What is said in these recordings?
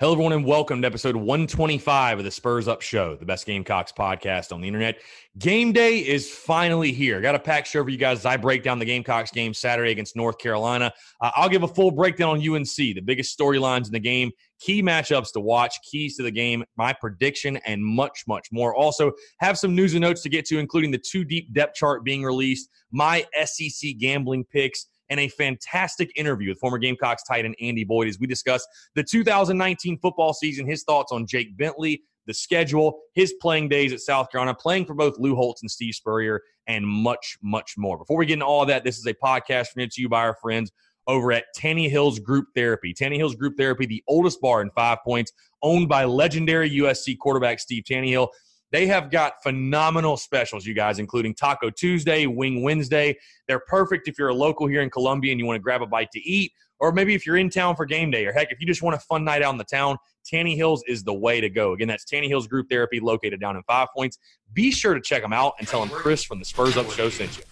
Hello, everyone, and welcome to episode 125 of the Spurs Up Show, the best Gamecocks podcast on the internet. Game day is finally here. Got a packed show for you guys as I break down the Gamecocks game Saturday against North Carolina. I'll give a full breakdown on UNC, the biggest storylines in the game, key matchups to watch, keys to the game, my prediction, and much, much more. Also, have some news and notes to get to, including the two deep depth chart being released, my SEC gambling picks, and a fantastic interview with former Gamecocks tight end Andy Boyd as we discuss the 2019 football season, his thoughts on Jake Bentley, the schedule, his playing days at South Carolina, playing for both Lou Holtz and Steve Spurrier, and much, much more. Before we get into all of that, this is a podcast presented to you by our friends over at Tannehill's Group Therapy. Tannehill's Group Therapy, the oldest bar in 5 Points, owned by legendary USC quarterback Steve Tannehill. They have got phenomenal specials, you guys, including Taco Tuesday, Wing Wednesday. They're perfect if you're a local here in Columbia and you want to grab a bite to eat, or maybe if you're in town for game day, or heck, if you just want a fun night out in the town, Tannehill's is the way to go. Again, that's Tannehill's Group Therapy, located down in 5 Points. Be sure to check them out and tell them Chris from the Spurs Up Show sent you.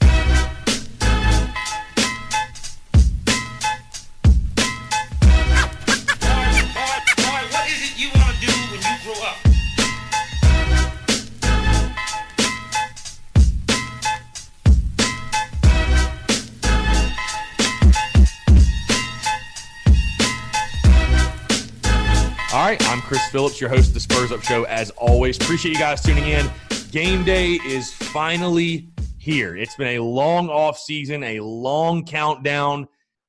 All right, I'm Chris Phillips, your host of the Spurs Up Show, as always. Appreciate you guys tuning in. Game day is finally here. It's been a long offseason, a long countdown.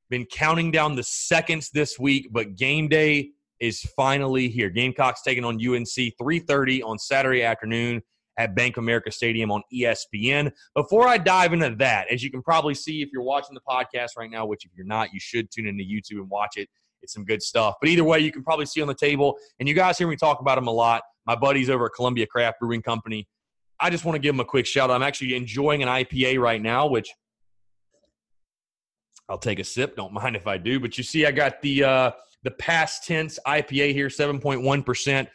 Been counting down the seconds this week, but game day is finally here. Gamecocks taking on UNC 3:30 on Saturday afternoon at Bank of America Stadium on ESPN. Before I dive into that, as you can probably see if you're watching the podcast right now, which if you're not, you should tune into YouTube and watch it. It's some good stuff. But either way, you can probably see on the table, and you guys hear me talk about them a lot, my buddies over at Columbia Craft Brewing Company. I just want to give them a quick shout out. I'm actually enjoying an IPA right now, which I'll take a sip. Don't mind if I do. But you see I got the past tense IPA here, 7.1%.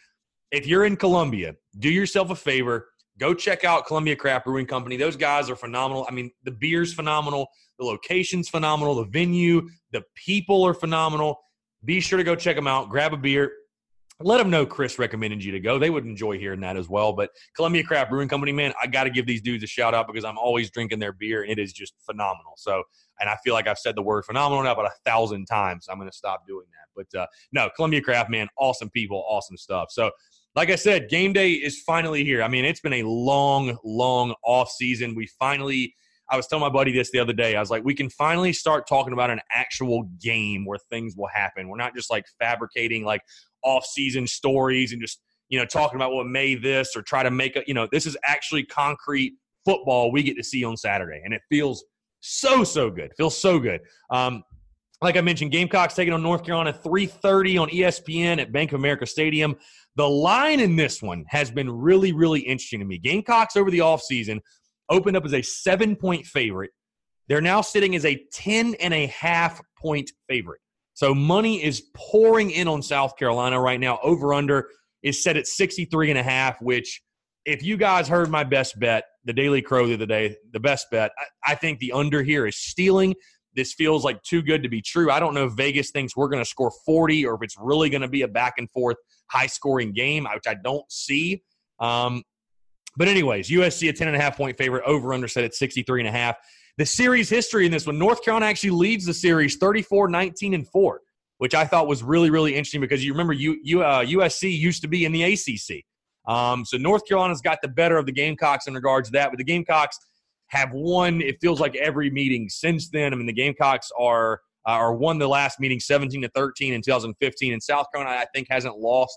If you're in Columbia, do yourself a favor. Go check out Columbia Craft Brewing Company. Those guys are phenomenal. I mean, the beer's phenomenal. The location's phenomenal. The venue, the people are phenomenal. Be sure to go check them out. Grab a beer. Let them know Chris recommended you to go. They would enjoy hearing that as well. But Columbia Craft Brewing Company, man, I got to give these dudes a shout out because I'm always drinking their beer, and it is just phenomenal. So, and I feel like I've said the word phenomenal now about 1,000 times. I'm going to stop doing that. But no, Columbia Craft, man, awesome people, awesome stuff. So, like I said, game day is finally here. I mean, it's been a long, long off season. We finally – I was telling my buddy this the other day. I was like, we can finally start talking about an actual game where things will happen. We're not just like fabricating like off-season stories and just, you know, talking about what made this or try to make a, you know, this is actually concrete football we get to see on Saturday. And it feels so, so good. Feels so good. Like I mentioned, Gamecocks taking on North Carolina 3:30 on ESPN at Bank of America Stadium. The line in this one has been really, really interesting to me. Gamecocks over the offseason opened up as a 7-point favorite. They're now sitting as a 10.5-point favorite. So money is pouring in on South Carolina right now. Over-under is set at 63.5, which if you guys heard my best bet, the Daily Crow the other day, the best bet, I think the under here is stealing. This feels like too good to be true. I don't know if Vegas thinks we're going to score 40 or if it's really going to be a back-and-forth high-scoring game, which I don't see. But anyways, USC a 10.5-point favorite, over-under set at 63.5. The series history in this one, North Carolina actually leads the series 34-19-4, which I thought was really, really interesting because you remember USC used to be in the ACC. So North Carolina's got the better of the Gamecocks in regards to that, but the Gamecocks have won, it feels like, every meeting since then. I mean, the Gamecocks are won the last meeting 17-13 in 2015, and South Carolina, I think, hasn't lost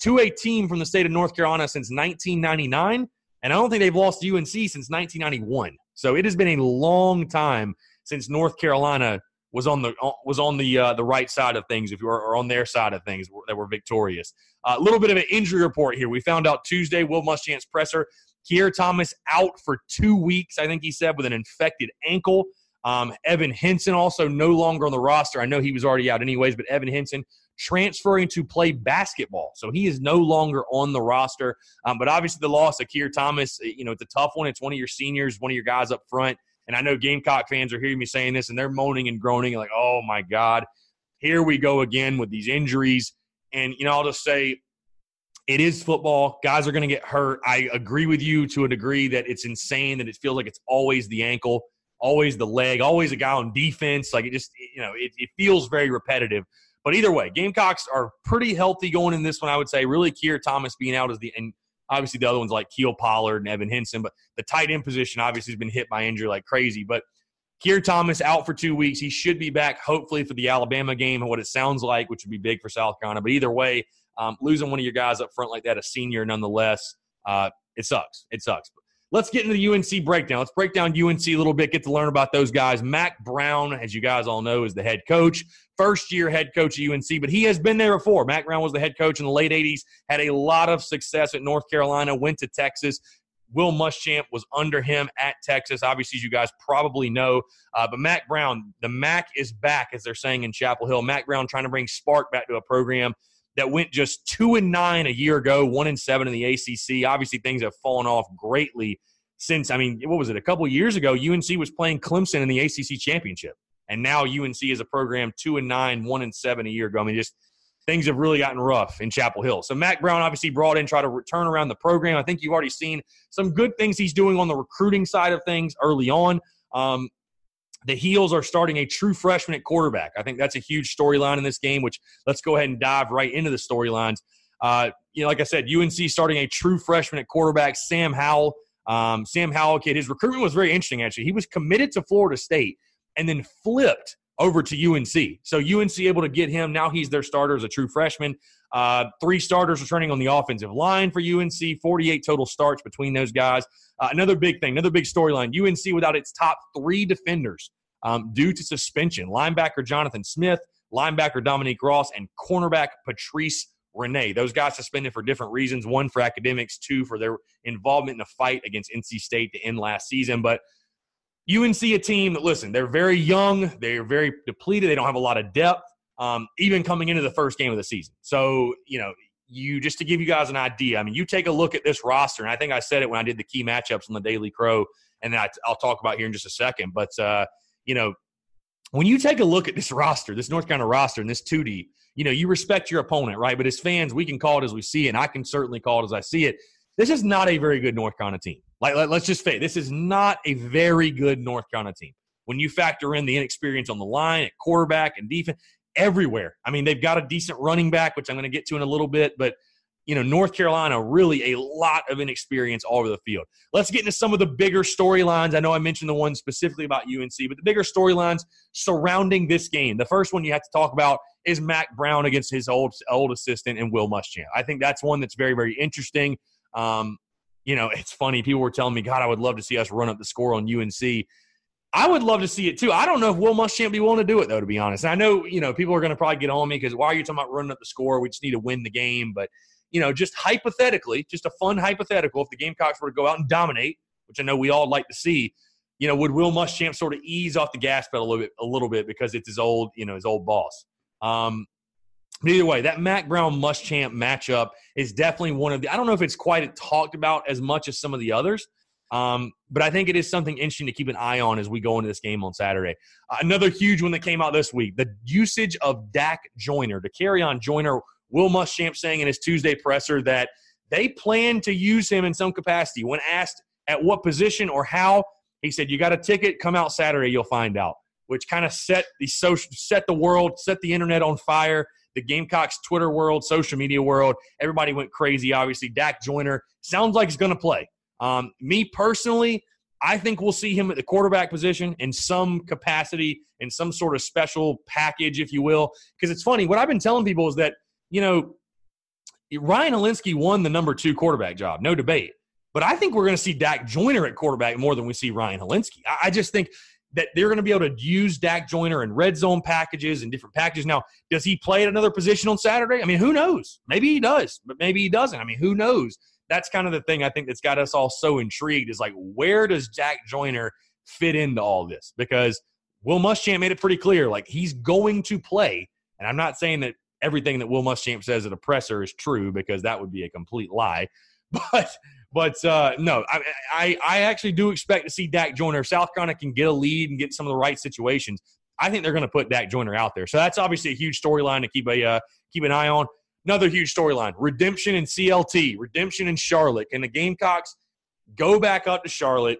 to a team from the state of North Carolina since 1999, and I don't think they've lost to UNC since 1991. So it has been a long time since North Carolina was on the right side of things, if you are, or on their side of things that were victorious. A little bit of an injury report here. We found out Tuesday, Will Muschamp's presser, Kier Thomas out for 2 weeks, I think he said, with an infected ankle. Evan Henson also no longer on the roster. I know he was already out anyways, but Evan Henson transferring to play basketball. So he is no longer on the roster. But obviously the loss of Kier Thomas, you know, it's a tough one. It's one of your seniors, one of your guys up front. And I know Gamecock fans are hearing me saying this, and they're moaning and groaning like, oh, my God, here we go again with these injuries. And, you know, I'll just say it is football. Guys are going to get hurt. I agree with you to a degree that it's insane that it feels like it's always the ankle, always the leg, always a guy on defense. Like, it just, you know, it feels very repetitive. But either way, Gamecocks are pretty healthy going in this one, I would say. Really, Kier Thomas being out is the – and obviously the other ones like Kiel Pollard and Evan Henson. But the tight end position obviously has been hit by injury like crazy. But Kier Thomas out for 2 weeks. He should be back hopefully for the Alabama game and what it sounds like, which would be big for South Carolina. But either way, losing one of your guys up front like that, a senior nonetheless, it sucks. It sucks. But let's get into the UNC breakdown. Let's break down UNC a little bit, get to learn about those guys. Mack Brown, as you guys all know, is the head coach. First-year head coach at UNC, but he has been there before. Mack Brown was the head coach in the late 80s, had a lot of success at North Carolina, went to Texas. Will Muschamp was under him at Texas, obviously, as you guys probably know. But Mack Brown, the Mac is back, as they're saying in Chapel Hill. Mack Brown trying to bring spark back to a program that went just 2-9 a year ago, 1-7 in the ACC. Obviously, things have fallen off greatly since, I mean, what was it? A couple of years ago, UNC was playing Clemson in the ACC championship. And now UNC is a program 2-9, 1-7 a year ago. I mean, just things have really gotten rough in Chapel Hill. So Mack Brown obviously brought in, try to turn around the program. I think you've already seen some good things he's doing on the recruiting side of things early on. The Heels are starting a true freshman at quarterback. I think that's a huge storyline in this game, which let's go ahead and dive right into the storylines. You know, like I said, UNC starting a true freshman at quarterback, Sam Howell. Sam Howell, kid, his recruitment was very interesting, actually. He was committed to Florida State and then flipped over to UNC. So UNC able to get him. Now he's their starter as a true freshman. Three starters returning on the offensive line for UNC, 48 total starts between those guys. Another big thing, another big storyline, UNC without its top three defenders due to suspension, linebacker Jonathan Smith, linebacker Dominique Ross, and cornerback Patrice Renee. Those guys suspended for different reasons, one for academics, two for their involvement in a fight against NC State to end last season. But UNC, a team that, listen, they're very young, they're very depleted, they don't have a lot of depth. Even coming into the first game of the season. So, you know, just to give you guys an idea, I mean, you take a look at this roster, and I think I said it when I did the key matchups on the Daily Crow, and that I'll talk about here in just a second. But, you know, when you take a look at this roster, this North Carolina roster and this 2D, you know, you respect your opponent, right? But as fans, we can call it as we see it, and I can certainly call it as I see it. This is not a very good North Carolina team. Like let's just say, this is not a very good North Carolina team. When you factor in the inexperience on the line, at quarterback and defense, everywhere. I mean, they've got a decent running back, which I'm going to get to in a little bit, but, you know, North Carolina, really a lot of inexperience all over the field. Let's get into some of the bigger storylines. I know I mentioned the one specifically about UNC, but the bigger storylines surrounding this game. The first one you have to talk about is Mack Brown against his old assistant and Will Muschamp. I think that's one that's very, very interesting. You know, it's funny. People were telling me, God, I would love to see us run up the score on UNC. I would love to see it, too. I don't know if Will Muschamp be willing to do it, though, to be honest. And I know, you know, people are going to probably get on me because why are you talking about running up the score? We just need to win the game. But, you know, just hypothetically, just a fun hypothetical, if the Gamecocks were to go out and dominate, which I know we all like to see, you know, would Will Muschamp sort of ease off the gas pedal a little bit because it's his old boss? Either way, that Mack Brown-Muschamp matchup is definitely one of the – I don't know if it's quite talked about as much as some of the others. But I think it is something interesting to keep an eye on as we go into this game on Saturday. Another huge one that came out this week, the usage of Dak Joyner. To carry on Joyner, Will Muschamp saying in his Tuesday presser that they plan to use him in some capacity. When asked at what position or how, he said, "You got a ticket? Come out Saturday, you'll find out." Which kind of set the world, set the internet on fire. The Gamecocks Twitter world, social media world, everybody went crazy. Obviously, Dak Joyner sounds like he's going to play. Me personally, I think we'll see him at the quarterback position in some capacity, in some sort of special package, if you will. Because it's funny, what I've been telling people is that, you know, Ryan Hilinski won the number 2 quarterback job, no debate. But I think we're going to see Dak Joyner at quarterback more than we see Ryan Hilinski. I just think that they're going to be able to use Dak Joyner in red zone packages and different packages. Now, does he play at another position on Saturday? I mean, who knows? Maybe he does, but maybe he doesn't. I mean, who knows? That's kind of the thing I think that's got us all so intrigued is, like, where does Dak Joyner fit into all this? Because Will Muschamp made it pretty clear, like, he's going to play. And I'm not saying that everything that Will Muschamp says at a presser is true, because that would be a complete lie. But no, I actually do expect to see Dak Joyner. If South Carolina can get a lead and get some of the right situations, I think they're going to put Dak Joyner out there. So that's obviously a huge storyline to keep an eye on. Another huge storyline, redemption in CLT, redemption in Charlotte. Can the Gamecocks go back up to Charlotte,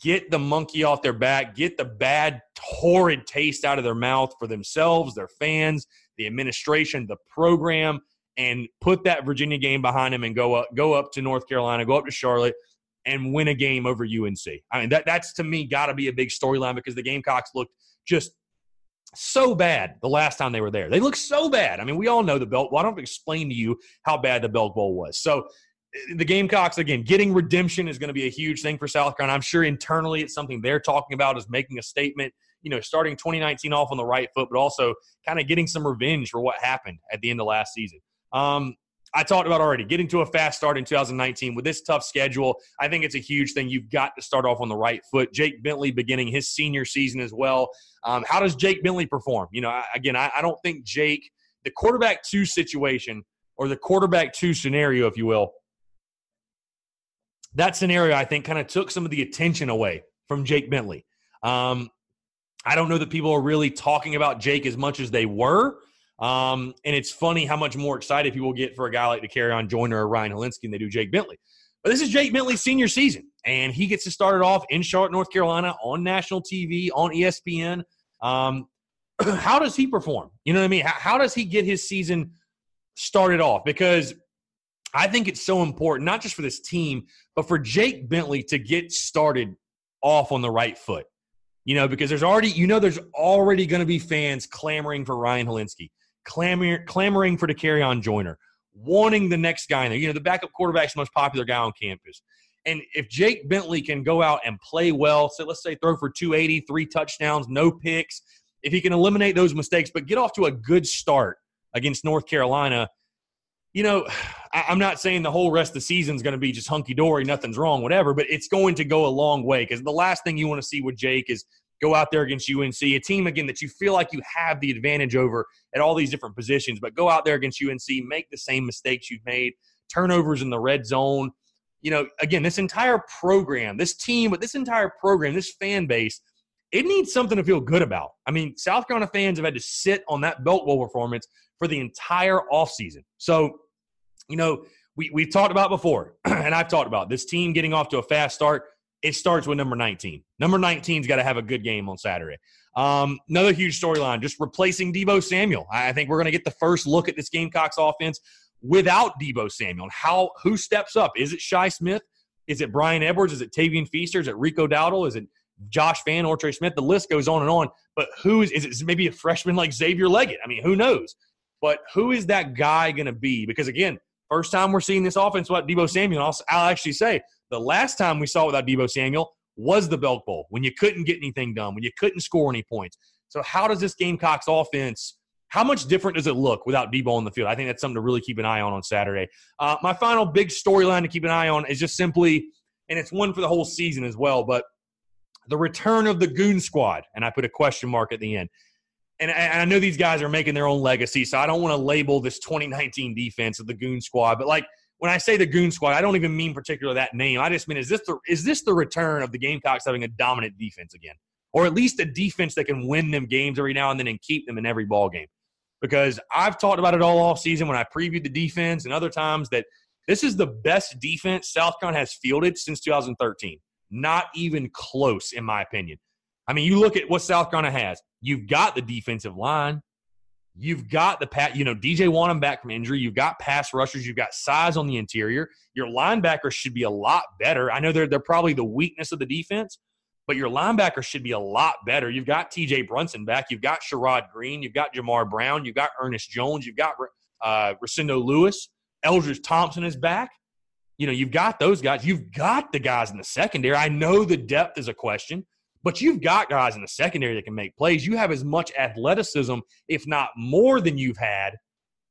get the monkey off their back, get the bad, horrid taste out of their mouth for themselves, their fans, the administration, the program, and put that Virginia game behind them and go up to North Carolina, go up to Charlotte, and win a game over UNC? I mean, that's to me got to be a big storyline, because the Gamecocks looked just so bad the last time they were there. They looked so bad. I mean, we all know the Belk Bowl. I don't have to explain to you how bad the Belk Bowl was. So the Gamecocks, again, getting redemption is going to be a huge thing for South Carolina. I'm sure internally it's something they're talking about, is making a statement, you know, starting 2019 off on the right foot, but also kind of getting some revenge for what happened at the end of last season. I talked about already getting to a fast start in 2019 with this tough schedule. I think it's a huge thing. You've got to start off on the right foot. Jake Bentley beginning his senior season as well. How does Jake Bentley perform? You know, I don't think Jake, the quarterback two situation, or the quarterback two scenario, if you will, that scenario I think kind of took some of the attention away from Jake Bentley. I don't know that people are really talking about Jake as much as they were. And it's funny how much more excited people get for a guy like Tavian Joyner or Ryan Hilinski than they do Jake Bentley. But this is Jake Bentley's senior season, and he gets to start it off in Charlotte, North Carolina, on national TV, on ESPN. How does he perform? You know what I mean? How does he get his season started off? Because I think it's so important, not just for this team, but for Jake Bentley to get started off on the right foot. You know, because there's already going to be fans clamoring for Ryan Hilinski, clamoring for Tavian Joyner, wanting the next guy in there. You know, the backup quarterback's the most popular guy on campus. And if Jake Bentley can go out and play well, so let's say throw for 280, 3 touchdowns, no picks, if he can eliminate those mistakes but get off to a good start against North Carolina, you know, I'm not saying the whole rest of the season is going to be just hunky-dory, nothing's wrong, whatever, but it's going to go a long way, because the last thing you want to see with Jake is go out there against UNC, a team, again, that you feel like you have the advantage over at all these different positions, but go out there against UNC, make the same mistakes you've made, turnovers in the red zone. You know, again, this entire program, this team, but this entire program, this fan base, it needs something to feel good about. I mean, South Carolina fans have had to sit on that Belk Bowl performance for the entire offseason. So, you know, we've talked about before, and I've talked about this team getting off to a fast start. It starts with number 19. Number 19's got to have a good game on Saturday. Another huge storyline, just replacing Deebo Samuel. I think we're going to get the first look at this Gamecocks offense without Deebo Samuel. And who steps up? Is it Shi Smith? Is it Bryan Edwards? Is it Tavian Feaster? Is it Rico Dowdle? Is it Josh Fan or Trey Smith? The list goes on and on. But is it maybe a freshman like Xavier Leggett? I mean, who knows? But who is that guy going to be? Because, again, first time we're seeing this offense without Deebo Samuel. I'll actually say the last time we saw it without Deebo Samuel was the Belk Bowl, when you couldn't get anything done, when you couldn't score any points. So how does this Gamecocks offense, how much different does it look without Deebo on the field? I think that's something to really keep an eye on Saturday. My final big storyline to keep an eye on is just simply, and it's one for the whole season as well, but the return of the Goon Squad, and I put a question mark at the end. And I know these guys are making their own legacy, so I don't want to label this 2019 defense of the Goon Squad. But, like, when I say the Goon Squad, I don't even mean particular that name. I just mean, is this the return of the Gamecocks having a dominant defense again? Or at least a defense that can win them games every now and then and keep them in every ball game? Because I've talked about it all offseason when I previewed the defense, and other times that This is the best defense South Carolina has fielded since 2013. Not even close, in my opinion. I mean, you look at what South Carolina has. You've got the defensive line. You've got the pat. You know, DJ Wanham back from injury. You've got pass rushers. You've got size on the interior. Your linebackers should be a lot better. I know they're probably the weakness of the defense, but your linebackers should be a lot better. You've got T.J. Brunson back. You've got Sherrod Green. You've got Jamar Brown. You've got Ernest Jones. You've got Racendo Lewis. Eldridge Thompson is back. You know, you've got those guys. You've got the guys in the secondary. I know the depth is a question, but you've got guys in the secondary that can make plays. You have as much athleticism, if not more, than you've had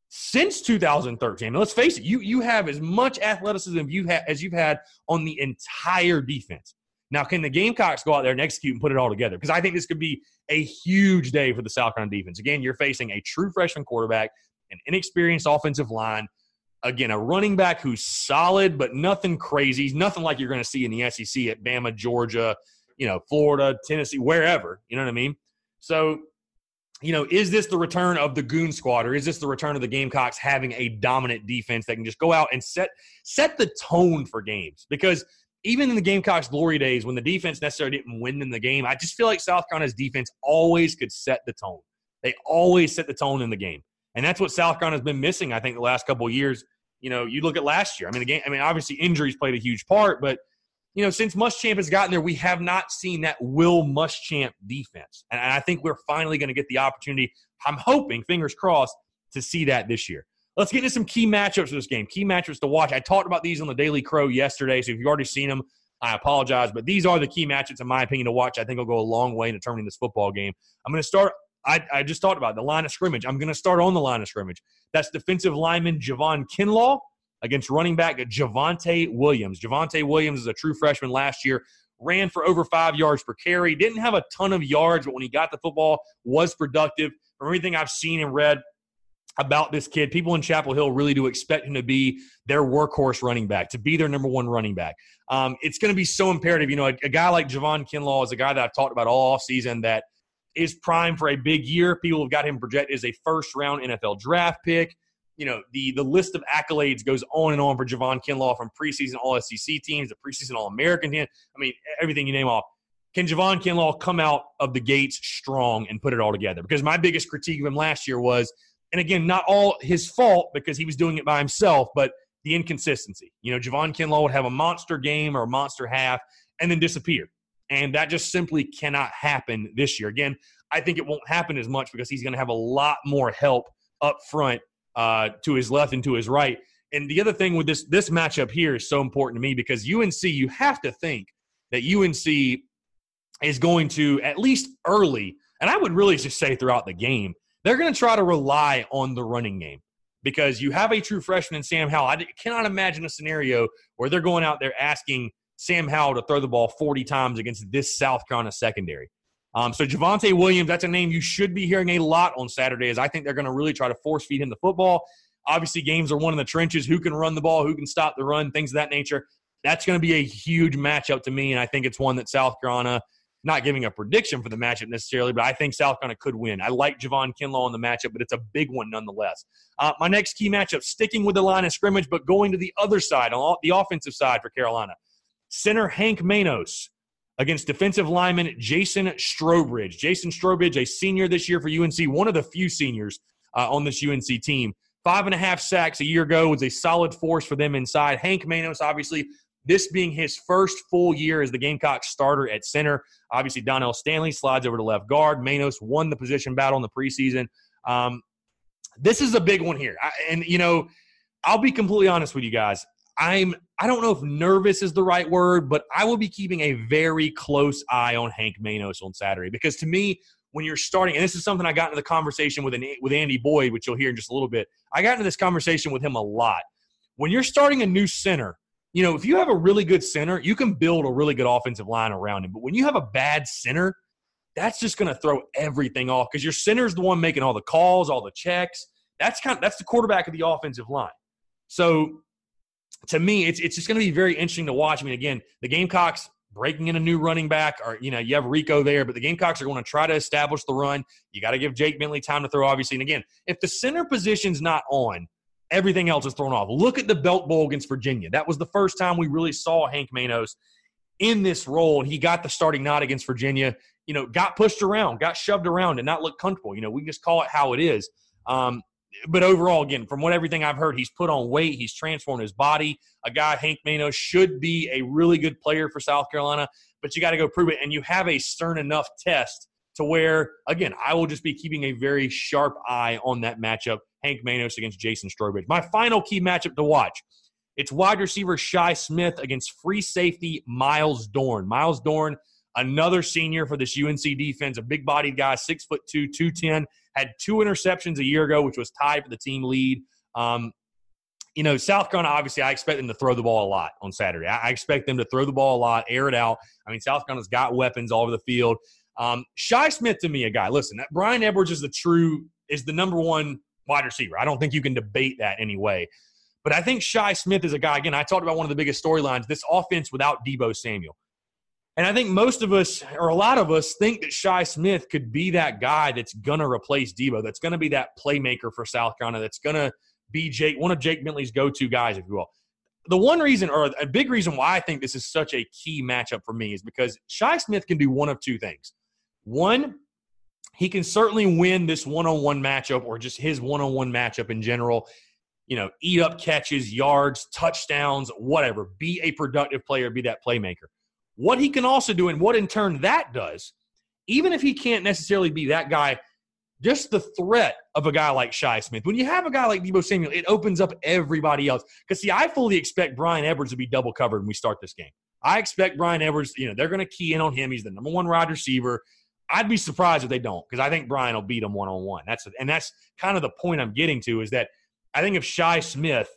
since 2013. And let's face it, you have as much athleticism as you've had on the entire defense. Now, can the Gamecocks go out there and execute and put it all together? Because I think this could be a huge day for the South Carolina defense. Again, you're facing a true freshman quarterback, an inexperienced offensive line, again, a running back who's solid, but nothing crazy, nothing like you're going to see in the SEC at Bama, Georgia, you know, Florida, Tennessee, wherever. You know what I mean? So, you know, is this the return of the Goon Squad, or is this the return of the Gamecocks having a dominant defense that can just go out and set the tone for games? Because even in the Gamecocks' glory days, when the defense necessarily didn't win in the game, I just feel like South Carolina's defense always could set the tone. They always set the tone in the game. And that's what South Carolina's been missing, I think, the last couple of years. You know, you look at last year. I mean, the game. I mean, obviously injuries played a huge part, but you know, since Muschamp has gotten there, we have not seen that Will Muschamp defense, and I think we're finally going to get the opportunity. I'm hoping, fingers crossed, to see that this year. Let's get into some key matchups for this game. Key matchups to watch. I talked about these on the Daily Crow yesterday, so if you've already seen them, I apologize, but these are the key matchups, in my opinion, to watch. I think will go a long way in determining this football game. I'm going to start. I just talked about the line of scrimmage. I'm going to start on the line of scrimmage. That's defensive lineman Javon Kinlaw against running back Javonte Williams. Javonte Williams is a true freshman last year, ran for over 5 yards per carry, didn't have a ton of yards, but when he got the football, was productive. From everything I've seen and read about this kid, people in Chapel Hill really do expect him to be their workhorse running back, to be their number one running back. It's going to be so imperative. You know, a guy like Javon Kinlaw is a guy that I've talked about all offseason that is prime for a big year. People have got him projected as a first-round NFL draft pick. You know, the list of accolades goes on and on for Javon Kinlaw, from preseason All-SEC teams to preseason All-American teams. I mean, everything you name off. Can Javon Kinlaw come out of the gates strong and put it all together? Because my biggest critique of him last year was, and again, not all his fault because he was doing it by himself, but the inconsistency. You know, Javon Kinlaw would have a monster game or a monster half and then disappear. And that just simply cannot happen this year. Again, I think it won't happen as much because he's going to have a lot more help up front to his left and to his right. And the other thing with this matchup here is so important to me because UNC, you have to think that UNC is going to, at least early, and I would really just say throughout the game, they're going to try to rely on the running game because you have a true freshman in Sam Howell. I cannot imagine a scenario where they're going out there asking Sam Howell to throw the ball 40 times against this South Carolina secondary. So Javonte Williams, that's a name you should be hearing a lot on Saturday, as I think they're going to really try to force feed him the football. Obviously, games are won in the trenches. Who can run the ball? Who can stop the run? Things of that nature. That's going to be a huge matchup to me, and I think it's one that South Carolina, not giving a prediction for the matchup necessarily, but I think South Carolina could win. I like Javon Kinlaw in the matchup, but it's a big one nonetheless. My next key matchup, sticking with the line of scrimmage, but going to the other side, on the offensive side for Carolina. Center Hank Manos against defensive lineman Jason Strobridge. Jason Strobridge, a senior this year for UNC, one of the few seniors on this UNC team. 5.5 sacks a year ago, was a solid force for them inside. Hank Manos, obviously, this being his first full year as the Gamecocks starter at center. Obviously, Donnell Stanley slides over to left guard. Manos won the position battle in the preseason. This is a big one here. And, you know, I'll be completely honest with you guys. I don't know if nervous is the right word, but I will be keeping a very close eye on Hank Manos on Saturday because to me, when you're starting, and this is something I got into the conversation with Andy Boyd, which you'll hear in just a little bit. I got into this conversation with him a lot. When you're starting a new center, you know, if you have a really good center, you can build a really good offensive line around him. But when you have a bad center, that's just going to throw everything off because your center is the one making all the calls, all the checks. That's the quarterback of the offensive line. So to me, it's just going to be very interesting to watch. I mean, again, the Gamecocks breaking in a new running back, or, you know, you have Rico there, but the Gamecocks are going to try to establish the run. You got to give Jake Bentley time to throw, obviously. And, again, if the center position's not on, everything else is thrown off. Look at the Belt Bowl against Virginia. That was the first time we really saw Hank Manos in this role, and he got the starting nod against Virginia. You know, got pushed around, got shoved around, and not look comfortable. You know, we can just call it how it is. But overall, again, from what everything I've heard, he's put on weight. He's transformed his body. A guy, Hank Manos, should be a really good player for South Carolina, but you got to go prove it. And you have a stern enough test to where, again, I will just be keeping a very sharp eye on that matchup, Hank Manos against Jason Strobridge. My final key matchup to watch, it's wide receiver Shi Smith against free safety Miles Dorn. Miles Dorn, another senior for this UNC defense, a big-bodied guy, 6'2", 210, had 2 interceptions a year ago, which was tied for the team lead. You know, South Carolina, obviously, I expect them to throw the ball a lot on Saturday. I expect them to throw the ball a lot, air it out. I mean, South Carolina's got weapons all over the field. Shi Smith, to me, a guy, listen, that Bryan Edwards is the number one wide receiver. I don't think you can debate that anyway. But I think Shi Smith is a guy, again, I talked about one of the biggest storylines, this offense without Deebo Samuel. And I think most of us, or a lot of us, think that Shi Smith could be that guy that's going to replace Deebo, that's going to be that playmaker for South Carolina, that's going to be one of Jake Bentley's go-to guys, if you will. The one reason, or a big reason why I think this is such a key matchup for me is because Shi Smith can do one of two things. One, he can certainly win this one-on-one matchup or just his one-on-one matchup in general. You know, eat up catches, yards, touchdowns, whatever. Be a productive player, be that playmaker. What he can also do, and what in turn that does, even if he can't necessarily be that guy, just the threat of a guy like Shi Smith. When you have a guy like Deebo Samuel, it opens up everybody else. Because, see, I fully expect Bryan Edwards to be double covered when we start this game. I expect Bryan Edwards, you know, they're going to key in on him. He's the number one wide receiver. I'd be surprised if they don't, because I think Bryan will beat him one-on-one. And that's kind of the point I'm getting to, is that I think if Shi Smith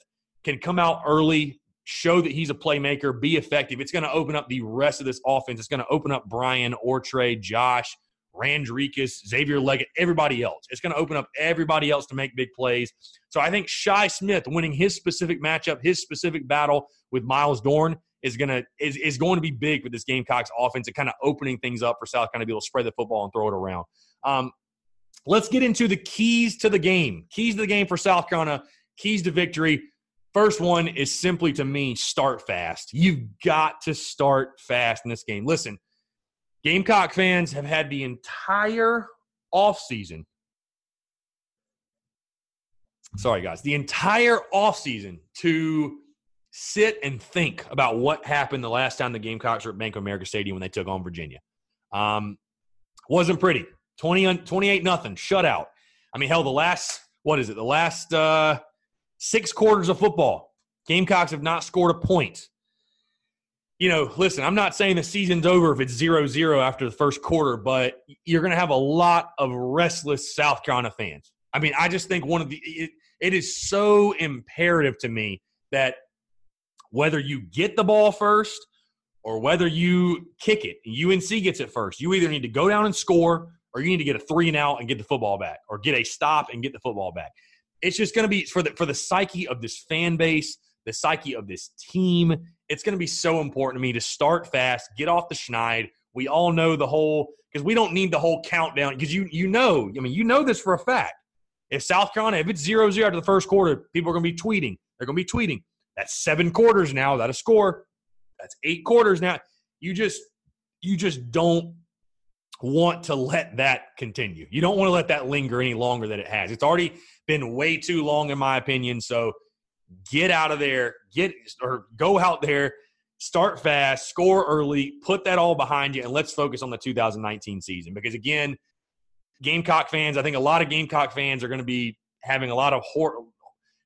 can come out early, show that he's a playmaker, be effective, it's going to open up the rest of this offense. It's going to open up Bryan, Ortre, Josh, Randricus, Xavier Leggett, everybody else. It's going to open up everybody else to make big plays. So I think Shi Smith winning his specific matchup, his specific battle with Miles Dorn is going to be big for this Gamecocks offense and kind of opening things up for South Carolina to be able to spread the football and throw it around. Let's get into the keys to the game. Keys to the game for South Carolina, keys to victory. First one is simply, to me, start fast. You've got to start fast in this game. Listen, Gamecock fans have had the entire offseason. Sorry, guys. The entire offseason to sit and think about what happened the last time the Gamecocks were at Bank of America Stadium when they took on Virginia. Wasn't pretty. 28-0, shutout. I mean, hell, the last 6 quarters of football, Gamecocks have not scored a point. You know, listen, I'm not saying the season's over if it's 0-0 after the first quarter, but you're going to have a lot of restless South Carolina fans. I mean, I just think it is so imperative to me that whether you get the ball first or whether you kick it, UNC gets it first, you either need to go down and score or you need to get a 3-and-out and get the football back, or get a stop and get the football back. It's just going to be, for the psyche of this fan base, the psyche of this team, it's going to be so important to me to start fast, get off the schneid. We all know the whole – because we don't need the whole countdown. Because you know this for a fact. If South Carolina, if it's 0-0 after the first quarter, people are going to be tweeting. They're going to be tweeting. That's 7 quarters now without a score. That's 8 quarters now. You just don't want to let that continue. You don't want to let that linger any longer than it has. It's already been way too long, in my opinion. So get out of there, go out there, start fast, score early, put that all behind you, and let's focus on the 2019 season. Because again, Gamecock fans, I think a lot of Gamecock fans are going to be having a lot of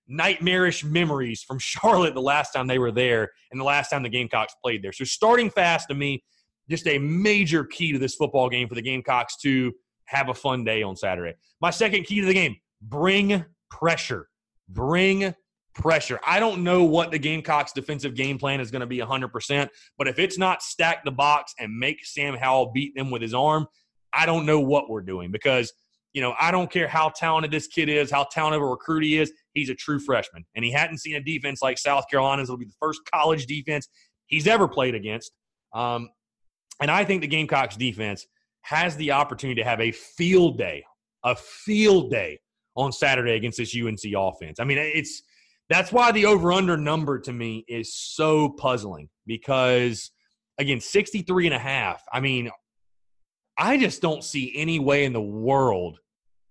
nightmarish memories from Charlotte the last time they were there and the last time the Gamecocks played there. So starting fast, to me, just a major key to this football game for the Gamecocks to have a fun day on Saturday. My second key to the game, bring pressure. Bring pressure. I don't know what the Gamecocks' defensive game plan is going to be 100%, but if it's not stack the box and make Sam Howell beat them with his arm, I don't know what we're doing, because, you know, I don't care how talented this kid is, how talented of a recruit he is, he's a true freshman, and he hadn't seen a defense like South Carolina's. It'll be the first college defense he's ever played against. And I think the Gamecocks defense has the opportunity to have a field day on Saturday against this UNC offense. I mean, it's That's why the over-under number to me is so puzzling because, again, 63.5. I mean, I just don't see any way in the world.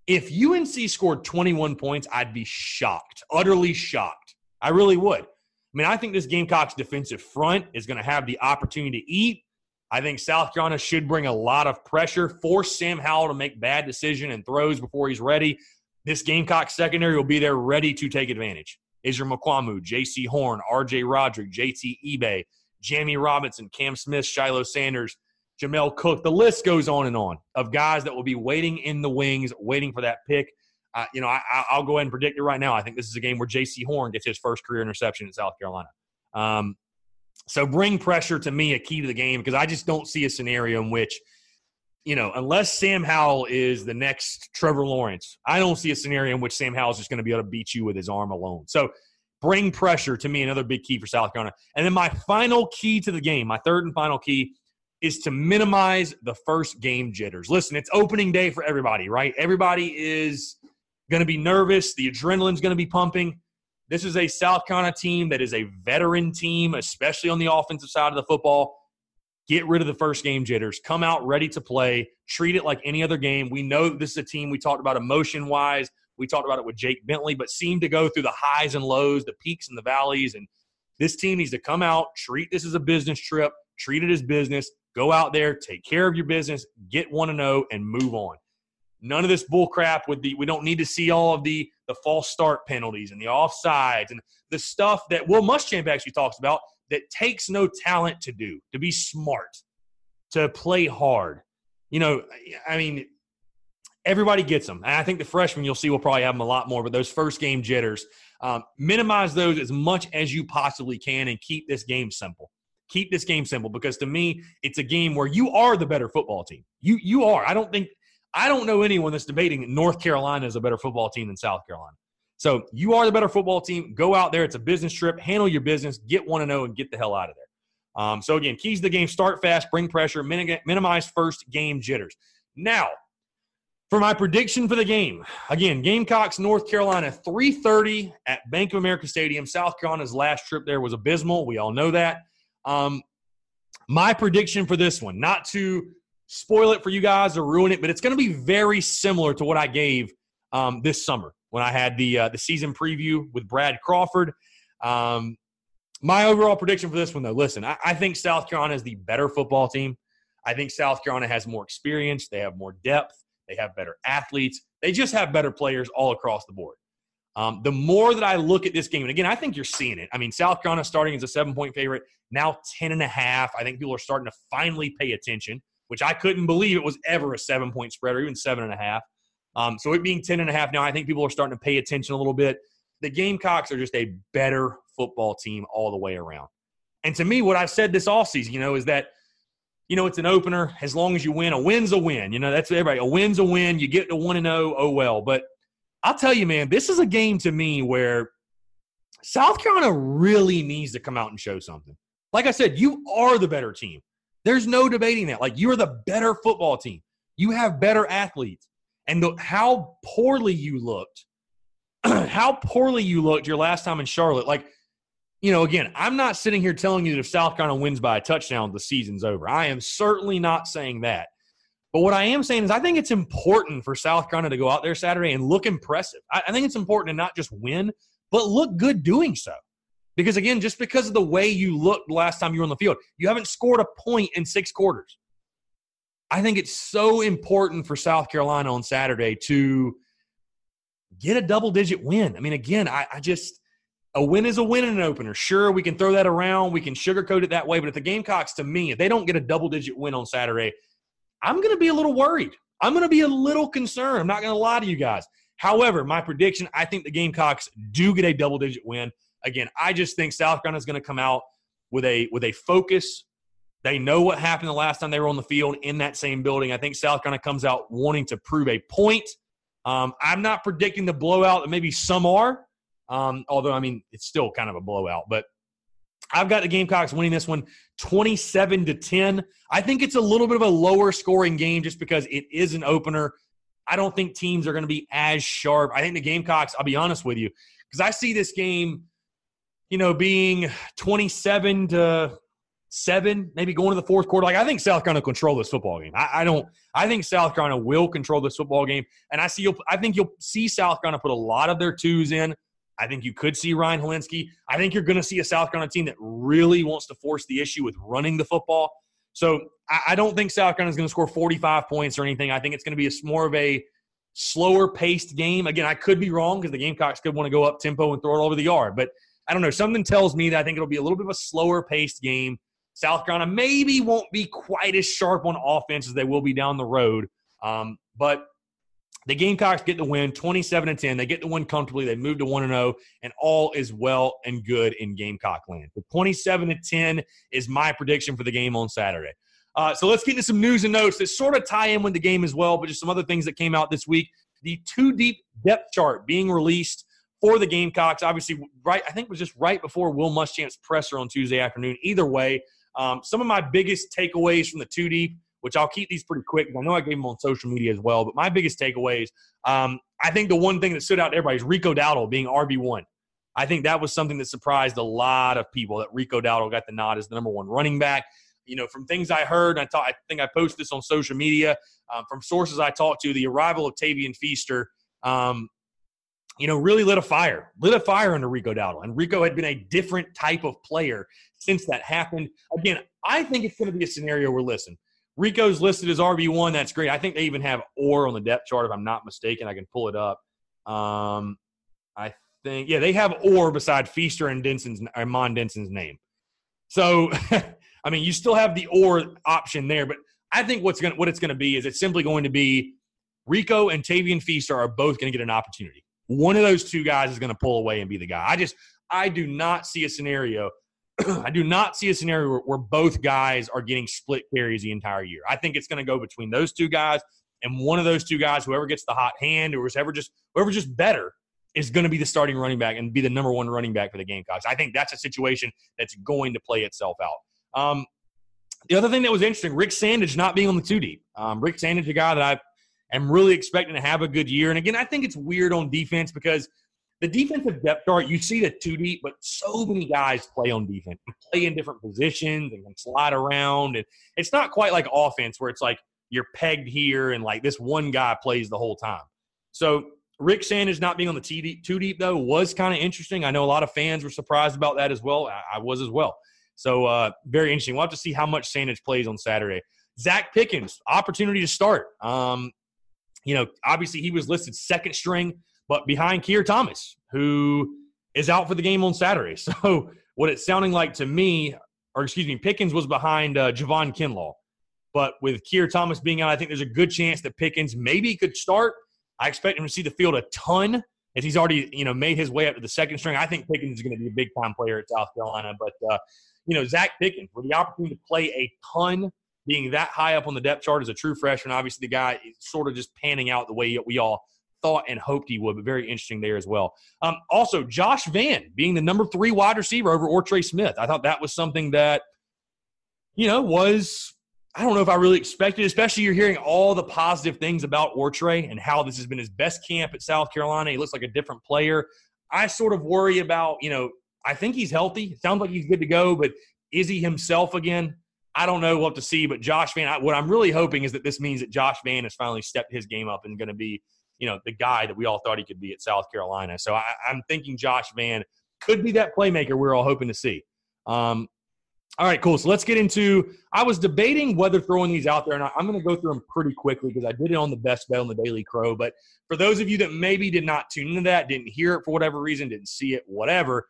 If UNC scored 21 points, I'd be shocked, utterly shocked. I really would. I mean, I think this Gamecocks defensive front is going to have the opportunity to eat. I think South Carolina should bring a lot of pressure, force Sam Howell to make bad decisions and throws before he's ready. This Gamecocks secondary will be there ready to take advantage. Israel McQuamu, J.C. Horn, R.J. Roderick, J.T. Ebay, Jamie Robinson, Cam Smith, Shiloh Sanders, Jamel Cook. The list goes on and on of guys that will be waiting in the wings, waiting for that pick. I'll go ahead and predict it right now. I think this is a game where J.C. Horn gets his first career interception in South Carolina. So bring pressure to me, a key to the game, because I just don't see a scenario in which, you know, unless Sam Howell is the next Trevor Lawrence, I don't see a scenario in which Sam Howell is just going to be able to beat you with his arm alone. So bring pressure to me, another big key for South Carolina. And then my final key to the game, my third and final key, is to minimize the first game jitters. Listen, it's opening day for everybody, right? Everybody is going to be nervous. The adrenaline's going to be pumping. This is a South Carolina team that is a veteran team, especially on the offensive side of the football. Get rid of the first game jitters. Come out ready to play. Treat it like any other game. We know this is a team we talked about emotion-wise. We talked about it with Jake Bentley, but seemed to go through the highs and lows, the peaks and the valleys. And this team needs to come out, treat this as a business trip, treat it as business, go out there, take care of your business, get 1-0, and move on. None of this bull crap with the – we don't need to see all of the false start penalties and the offsides and the stuff that Will Muschamp actually talks about that takes no talent to do, to be smart, to play hard. You know, I mean, everybody gets them. And I think the freshmen, you'll see, will probably have them a lot more. But those first-game jitters, minimize those as much as you possibly can and keep this game simple. Keep this game simple because, to me, it's a game where you are the better football team. You are. I don't know anyone that's debating that North Carolina is a better football team than South Carolina. So you are the better football team. Go out there. It's a business trip. Handle your business. Get 1-0 and get the hell out of there. So, again, keys to the game, start fast, bring pressure, minimize first game jitters. Now, for my prediction for the game, again, Gamecocks, North Carolina, 3:30 at Bank of America Stadium. South Carolina's last trip there was abysmal. We all know that. My prediction for this one, not to – spoil it for you guys or ruin it, but it's going to be very similar to what I gave this summer when I had the season preview with Brad Crawford. My overall prediction for this one, though, listen, I think South Carolina is the better football team. I think South Carolina has more experience. They have more depth. They have better athletes. They just have better players all across the board. The more that I look at this game, and again, I think you're seeing it. I mean, South Carolina starting as a 7-point favorite, now 10.5. I think people are starting to finally pay attention, which I couldn't believe it was ever a 7-point spread or even 7.5. So it being 10.5 now, I think people are starting to pay attention a little bit. The Gamecocks are just a better football team all the way around. And to me, what I've said this offseason, is that, it's an opener. As long as you win, a win's a win. That's everybody. A win's a win. You get to 1-0, oh well. But I'll tell you, man, this is a game to me where South Carolina really needs to come out and show something. Like I said, you are the better team. There's no debating that. You're the better football team. You have better athletes. And how poorly you looked, your last time in Charlotte. Again, I'm not sitting here telling you that if South Carolina wins by a touchdown, the season's over. I am certainly not saying that. But what I am saying is I think it's important for South Carolina to go out there Saturday and look impressive. I think it's important to not just win, but look good doing so. Because, again, just because of the way you looked last time you were on the field, you haven't scored a point in 6 quarters. I think it's so important for South Carolina on Saturday to get a double-digit win. Again, I just – a win is a win in an opener. Sure, we can throw that around. We can sugarcoat it that way. But if the Gamecocks, to me, if they don't get a double-digit win on Saturday, I'm going to be a little worried. I'm going to be a little concerned. I'm not going to lie to you guys. However, my prediction, I think the Gamecocks do get a double-digit win. Again, I just think South Carolina is going to come out with a focus. They know what happened the last time they were on the field in that same building. I think South Carolina comes out wanting to prove a point. I'm not predicting the blowout that maybe some are, although, it's still kind of a blowout. But I've got the Gamecocks winning this one 27-10. I think it's a little bit of a lower scoring game just because it is an opener. I don't think teams are going to be as sharp. I think the Gamecocks, I'll be honest with you, Because I see this game, you know, being 27-7, maybe going to the fourth quarter. Like, I think South Carolina will control this football game. I think South Carolina will control this football game. And I think you'll see South Carolina put a lot of their twos in. I think you could see Ryan Hilinski. I think you're going to see a South Carolina team that really wants to force the issue with running the football. So I don't think South Carolina is going to score 45 points or anything. I think it's going to be more of a slower-paced game. Again, I could be wrong because the Gamecocks could want to go up-tempo and throw it all over the yard. But I don't know. Something tells me that I think it'll be a little bit of a slower-paced game. South Carolina maybe won't be quite as sharp on offense as they will be down the road. But the Gamecocks get the win, 27-10. They get the win comfortably. They move to 1-0, and all is well and good in Gamecock land. The 27-10 is my prediction for the game on Saturday. So let's get into some news and notes that sort of tie in with the game as well, but just some other things that came out this week. The two deep depth chart being released for the Gamecocks, obviously, right? I think it was just right before Will Muschamp's presser on Tuesday afternoon. Either way, some of my biggest takeaways from the two deep, which I'll keep these pretty quick. I know I gave them on social media as well, but my biggest takeaways, I think the one thing that stood out to everybody is Rico Dowdle being RB1. I think that was something that surprised a lot of people, that Rico Dowdle got the nod as the number one running back. You know, from things I heard, and I think I posted this on social media, from sources I talked to, the arrival of Tavian Feaster, you know, really lit a fire under Rico Dowdle. And Rico had been a different type of player since that happened. Again, I think it's going to be a scenario where, listen, Rico's listed as RB1. That's great. I think they even have Orr on the depth chart, if I'm not mistaken. I can pull it up. I think, yeah, they have Orr beside Feaster and Mon Denson's name. So, I mean, you still have the Orr option there, but I think what it's going to be is it's simply going to be Rico and Tavian Feaster are both going to get an opportunity. One of those two guys is going to pull away and be the guy. I do not see a scenario – I do not see a scenario where both guys are getting split carries the entire year. I think it's going to go between those two guys, and one of those two guys, whoever gets the hot hand or whoever's just better, is going to be the starting running back and be the number one running back for the Gamecocks. I think that's a situation that's going to play itself out. The other thing that was interesting, Rick Sandage not being on the two deep. Rick Sandage, a guy that I am really expecting to have a good year. And again, I think it's weird on defense because the defensive depth chart, you see the two deep, but so many guys play on defense, play in different positions and can slide around. And it's not quite like offense where it's like you're pegged here and like this one guy plays the whole time. So Rick Sandage not being on the two deep, though, was kind of interesting. I know a lot of fans were surprised about that as well. I was as well. So very interesting. We'll have to see how much Sandage plays on Saturday. Zach Pickens, opportunity to start. You know, obviously he was listed second string, but behind Keir Thomas, who is out for the game on Saturday. So what it's sounding like to me, Pickens was behind Javon Kinlaw. But with Keir Thomas being out, I think there's a good chance that Pickens maybe could start. I expect him to see the field a ton as he's already, you know, made his way up to the second string. I think Pickens is going to be a big-time player at South Carolina. But, you know, Zach Pickens, with the opportunity to play a ton, being that high up on the depth chart as a true freshman, obviously the guy is sort of just panning out the way we all thought and hoped he would, but very interesting there as well. Also, Josh Vann being the number 3 wide receiver over Ortre Smith. I thought that was something that, you know, was – I don't know if I really expected, especially you're hearing all the positive things about Ortre and how this has been his best camp at South Carolina. He looks like a different player. I sort of worry about, you know, I think he's healthy. It sounds like he's good to go, but is he himself again? I don't know. We'll have to see. But Josh Vann – what I'm really hoping is that this means that Josh Vann has finally stepped his game up and going to be – you know, the guy that we all thought he could be at South Carolina. So I'm thinking Josh Vann could be that playmaker we're all hoping to see. All right, cool. So let's get into – I was debating whether throwing these out there or not. I'm going to go through them pretty quickly because I did it on the best bet on the Daily Crow. But for those of you that maybe did not tune into that, didn't hear it for whatever reason, didn't see it, whatever,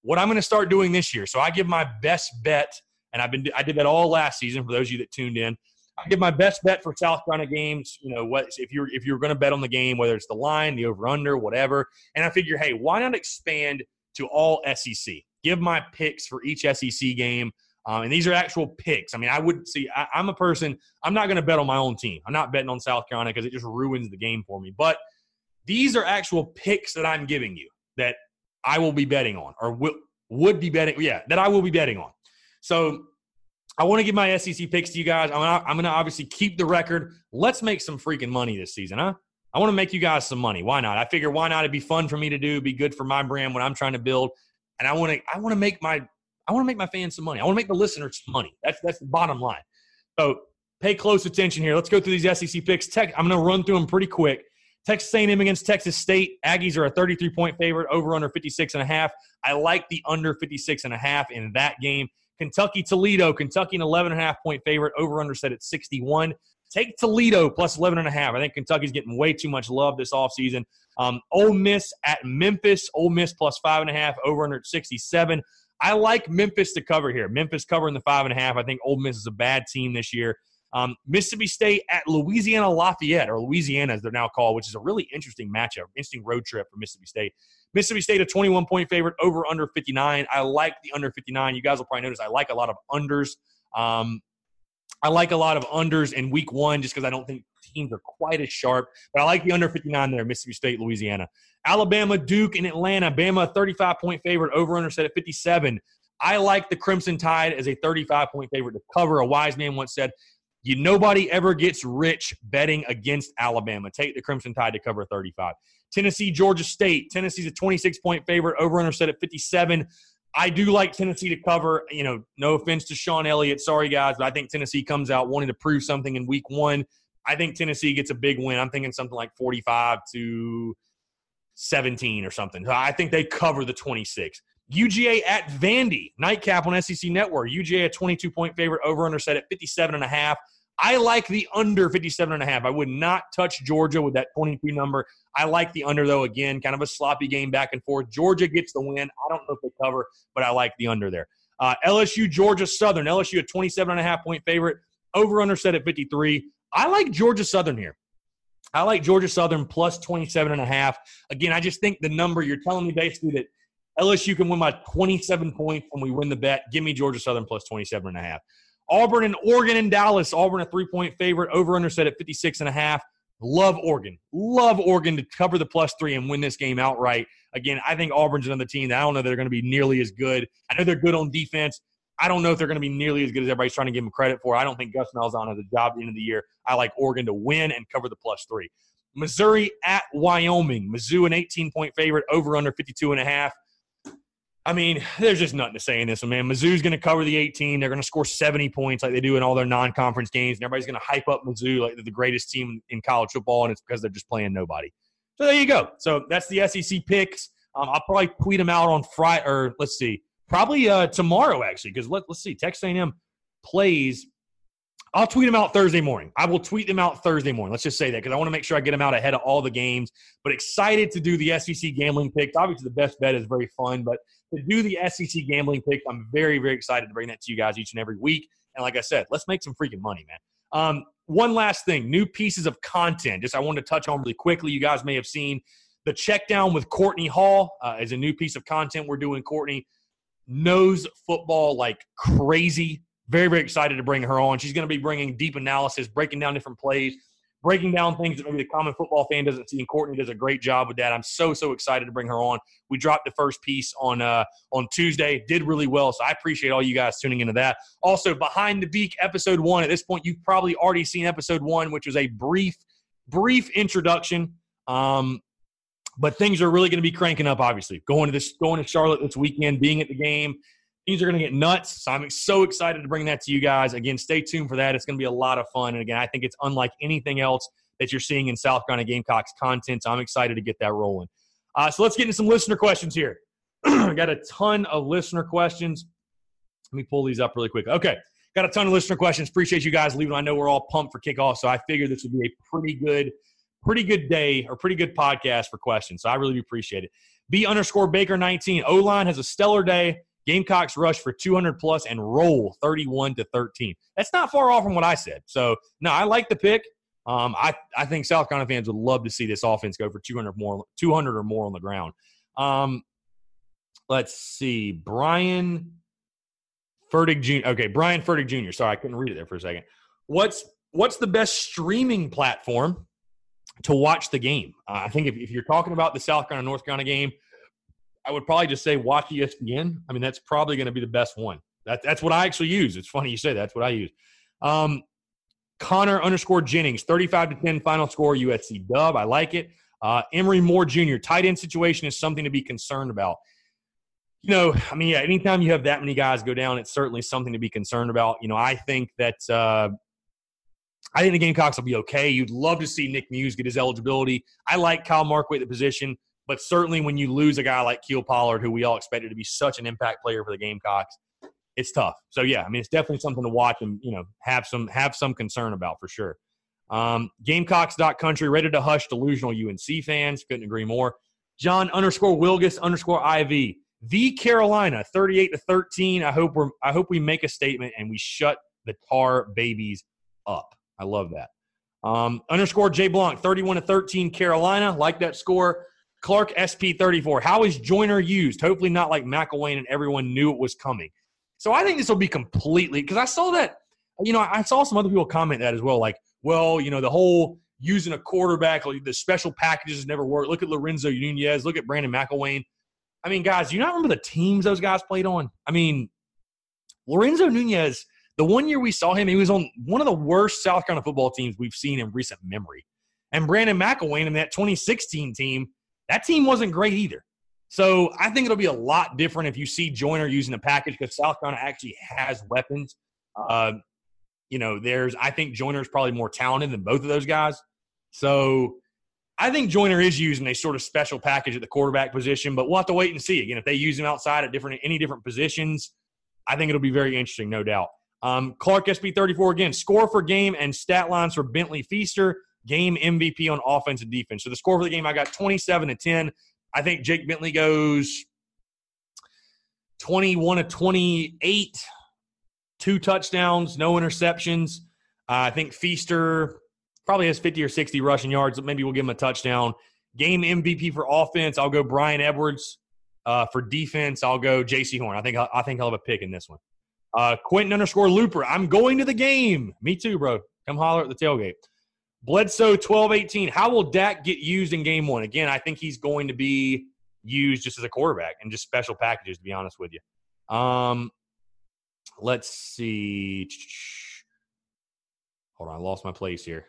what I'm going to start doing this year. So I give my best bet, and I did that all last season for those of you that tuned in. I give my best bet for South Carolina games, you know, what if you're going to bet on the game, whether it's the line, the over-under, whatever. And I figure, hey, why not expand to all SEC? Give my picks for each SEC game. And these are actual picks. I mean, I wouldn't see – I'm a person – I'm not going to bet on my own team. I'm not betting on South Carolina because it just ruins the game for me. But these are actual picks that I'm giving you that I will be betting on or would be betting – yeah, that I will be betting on. So – I want to give my SEC picks to you guys. I'm going to obviously keep the record. Let's make some freaking money this season, huh? I want to make you guys some money. Why not? I figure why not? It'd be fun for me to do, be good for my brand when I'm trying to build. And I want to make my fans some money. I want to make the listeners some money. That's the bottom line. So pay close attention here. Let's go through these SEC picks. I'm going to run through them pretty quick. Texas A&M against Texas State. Aggies are a 33-point favorite, over under 56.5. I like the under 56.5 in that game. Kentucky-Toledo. Kentucky an 11.5-point favorite, over under set at 61. Take Toledo plus 11.5. I think Kentucky's getting way too much love this offseason. Ole Miss at Memphis. Ole Miss plus 5.5, over under 67. I like Memphis to cover here. Memphis covering the 5.5. I think Ole Miss is a bad team this year. Mississippi State at Louisiana Lafayette, or Louisiana as they're now called, which is a really interesting matchup, interesting road trip for Mississippi State. Mississippi State a 21-point favorite, over under 59. I like the under 59. You guys will probably notice I like a lot of unders. I like a lot of unders in week one just because I don't think teams are quite as sharp. But I like the under 59 there, Mississippi State, Louisiana. Alabama, Duke, and Atlanta. Bama, 35-point favorite, over under set at 57. I like the Crimson Tide as a 35-point favorite to cover. A wise man once said, nobody ever gets rich betting against Alabama. Take the Crimson Tide to cover 35. Tennessee, Georgia State. Tennessee's a 26-point favorite, over-under set at 57. I do like Tennessee to cover. No offense to Sean Elliott. Sorry, guys, but I think Tennessee comes out wanting to prove something in week one. I think Tennessee gets a big win. I'm thinking something like 45-17 or something. So I think they cover the 26. UGA at Vandy. Nightcap on SEC Network. UGA a 22-point favorite, over-under set at 57.5. I like the under 57.5. I would not touch Georgia with that 22 number. I like the under, though, again, kind of a sloppy game back and forth. Georgia gets the win. I don't know if they cover, but I like the under there. LSU, Georgia Southern. LSU a 27.5-point favorite, over-under set at 53. I like Georgia Southern here. I like Georgia Southern plus 27.5. Again, I just think the number, you're telling me basically that LSU can win by 27 points when we win the bet. Give me Georgia Southern plus 27.5. Auburn and Oregon and Dallas. Auburn a 3-point favorite, over-under set at 56.5. Love Oregon. Love Oregon to cover the plus 3 and win this game outright. Again, I think Auburn's another team that I don't know they're going to be nearly as good. I know they're good on defense. I don't know if they're going to be nearly as good as everybody's trying to give them credit for. I don't think Gus Malzahn has a job at the end of the year. I like Oregon to win and cover the plus 3. Missouri at Wyoming. Mizzou an 18-point favorite, over-under 52.5. There's just nothing to say in this one, man. Mizzou's going to cover the 18. They're going to score 70 points like they do in all their non-conference games, and everybody's going to hype up Mizzou like they're the greatest team in college football, and it's because they're just playing nobody. So there you go. So that's the SEC picks. I'll probably tweet them out on Friday, or let's see, probably tomorrow actually, because let's see, Texas A&M plays. I'll tweet them out Thursday morning. I will tweet them out Thursday morning. Let's just say that because I want to make sure I get them out ahead of all the games. But excited to do the SEC gambling picks. Obviously, the best bet is very fun. But to do the SEC gambling picks, I'm very, very excited to bring that to you guys each and every week. And like I said, let's make some freaking money, man. One last thing, new pieces of content. I wanted to touch on really quickly. You guys may have seen the check down with Courtney Hall is a new piece of content we're doing. Courtney knows football like crazy. Very, very excited to bring her on. She's going to be bringing deep analysis, breaking down different plays, breaking down things that maybe the common football fan doesn't see, and Courtney does a great job with that. I'm so excited to bring her on. We dropped the first piece on Tuesday. Did really well, so I appreciate all you guys tuning into that. Also, Behind the Beak, Episode 1. At this point, you've probably already seen Episode 1, which was a brief introduction. But things are really going to be cranking up, obviously. Going to Charlotte this weekend, being at the game. These are going to get nuts, so I'm so excited to bring that to you guys. Again, stay tuned for that. It's going to be a lot of fun, and again, I think it's unlike anything else that you're seeing in South Carolina Gamecocks content, so I'm excited to get that rolling. So let's get into some listener questions here. Got a ton of listener questions. Let me pull these up really quick. Okay, got a ton of listener questions. Appreciate you guys leaving. I know we're all pumped for kickoff, so I figured this would be a pretty good day or pretty good podcast for questions, so I really appreciate it. B_Baker19, O-line has a stellar day. Gamecocks rush for 200-plus and roll 31-13. That's not far off from what I said. So, no, I like the pick. I think South Carolina fans would love to see this offense go for 200 or more on the ground. Let's see. Bryan Fertig Jr. Sorry, I couldn't read it there for a second. What's the best streaming platform to watch the game? I think if you're talking about the South Carolina-North Carolina game, I would probably just say watch ESPN. That's probably going to be the best one. That's what I actually use. It's funny you say that's what I use. Connor_Jennings, 35-10 final score, USC dub. I like it. Emory Moore Jr., tight end situation is something to be concerned about. You know, I mean, yeah, anytime you have that many guys go down, it's certainly something to be concerned about. You know, I think that I think the Gamecocks will be okay. You'd love to see Nick Muse get his eligibility. I like Kyle Markway at the position, but certainly when you lose a guy like Kiel Pollard, who we all expected to be such an impact player for the Gamecocks, it's tough. So, yeah, I mean, it's definitely something to watch and, you know, have some concern about for sure. Gamecocks.country, ready to hush delusional UNC fans. Couldn't agree more. John_Wilgus_IV. The Carolina, 38-13. I hope we make a statement and we shut the Tar Babies up. I love that. _J Blanc, 31-13. Carolina, like that score. Clark SP 34. How is Joyner used? Hopefully not like McElwain and everyone knew it was coming. So I think this will be completely, because I saw that. You know, I saw some other people comment that as well. Like, well, you know, the whole using a quarterback, the special packages never work. Look at Lorenzo Nunez. Look at Brandon McElwain. I mean, guys, do you not remember the teams those guys played on? I mean, Lorenzo Nunez, the one year we saw him, he was on one of the worst South Carolina football teams we've seen in recent memory. And Brandon McElwain in that 2016 team, that team wasn't great either. So I think it'll be a lot different if you see Joyner using the package because South Carolina actually has weapons. You know, I think Joyner's probably more talented than both of those guys. So I think Joyner is using a sort of special package at the quarterback position, but we'll have to wait and see. Again, if they use him outside at any different positions, I think it'll be very interesting, no doubt. Clark SB 34 again, score for game and stat lines for Bentley Feaster, game MVP on offense and defense. So the score for the game, I got 27-10. I think Jake Bentley goes 21-28, 2 touchdowns, no interceptions. I think Feaster probably has 50 or 60 rushing yards. Maybe we'll give him a touchdown. Game MVP for offense, I'll go Bryan Edwards. For defense, I'll go J.C. Horn. I think I'll have a pick in this one. Quentin_Looper, I'm going to the game. Me too, bro. Come holler at the tailgate. Bledsoe, 12-18. How will Dak get used in game one? Again, I think he's going to be used just as a quarterback and just special packages, to be honest with you. Let's see. Hold on, I lost my place here.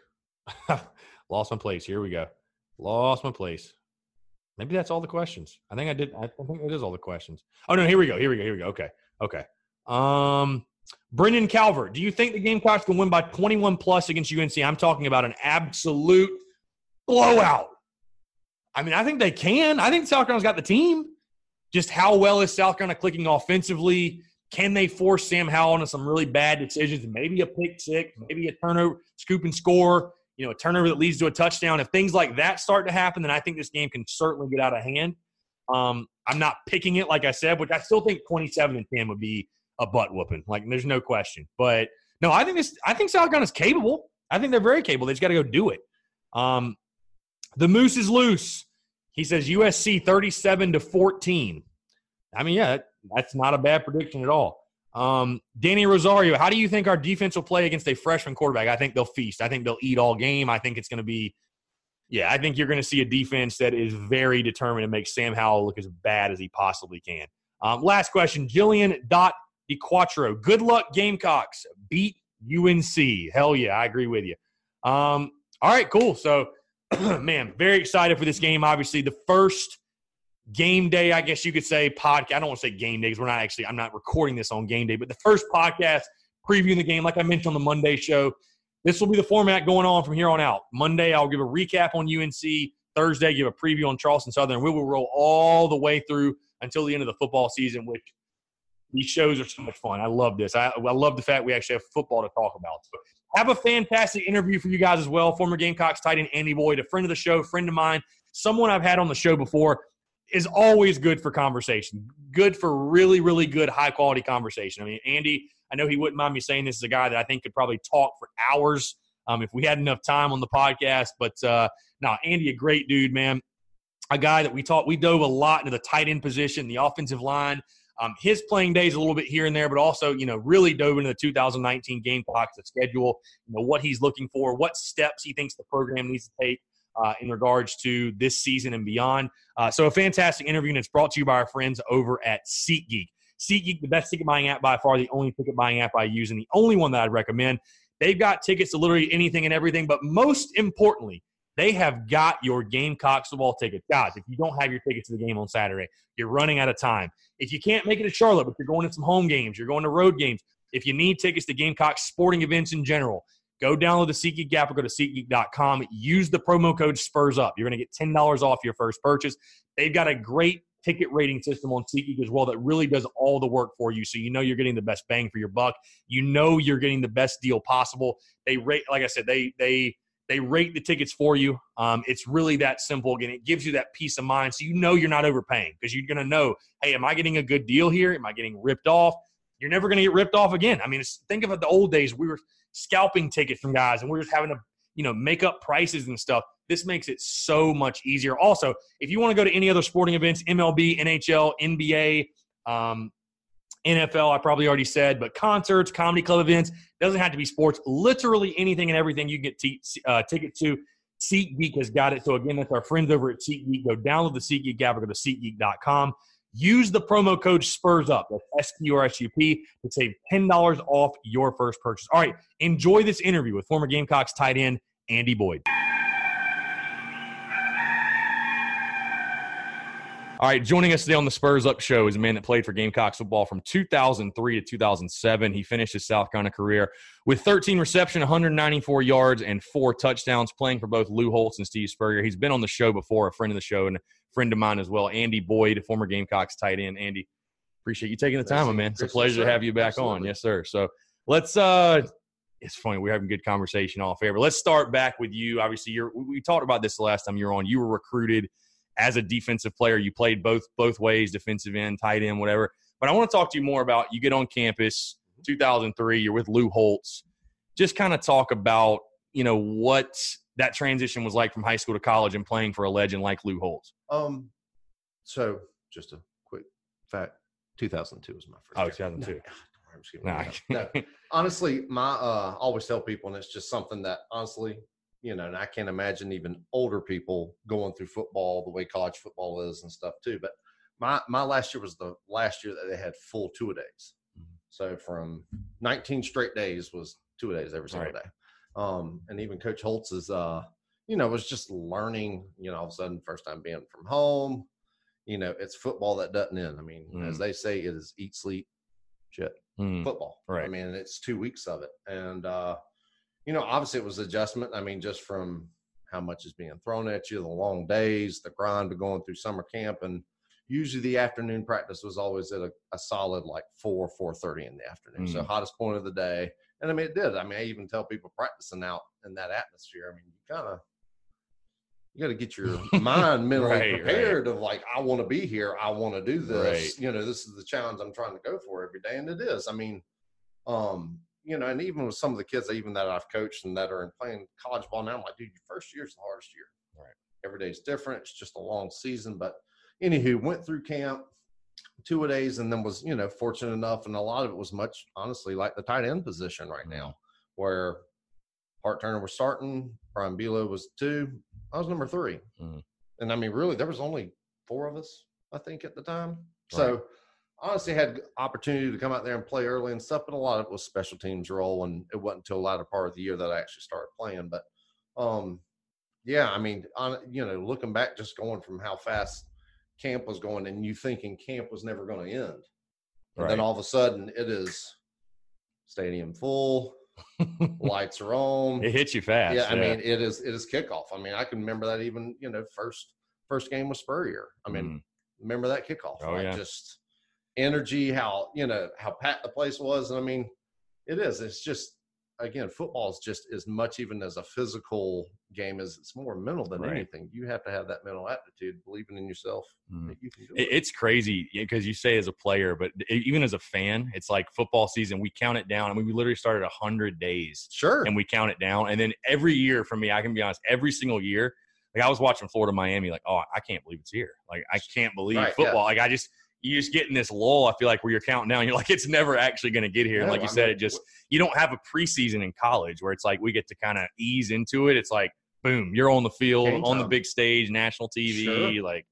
Here we go. Maybe that's all the questions. I think it is all the questions. Oh, no, here we go. Okay. Brendan Calvert, do you think the Gamecocks can win by 21+ against UNC? I'm talking about an absolute blowout. I mean, I think they can. I think South Carolina's got the team. Just how well is South Carolina clicking offensively? Can they force Sam Howell into some really bad decisions? Maybe a pick six, maybe a turnover, scoop and score, you know, a turnover that leads to a touchdown. If things like that start to happen, then I think this game can certainly get out of hand. I'm not picking it, like I said, which I still think 27-10 would be a butt whooping. Like, there's no question. But, no, I think South Carolina's capable. I think they're very capable. They just got to go do it. The Moose is loose. He says USC 37-14. I mean, yeah, that's not a bad prediction at all. Danny Rosario, how do you think our defense will play against a freshman quarterback? I think they'll feast. I think they'll eat all game. I think it's going to be – yeah, I think you're going to see a defense that is very determined to make Sam Howell look as bad as he possibly can. Last question, Jillian.DeQuattro. Good luck, Gamecocks. Beat UNC. Hell yeah, I agree with you. All right, cool. So, man, very excited for this game. Obviously, the first – game day, I guess you could say, podcast. I don't want to say game day because I'm not recording this on game day, but the first podcast previewing the game, like I mentioned on the Monday show, this will be the format going on from here on out. Monday, I'll give a recap on UNC. Thursday, give a preview on Charleston Southern. We will roll all the way through until the end of the football season, which these shows are so much fun. I love this. I love the fact we actually have football to talk about. So have a fantastic interview for you guys as well. Former Gamecocks tight end Andy Boyd, a friend of the show, friend of mine, someone I've had on the show before, is always good for conversation, good for really, really good, high-quality conversation. I mean, Andy, I know he wouldn't mind me saying this, is a guy that I think could probably talk for hours if we had enough time on the podcast. But, Andy, a great dude, man, a guy that we dove a lot into the tight end position, the offensive line. His playing days a little bit here and there, but also, you know, really dove into the 2019 Gamecocks, the schedule, you know, what he's looking for, what steps he thinks the program needs to take in regards to this season and beyond. So a fantastic interview, and it's brought to you by our friends over at SeatGeek. SeatGeek, the best ticket buying app by far, the only ticket buying app I use, and the only one that I'd recommend. They've got tickets to literally anything and everything, but most importantly, they have got your Gamecocks football tickets. Guys, if you don't have your tickets to the game on Saturday, you're running out of time. If you can't make it to Charlotte, but you're going to some home games, you're going to road games, if you need tickets to Gamecocks sporting events in general, go download the SeatGeek app or go to SeatGeek.com. Use the promo code SPURSUP. You're going to get $10 off your first purchase. They've got a great ticket rating system on SeatGeek as well that really does all the work for you, so you know you're getting the best bang for your buck. You know you're getting the best deal possible. They rate, like I said, they rate the tickets for you. It's really that simple. Again, it gives you that peace of mind, so you know you're not overpaying because you're going to know, hey, am I getting a good deal here? Am I getting ripped off? You're never going to get ripped off again. I mean, think about the old days. We were scalping tickets from guys, and we're just having to, make up prices and stuff. This makes it so much easier. Also, if you want to go to any other sporting events, MLB, NHL, NBA, NFL, I probably already said, but concerts, comedy club events, doesn't have to be sports. Literally anything and everything you can get tickets to, SeatGeek has got it. So, again, that's our friends over at SeatGeek. Go download the SeatGeek app or go to SeatGeek.com. Use the promo code SPURSUP, that's S-P-U-R-S-U-P, to save $10 off your first purchase. All right, enjoy this interview with former Gamecocks tight end Andy Boyd. All right, joining us today on the Spurs Up Show is a man that played for Gamecocks football from 2003 to 2007. He finished his South Carolina career with 13 reception, 194 yards, and 4 touchdowns, playing for both Lou Holtz and Steve Spurrier. He's been on the show before, a friend of the show and a friend of mine as well, Andy Boyd, former Gamecocks tight end. Andy, appreciate you taking the time, my man. It's a pleasure to have you back on. Yes, sir. So let's it's funny, we're having good conversation off air, but let's start back with you. Obviously, we talked about this the last time you were on. You were recruited as a defensive player. You played both ways, defensive end, tight end, whatever. But I want to talk to you more about, you get on campus, 2003, you're with Lou Holtz. Just kind of talk about, what that transition was like from high school to college and playing for a legend like Lou Holtz. So just a quick fact, 2002 was my first. Oh, 2002. No. Honestly, my always tell people, and it's just something that honestly, and I can't imagine even older people going through football the way college football is and stuff too. But my last year was the last year that they had full two-a-days. Mm-hmm. So from 19 straight days was two-a-days every single day. And even Coach Holtz is, was just learning, all of a sudden, first time being from home, it's football that doesn't end. I mean, as they say, it is eat, sleep, shit, football. Right. I mean, it's 2 weeks of it. And, obviously it was adjustment. I mean, just from how much is being thrown at you, the long days, the grind of going through summer camp. And usually the afternoon practice was always at a solid 4:30 in the afternoon. So hottest point of the day. And I mean, it did. I mean, I even tell people practicing out in that atmosphere. I mean, you got to get your mind mentally prepared of I want to be here. I want to do this. Right. This is the challenge I'm trying to go for every day. And it is. I mean, and even with some of the kids that I've coached and that are playing college ball now, I'm like, dude, your first year's the hardest year. Right. Every day's different. It's just a long season. But anywho, went through camp, two-a-days, and then was, fortunate enough. And a lot of it was much, honestly, like the tight end position right now, where Hart Turner was starting, Brian Bilo was 2. I was number 3. Mm-hmm. And I mean, really, there was only 4 of us, I think, at the time. Right. So honestly, had opportunity to come out there and play early and stuff, but a lot of it was special teams role, and it wasn't until the latter part of the year that I actually started playing. But, looking back, just going from how fast camp was going and you thinking camp was never going to end. And then all of a sudden it is stadium full, lights are on. It hits you fast. Yeah, I mean, it is kickoff. I mean, I can remember that even, first game with Spurrier. I mean, remember that kickoff. Oh, just – energy, how packed the place was. And I mean, it's just, again, football is just as much even as a physical game as it's more mental than anything. You have to have that mental aptitude, believing in yourself that you can do it. It's crazy because you say as a player, but even as a fan, it's like football season, we count it down. I mean, we literally started 100 days. Sure. And we count it down. And then every year for me, I can be honest, every single year, I was watching Florida, Miami, I can't believe it's here. I can't believe football. Yeah. You just get in this lull, I feel like, where you're counting down. You're like, it's never actually going to get here. No, like you said, you don't have a preseason in college where it's like we get to kind of ease into it. It's like, boom, you're on the field, on the big stage, national TV. Sure. Getting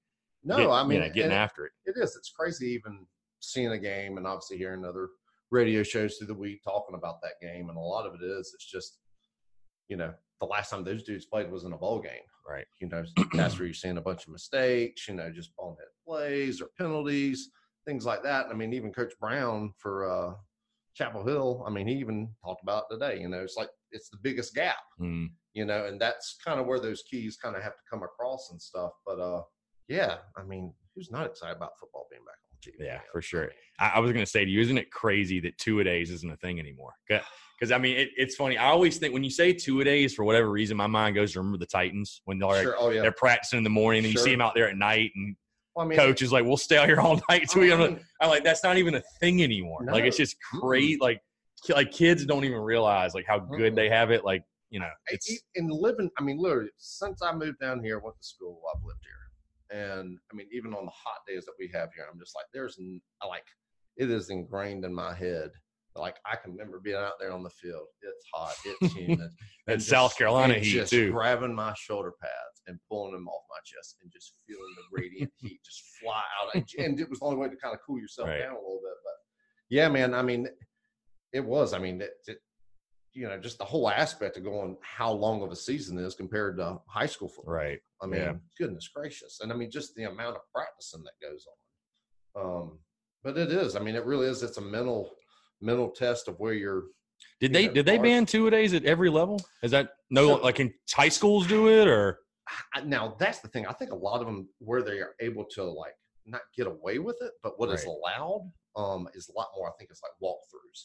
after it. It is. It's crazy even seeing a game and obviously hearing other radio shows through the week talking about that game. And a lot of it is, it's just, you know, the last time those dudes played was in a bowl game. Right. You know, that's where you're seeing a bunch of mistakes, you know, just bonehead plays or penalties, things like that. I mean, even Coach Brown for Chapel Hill, I mean, he even talked about it today, you know, it's like, it's the biggest gap, you know, and that's kind of where those keys kind of have to come across and stuff. But yeah, I mean, who's not excited about football being back on TV? Yeah, for sure. I was going to say to you, isn't it crazy that two-a-days isn't a thing anymore? Because, I mean, it's funny. I always think when you say two-a-days, for whatever reason, my mind goes to remember the Titans when they're, sure. They're practicing in the morning and you see them out there at night and well, I mean, coach is like, we'll stay out here all night. I'm like, that's not even a thing anymore. No. Like, it's just crazy. Like kids don't even realize like how good they have it. Like, you know, it's – and living – I mean, literally, since I moved down here, went to school, I've lived here. And I mean, even on the hot days that we have here, I'm just like, it is ingrained in my head. Like I can remember being out there on the field. It's hot, it's humid. And South Carolina heat just too. Grabbing my shoulder pads and pulling them off my chest and just feeling the radiant heat just fly out. And it was the only way to kind of cool yourself down a little bit. But yeah, man, I mean, it was, I mean, you know, just the whole aspect of going how long of a season is compared to high school football. Right. I mean, goodness gracious. And I mean, just the amount of practicing that goes on. But it is, I mean, it really is. It's a mental test of where you're. Did they ban two-a-days at every level? Is that like in high schools do it or? Now that's the thing. I think a lot of them where they are able to like not get away with it, but what is allowed is a lot more. I think it's like walkthroughs.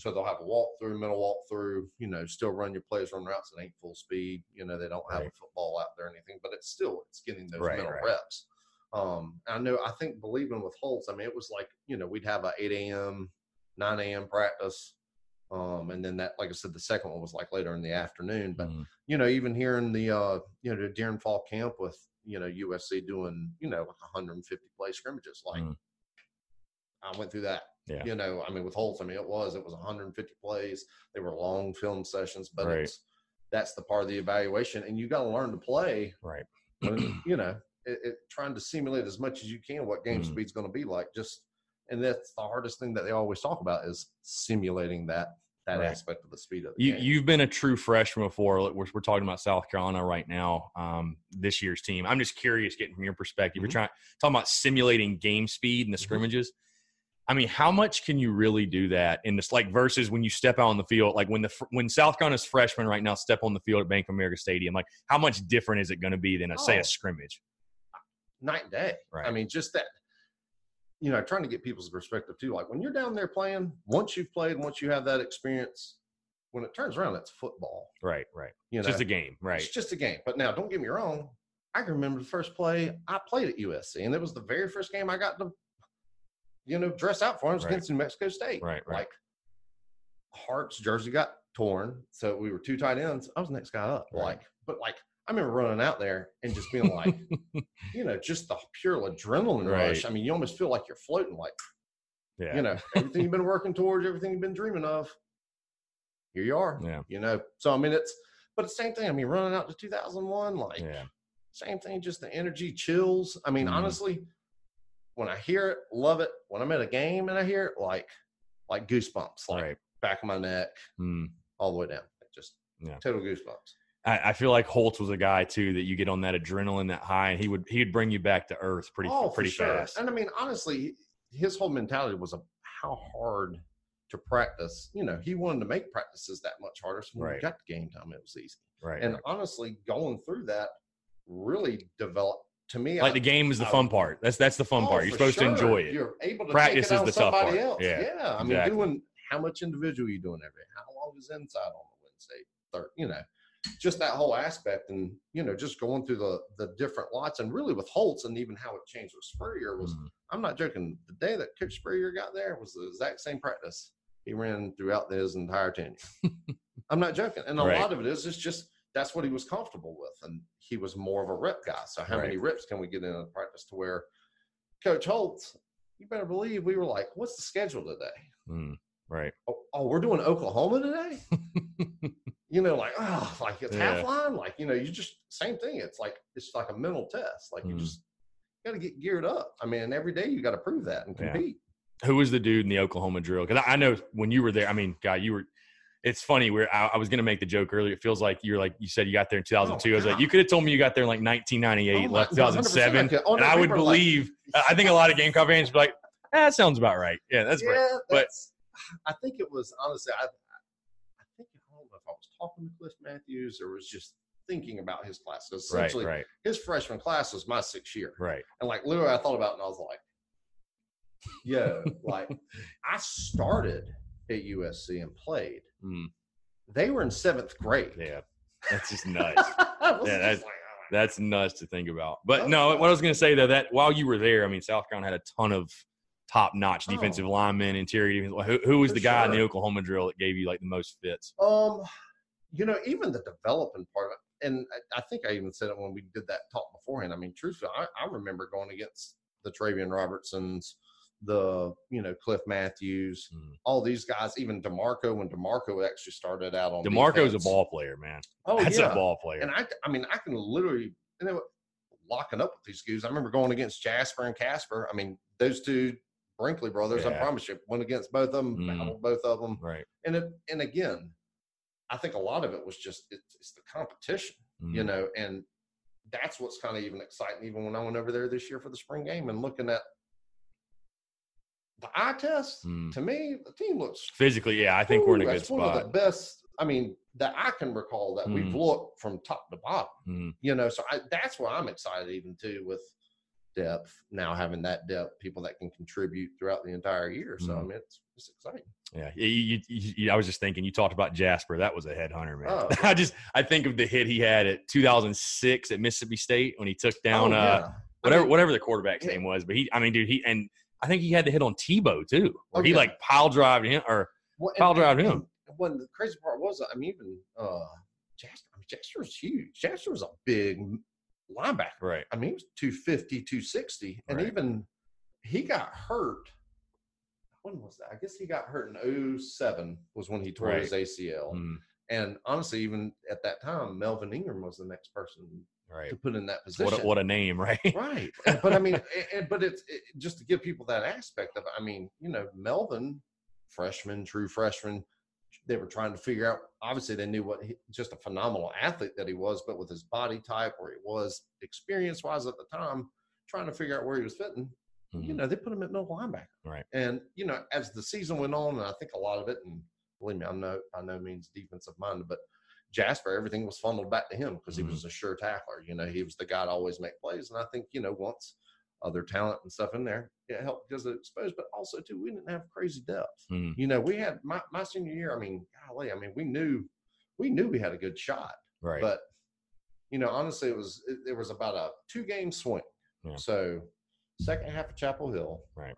So they'll have a walkthrough, middle walkthrough, you know, still run your plays, run routes at ain't full speed. You know, they don't have a football out there or anything, but it's getting those middle reps. I think believing with Holtz, I mean, it was like, you know, we'd have a 8 a.m., 9 a.m. practice. And then that, like I said, the second one was like later in the afternoon, but you know, even here in the, you know, during fall camp with, you know, USC doing, you know, like 150 play scrimmages, like I went through that, you know, I mean, with Holtz, I mean, it was 150 plays. They were long film sessions, but that's the part of the evaluation and you got to learn to play, right? You know, trying to simulate as much as you can, what game speed's going to be like, and that's the hardest thing that they always talk about is simulating that aspect of the speed of the game. You've been a true freshman before. We're talking about South Carolina right now, this year's team. I'm just curious, getting from your perspective, you're talking about simulating game speed and the scrimmages. I mean, how much can you really do that in this, like, versus when you step out on the field, like when South Carolina's freshmen right now step on the field at Bank of America Stadium, like how much different is it going to be than, say, a scrimmage? Night and day. Right. I mean, just that. You know, trying to get people's perspective too. Like when you're down there playing, once you've played, once you have that experience, when it turns around, it's football. Right, right. You know, just a game, right? It's just a game. But now, don't get me wrong. I can remember the first play I played at USC, and it was the very first game I got to, you know, dress out for. It was against New Mexico State. Right, right. Like Hart's jersey got torn, so we were two tight ends. I was the next guy up. Right. I remember running out there and just being like, you know, just the pure adrenaline rush. I mean, you almost feel like you're floating, like, you know, everything you've been working towards, everything you've been dreaming of, here you are, you know? So, I mean, but it's the same thing. I mean, running out to 2001, like same thing, just the energy, chills. I mean, honestly, when I hear it, love it. When I'm at a game and I hear it, like goosebumps, like back of my neck, all the way down, just total goosebumps. I feel like Holtz was a guy too that you get on that adrenaline, that high, and he'd bring you back to earth pretty fast. And I mean, honestly, his whole mentality was how hard to practice. You know, he wanted to make practices that much harder. So when we got to game time, it was easy. Right. And honestly, going through that really developed to me. Like the game is the fun part. That's the fun part. You're supposed to enjoy it. You're able to practice take it out is the tough part. Else. Yeah. I mean, doing how much individual you doing every day? How long is inside on a Wednesday? Third, you know. Just that whole aspect and, you know, just going through the different lots and really with Holtz and even how it changed with Spurrier was, I'm not joking, the day that Coach Spurrier got there was the exact same practice he ran throughout his entire tenure. I'm not joking. And a lot of it is just that's what he was comfortable with. And he was more of a rep guy. So how many reps can we get in a practice to where Coach Holtz, you better believe we were like, what's the schedule today? Right. Oh, we're doing Oklahoma today? You know, it's half line. Like, you know, you just – same thing. It's like a mental test. Like, you just got to get geared up. I mean, every day you got to prove that and compete. who was the dude in the Oklahoma drill? Because I know when you were there, I mean, God, you were – it's funny. I was going to make the joke earlier. It feels like you're like – you said you got there in 2002. I was like, you could have told me you got there in like 1998, like 2007. And I would believe – I think a lot of Gamecock fans would be like, that sounds about right. Yeah, that's great. But I think it was – honestly, I don't know if I was talking to Cliff Matthews or was just thinking about his classes. Essentially, right. His freshman class was my 6th year. Right. And like literally I thought about it and I was like, yo, like I started at USC and played. Mm. They were in 7th grade. Yeah, that's just nuts. That's nuts to think about. But no, what I was going to say though, that while you were there, I mean, South Carolina had a ton of top-notch defensive linemen, interior. Who was the guy in the Oklahoma drill that gave you like the most fits? You know, even the developing part of it, and I think I even said it when we did that talk beforehand. I mean, truthfully, I remember going against the Travian Robertsons, the, you know, Cliff Matthews, all these guys, even DeMarco, when DeMarco actually started out on DeMarco's defense. A ball player, man. Oh, that's a ball player. And I mean, I can literally, you know, locking up with these dudes. I remember going against Jasper and Casper. I mean, those two Brinkley brothers, I promise you, went against both of them, battled both of them. Right. And again, I think a lot of it was just it's the competition, you know, and that's what's kind of even exciting, even when I went over there this year for the spring game and looking at the eye test, to me, the team looks physically, I think we're in a good spot. One of the best, I mean, that I can recall that we've looked from top to bottom, you know, so that's why I'm excited even too with depth, now having that depth, people that can contribute throughout the entire year. So, I mean, it's exciting. Yeah. I was just thinking, you talked about Jasper. That was a headhunter, man. Oh, yeah. I think of the hit he had at 2006 at Mississippi State when he took down whatever the quarterback's name was. But he, I think he had the hit on Tebow too. Where he like pile-drived him. When the crazy part was, I mean, even Jasper was huge. Jasper was a big linebacker. Right. I mean, he was 250, 260. And even he got hurt. When was that? I guess he got hurt in 2007 was when he tore his ACL. And honestly, even at that time, Melvin Ingram was the next person to put in that position. What a name, right? Right. But I mean, but it's just to give people that aspect of, I mean, you know, Melvin, true freshman, they were trying to figure out, obviously they knew just a phenomenal athlete that he was, but with his body type, where he was experience-wise at the time, trying to figure out where he was fitting. You know, they put him at middle linebacker. Right. And, you know, as the season went on, and I think a lot of it, and believe me, I know means defensive minded, but Jasper, everything was funneled back to him because he was a sure tackler. You know, he was the guy to always make plays. And I think, you know, once other talent and stuff in there, it helped because it exposed, but also, too, we didn't have crazy depth. You know, we had my senior year, I mean, golly, I mean, we knew we had a good shot. Right. But, you know, honestly, it was about a 2-game swing. Yeah. So, second half of Chapel Hill. Right.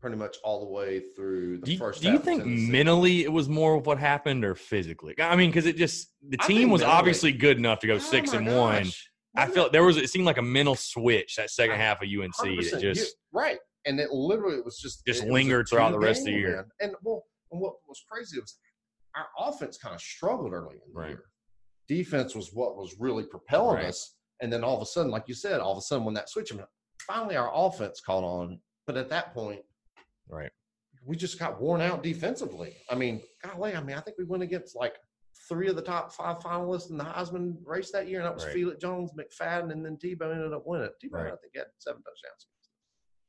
Pretty much all the way through the first half. Do you think mentally it was more of what happened or physically? I mean, because it just – the team was obviously good enough to go 6-1. I felt there was – it seemed like a mental switch that second half of UNC. That just – right. And it literally was just – just lingered throughout the rest of the year. And, well, what was crazy was our offense kind of struggled early in the year. Defense was what was really propelling us. And then all of a sudden, like you said, when that switch – finally, our offense caught on, but at that point, we just got worn out defensively. I mean, I think we went against like 3 of the top 5 finalists in the Heisman race that year, and that was Felix Jones, McFadden, and then Tebow ended up winning. Tebow, I think, had 7 touchdowns.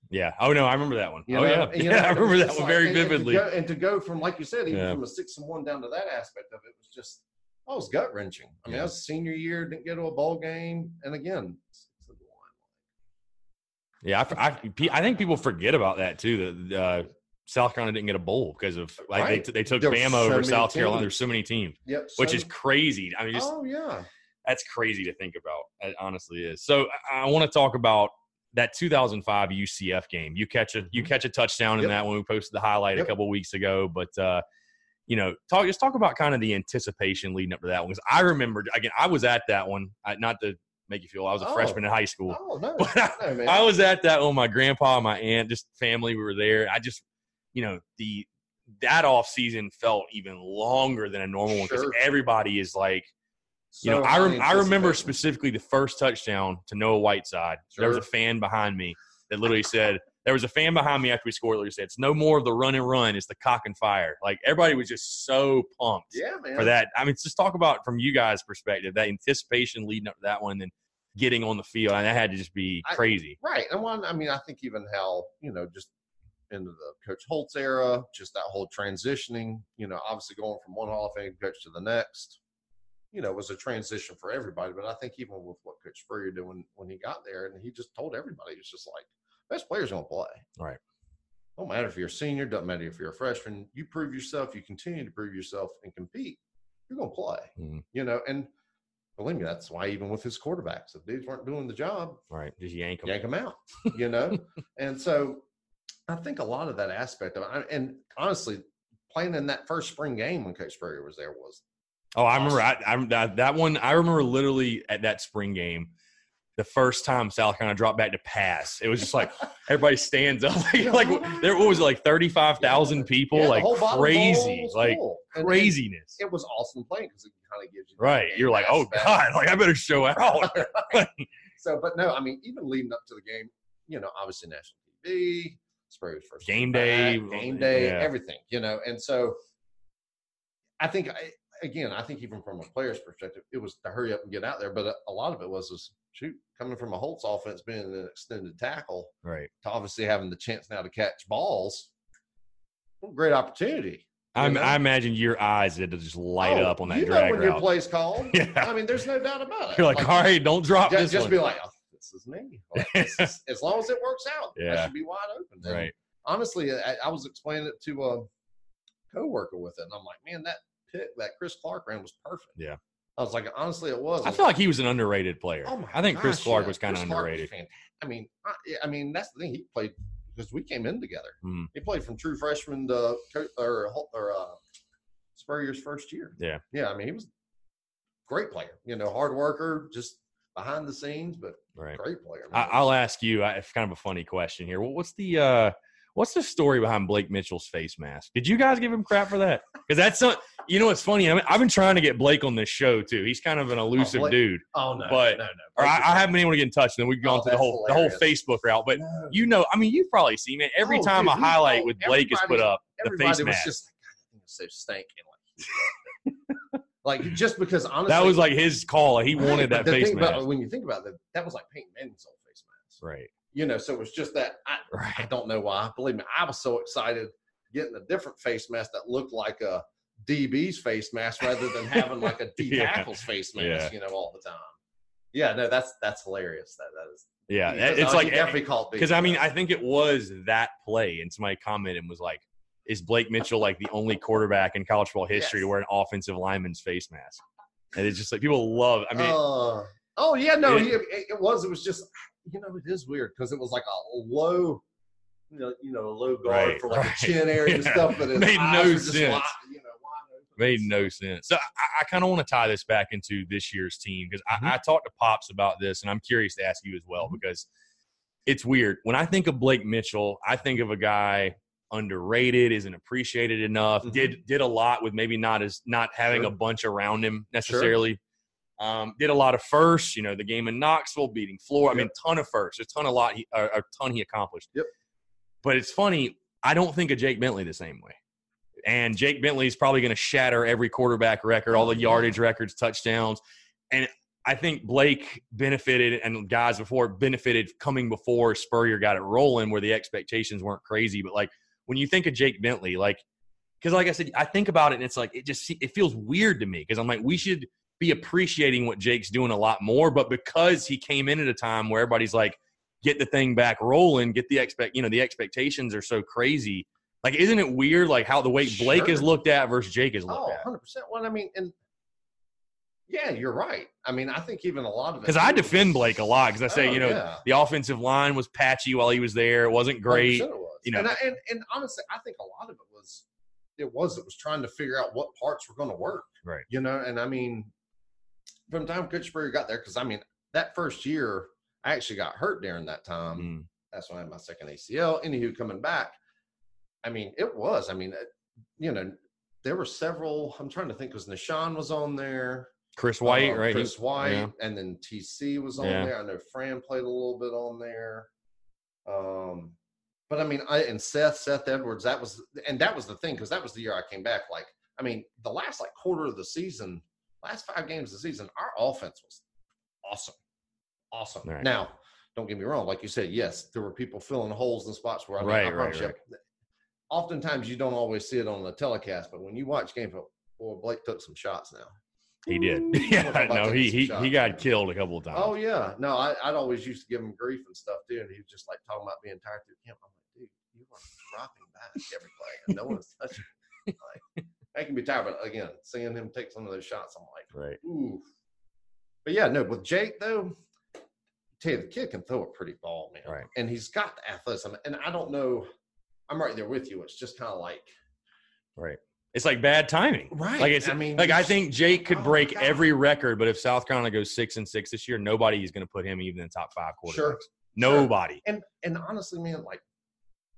Yeah. Oh no, I remember that one. I remember that one very vividly. And to go from, like you said, even from a 6-1 down to that aspect of it was just, it was gut wrenching. I mean, that was senior year, didn't get to a bowl game, and again. Yeah, I think people forget about that too. That South Carolina didn't get a bowl because of they took Bama over South Carolina. There's so many teams, which is crazy. I mean, that's crazy to think about. It honestly is. So I want to talk about that 2005 UCF game. You catch a touchdown in that when we posted the highlight a couple of weeks ago. But you know, talk about kind of the anticipation leading up to that one, because I remember again I was at that one. Not to make you feel I was a freshman in high school. Oh, no, man. I was at that one. My grandpa and my aunt, just family, we were there. I just, you know, that off season felt even longer than a normal one because everybody is like, so you know, I remember specifically the first touchdown to Noah Whiteside. There was a fan behind me that literally said, There was a fan behind me after we scored. Like I said, it's no more of the run and run. It's the cock and fire. Like, everybody was just so pumped for that. I mean, just talk about, from you guys' perspective, that anticipation leading up to that one and then getting on the field. And that had to just be crazy. Right. And one, I mean, I think even how, you know, just into the Coach Holtz era, just that whole transitioning, you know, obviously going from one Hall of Fame coach to the next, you know, was a transition for everybody. But I think even with what Coach Spurrier did when he got there, and he just told everybody, it's just like, best player's going to play. Right. Don't matter if you're a senior, doesn't matter if you're a freshman, you prove yourself, you continue to prove yourself and compete, you're going to play. Mm-hmm. You know, and believe me, that's why even with his quarterbacks, if dudes weren't doing the job, right, just yank them out, you know? And so I think a lot of that aspect of it, and honestly, playing in that first spring game when Coach Spurrier was there was awesome. I remember that one. I remember literally at that spring game, the first time South Carolina dropped back to pass, it was just like everybody stands up. Like there was like 35,000 people, like crazy, like craziness. It was awesome playing because it kind of gives you You're like, oh God, like I better show out. So, but no, I mean, even leading up to the game, you know, obviously national TV, Spurrier's first game day, everything, you know, and so I think I think even from a player's perspective, it was to hurry up and get out there. But a lot of it was shoot, coming from a Holtz offense, being an extended tackle, right, to obviously having the chance now to catch balls. What a great opportunity. I imagine your eyes had to just light up on that drag route. You know when your play's called. Yeah. I mean, there's no doubt about it. You're like all right, don't drop this one. Just be like, oh, this is me. Like, as long as it works out, I should be wide open. And right. Honestly, I was explaining it to a coworker with it, and I'm like, man, that pick that Chris Clark ran was perfect. Yeah. I was like, honestly, it was. I feel like he was an underrated player. I think Chris Clark was kind of underrated. I mean, that's the thing. He played because we came in together. Mm. He played from true freshman to Spurrier's first year. Yeah. Yeah. I mean, he was a great player, you know, hard worker, just behind the scenes, but great player. I'll ask you, it's kind of a funny question here. What's the story behind Blake Mitchell's face mask? Did you guys give him crap for that? Because that's not, you know, it's funny. I mean, I've been trying to get Blake on this show too. He's kind of an elusive dude. Oh no. Or I haven't been able to get in touch. Then we've gone through the whole Facebook route. But you know, I mean, you've probably seen it every time a highlight with Blake is put up. The face mask. Just so stanky. Like just because honestly, that was like his call. He wanted that face mask. But when you think about that, that was like Peyton Manning's old face mask. Right. You know, so it was just that I don't know why. Believe me, I was so excited getting a different face mask that looked like a DB's face mask rather than having like a D tackle's face mask, you know, all the time. Yeah, no, that's hilarious. That is. Yeah, it's like every call. Because, I mean, I think it was that play, and somebody commented and was like, is Blake Mitchell like the only quarterback in college football history to wear an offensive lineman's face mask? And it's just like people love it. I mean, it was just – you know, it is weird because it was like a low, you know, a low guard for like a chin area and stuff. But it made no sense. So I kind of want to tie this back into this year's team because I talked to Pops about this, and I'm curious to ask you as well because it's weird. When I think of Blake Mitchell, I think of a guy underrated, isn't appreciated enough, did a lot with maybe not having a bunch around him necessarily. Sure. Did a lot of firsts, you know, the game in Knoxville, beating Florida. I mean, ton of firsts, a ton he accomplished. Yep. But it's funny, I don't think of Jake Bentley the same way. And Jake Bentley is probably going to shatter every quarterback record, all the yardage records, touchdowns. And I think Blake benefited and guys before benefited coming before Spurrier got it rolling where the expectations weren't crazy. But, like, when you think of Jake Bentley, like – because, like I said, I think about it and it's like it feels weird to me because I'm like, we should – be appreciating what Jake's doing a lot more, but because he came in at a time where everybody's like, get the thing back rolling, get the the expectations are so crazy. Like, isn't it weird? Like how the way Blake is looked at versus Jake is looked at. 100%. Well, I mean, and yeah, you're right. I mean, I think even a lot of it. Cause I defend Blake a lot. Cause I say, the offensive line was patchy while he was there. It wasn't great. It was. You know, and honestly, I think a lot of it was trying to figure out what parts were going to work. Right. You know? And I mean, from the time Coach Spurrier got there, because, I mean, that first year, I actually got hurt during that time. Mm. That's when I had my second ACL. Anywho, coming back, I mean, it was. I mean, you know, there were several – I'm trying to think because Nishan was on there. Chris White, right? Chris White. Yeah. And then TC was on there. I know Fran played a little bit on there. But I mean, Seth Edwards, that was the thing, because that was the year I came back. Like, I mean, the last like quarter of the season, last 5 games of the season, our offense was awesome. Right. Now, don't get me wrong. Like you said, yes, there were people filling holes in spots where I promise you, oftentimes you don't always see it on the telecast, but when you watch game, boy, Blake took some shots now. He did. Yeah, no, he got killed a couple of times. Oh, yeah. No, I'd always used to give him grief and stuff, too, and he was just, like, talking about being tired through camp. I'm like, dude, you are dropping back every play, and no one's touching him. Like, I can be tired, but, again, seeing him take some of those shots, I'm like, right. Ooh. But, yeah, no, with Jake, though, I tell you, the kid can throw a pretty ball, man. Right. And he's got the athleticism, and I don't know. I'm right there with you. It's just kind of like – right. It's like bad timing. Right. Like, it's, I mean, like I think Jake could break every record, but if South Carolina goes 6-6 this year, nobody is going to put him even in the top 5 quarterbacks. Sure. Nobody. Sure. And honestly, man, like,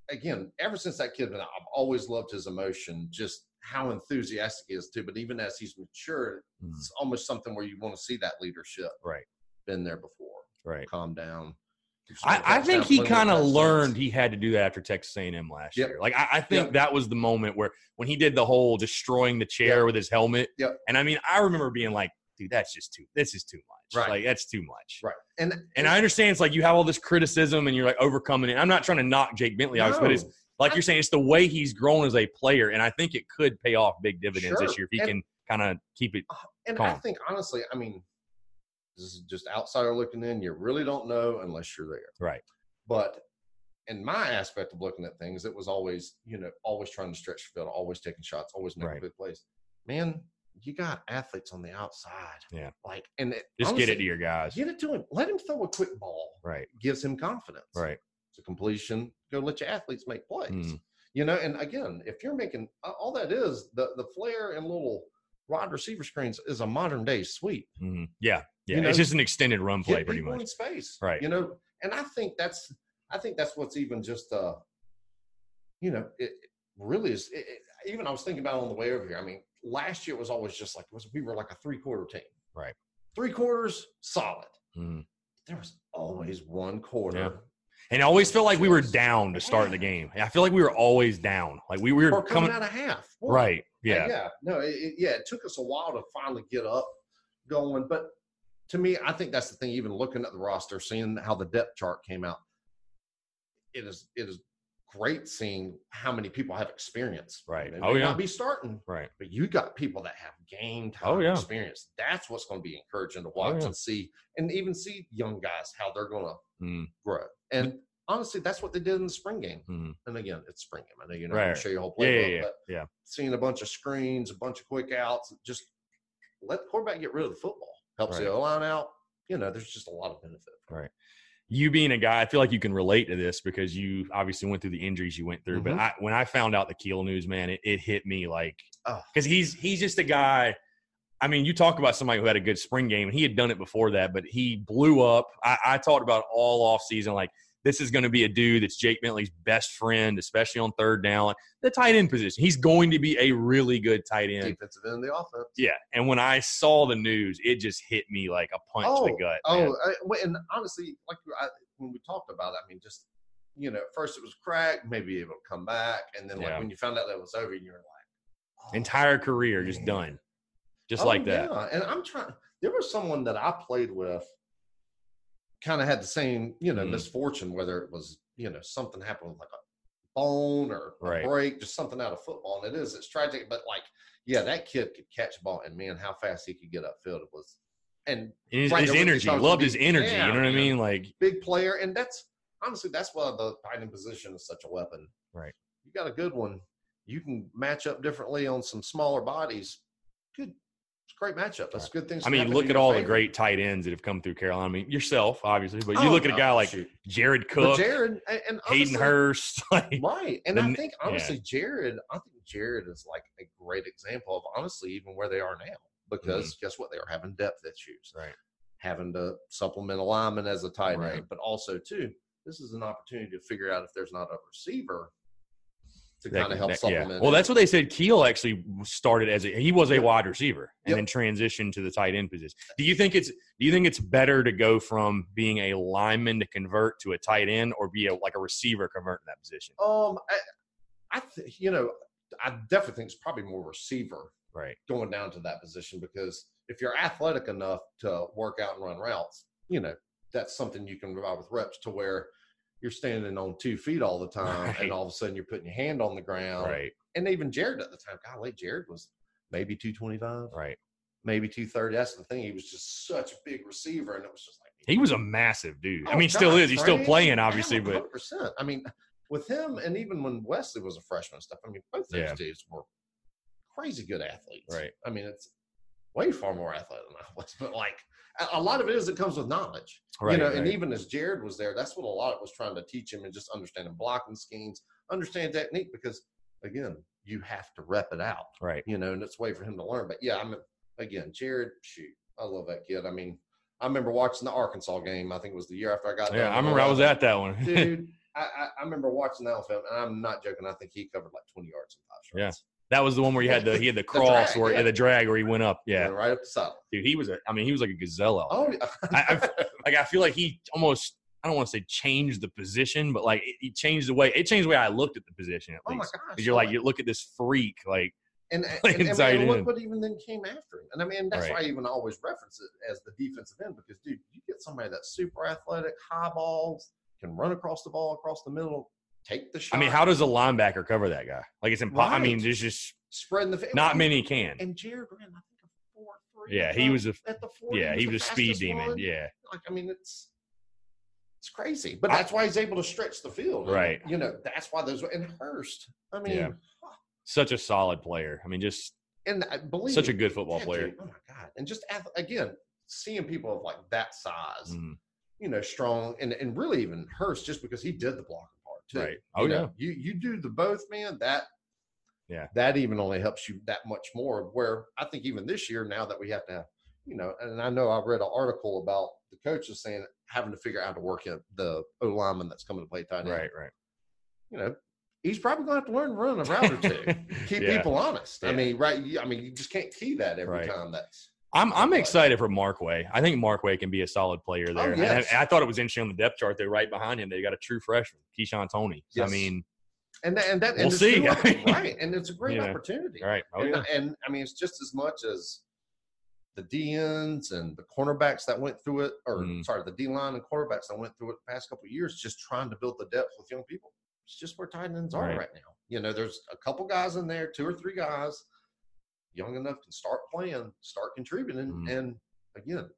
again, ever since that kid, I've always loved his emotion, just how enthusiastic he is too. But even as he's matured, it's almost something where you want to see that leadership. Right. Been there before. Right. Calm down. I think he kind of learned he had to do that after Texas A&M last year. Like, I think that was the moment where when he did the whole destroying the chair with his helmet. Yep. And, I mean, I remember being like, dude, this is too much. Right. Like, that's too much. Right. And I understand it's like you have all this criticism and you're, like, overcoming it. I'm not trying to knock Jake Bentley out, but it's like you're saying, it's the way he's grown as a player, and I think it could pay off big dividends this year if he can kind of keep it calm. I think, honestly, I mean – this is just outsider looking in. You really don't know unless you're there. Right. But in my aspect of looking at things, it was always, always trying to stretch the field, always taking shots, always making big plays. Man, you got athletes on the outside. Yeah. Like, and honestly, get it to your guys. Get it to him. Let him throw a quick ball. Right. Gives him confidence. Right. It's a completion. Go let your athletes make plays. Mm. And again, if you're making all that is the flare and little rod receiver screens is a modern day sweep. Mm-hmm. Yeah. Yeah, it's just an extended run play, pretty much. In space, right? And I think that's what's even just, it really is. Even I was thinking about it on the way over here. I mean, last year it was always just like we were like a 3-quarter team, right? 3 quarters solid. Mm. There was always one quarter, and I always felt like we were down to start the game. I feel like we were always down, like we were coming out of half, right? Yeah, yeah. No, it took us a while to finally get up going, but. To me, I think that's the thing, even looking at the roster, seeing how the depth chart came out, it is great seeing how many people have experience. Right. They may not be starting. Right. But you got people that have game time experience. That's what's going to be encouraging to watch and see, and even see young guys, how they're going to grow. And honestly, that's what they did in the spring game. Mm. And again, it's spring game. I know you're not going to show your whole playbook. Yeah. Seeing a bunch of screens, a bunch of quick outs, just let the quarterback get rid of the football. Helps the O-line out. There's just a lot of benefit. Right. You being a guy, I feel like you can relate to this because you obviously went through the injuries you went through. Mm-hmm. But when I found out the Kiel news, man, it hit me like – because he's just a guy – I mean, you talk about somebody who had a good spring game, and he had done it before that, but he blew up. I talked about all offseason, like, this is going to be a dude that's Jake Bentley's best friend, especially on third down. Like, the tight end position. He's going to be a really good tight end. Defensive end of the offense. Yeah. And when I saw the news, it just hit me like a punch to the gut. Man. And honestly, like when we talked about it, I mean, just, at first it was cracked, maybe it'll come back. And then when you found out that it was over, you were like. Entire career just done. Just like that. Yeah. And there was someone that I played with. Kind of had the same, misfortune, whether it was, something happened with like a bone or a break, just something out of football. And it's tragic, but like, yeah, that kid could catch the ball, and man, how fast he could get upfield. It was, and his energy, loved his energy. You know what I mean? Like, big player. And that's honestly, that's why the tight end position is such a weapon. Right. You got a good one. You can match up differently on some smaller bodies. Good. Great matchup. That's good things. I mean, look at all the great tight ends that have come through Carolina. I mean, yourself, obviously, but you look at a guy like Jared Cook, and Hayden Hurst. Like, right. And I think, honestly, Jared is like a great example of, honestly, even where they are now. Because guess what? They are having depth issues. Right. Having to supplement alignment as a tight end. But also, too, this is an opportunity to figure out if there's not a receiver to kind of help supplement. Yeah. Well, that's what they said. Kiel actually started as he was a wide receiver and then transitioned to the tight end position. Do you think it's better to go from being a lineman to convert to a tight end, or be a receiver convert in that position? I definitely think it's probably more receiver, right, going down to that position, because if you're athletic enough to work out and run routes, that's something you can provide with reps, to where you're standing on 2 feet all the time, right, and all of a sudden you're putting your hand on the ground. Right. And even Jared at the time, golly, Jared was maybe 225. Right. Maybe 230. That's the thing. He was just such a big receiver, and it was just like – he was a massive dude. Oh, I mean, still is. He's still playing, obviously. 100%. But I mean, with him, and even when Wesley was a freshman and stuff, I mean, both those dudes were crazy good athletes. Right. I mean, it's way far more athletic than I was, but a lot of it is it comes with knowledge, right, and even as Jared was there, that's what a lot of it was trying to teach him, and just understanding blocking schemes, understand technique, because again, you have to rep it out, right? And it's a way for him to learn. But yeah, I mean, again, Jared, shoot, I love that kid. I mean, I remember watching the Arkansas game. I think it was the year after I got there. Yeah, I remember I was at that one, dude. I remember watching that film, and I'm not joking. I think he covered 20 yards in 5 shots. Yeah. That was the one where he had the cross or the drag where he went up. Yeah. Right up the side. Dude, he was like a gazelle. Oh, yeah. I feel like he almost, I don't want to say changed the position, but he changed the way, it changed the way I looked at the position at least. Oh my gosh. You're you look at this freak, and look what even then came after him. And I mean, that's why I even always reference it as the defensive end, because dude, you get somebody that's super athletic, high balls, can run across the ball, across the middle. Take the shot. I mean, how does a linebacker cover that guy? It's impossible. Right. I mean, there's just spreading the not many can. And Jared ran, I think, a 4.3. Yeah, he was at the 40. Yeah, he was a speed demon. Yeah. I mean, it's crazy, but that's why he's able to stretch the field. Right. And, that's why those. And Hurst. I mean, such a solid player. I mean, just and such a good football player. Dude, oh my god! And just again, seeing people of that size, strong, and really even Hurst, just because he did the block. Too. Right. Oh, you do the both, man. That even only helps you that much more. Where I think even this year, now that we have to have, and I know I read an article about the coaches saying having to figure out how to work at the O lineman that's coming to play tight end. Right, right. He's probably going to have to learn to run a route or two. Keep people honest. Yeah. I mean, right. I mean, you just can't key that every time. I'm excited for Markway. I think Markway can be a solid player there. Oh, yes. And I thought it was interesting on the depth chart, though, right behind him, they got a true freshman, Keyshawn Toney. Yes. I mean, and we'll see. Right, and it's a great opportunity. Right. Oh, and I mean, it's just as much as the DNs and the cornerbacks that went through it, or sorry, the D-line and cornerbacks that went through it the past couple of years, just trying to build the depth with young people. It's just where tight ends are right now. There's a couple guys in there, 2 or 3 guys, young enough to start playing, start contributing, and again,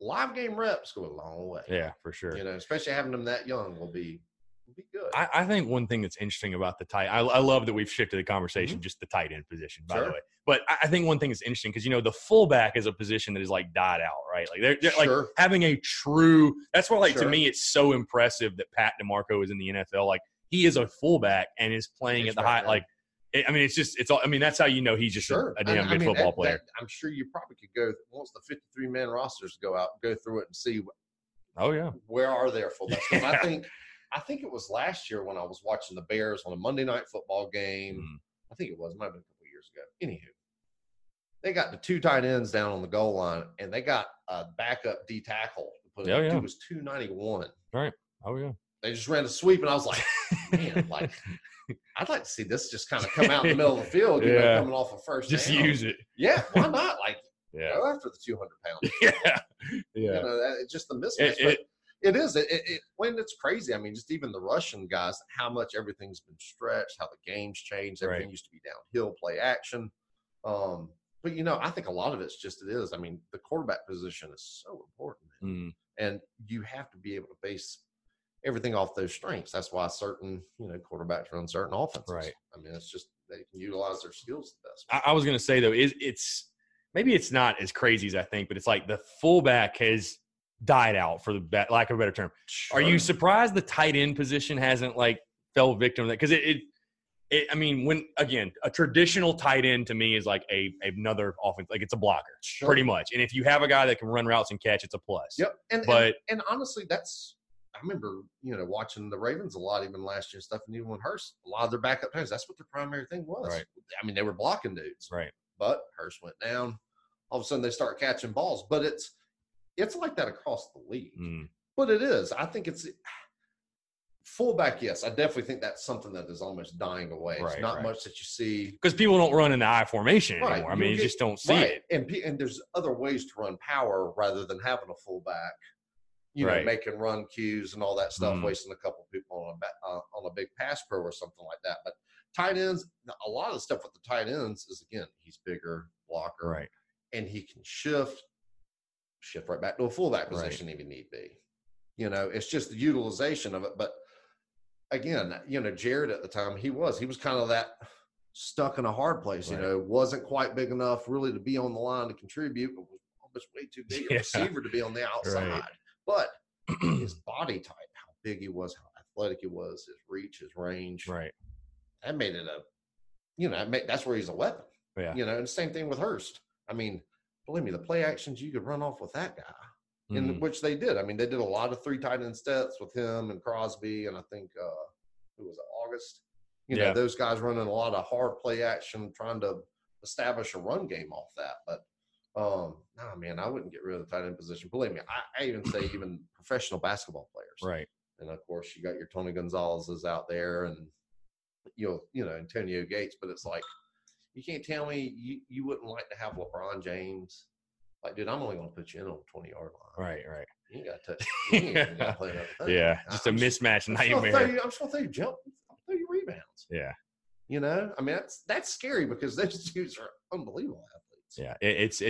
live game reps go a long way. Yeah, for sure. Especially having them that young will be good. I think one thing that's interesting about the tight, I love that we've shifted the conversation just the tight end position, by the way. But I think one thing that's interesting, because the fullback is a position that is died out, right? They're like having a true. That's why, to me, it's so impressive that Pat DeMarco is in the NFL. He is a fullback and is playing at the high. I mean, that's how he's just a damn good football player. I'm sure you probably could go once the 53-man rosters go out, go through it and see. Oh yeah, where are their fullbacks? Yeah. I think it was last year when I was watching the Bears on a Monday night football game. I think it was, might have been a couple years ago. Anywho, they got the 2 tight ends down on the goal line, and they got a backup D tackle. It was 291. Right. Oh yeah. They just ran a sweep, and I was like, man, I'd like to see this just kind of come out in the middle of the field, coming off a first down. Just use it. Yeah, why not? Go after the 200 pounds. Yeah. Just the mismatch. It is when it's crazy. I mean, just even the Russian guys, how much everything's been stretched, how the game's changed. Everything used to be downhill, play action. But, I think a lot of it's just it is. I mean, the quarterback position is so important. And you have to be able to base – everything off those strengths. That's why certain, quarterbacks run certain offenses. Right. I mean, it's just they can utilize their skills the best. I was going to say, though, it's maybe it's not as crazy as I think, but it's the fullback has died out, for the lack of a better term. Sure. Are you surprised the tight end position hasn't fell victim to that? Because I mean, when again, a traditional tight end to me is another offense, it's a blocker, pretty much. And if you have a guy that can run routes and catch, it's a plus. Yep. And honestly, that's. I remember, you know, watching the Ravens a lot, even last year and stuff, and even when Hurst, a lot of their backup times, that's what their primary thing was. Right. I mean, they were blocking dudes. Right. But Hurst went down. All of a sudden, they start catching balls. But it's like that across the league. Mm. But it is. I think it's fullback, yes. I definitely think that's something that is almost dying away. Right, it's not much that you see. Because people don't run in the I formation anymore. I mean, you just don't see it. And there's other ways to run power rather than having a fullback. You know, making run cues and all that stuff, wasting a couple people on a big pass pro or something like that. But tight ends, a lot of the stuff with the tight ends is, again, he's bigger, blocker, and he can shift right back to a fullback position if need be. You know, it's just the utilization of it. But again, you know, Jared at the time, he was kind of that stuck in a hard place. You know, wasn't quite big enough really to be on the line to contribute, but was almost way too big a receiver to be on the outside. Right. But his body type, how big he was, how athletic he was, his reach, his range. Right. That made it that's where he's a weapon. Yeah. You know, and same thing with Hurst. I mean, believe me, the play actions, you could run off with that guy, which they did. I mean, they did a lot of three tight end sets with him and Crosby, and I think it was August. You know, those guys running a lot of hard play action, trying to establish a run game off that. But nah, man, I wouldn't get rid of the tight end position. Believe me, I even say even professional basketball players. Right. And, of course, you got your Tony Gonzalez's out there and, you know, Antonio Gates. But it's like, you can't tell me you wouldn't like to have LeBron James. Like, dude, I'm only going to put you in on the 20-yard line. Right, right. You ain't got to touch. You ain't got to play another thing. Yeah, just a mismatch nightmare. I'm just going to throw you jump. I'm going to throw you rebounds. Yeah. You know? I mean, that's scary because those dudes are unbelievable athletes. Yeah, it's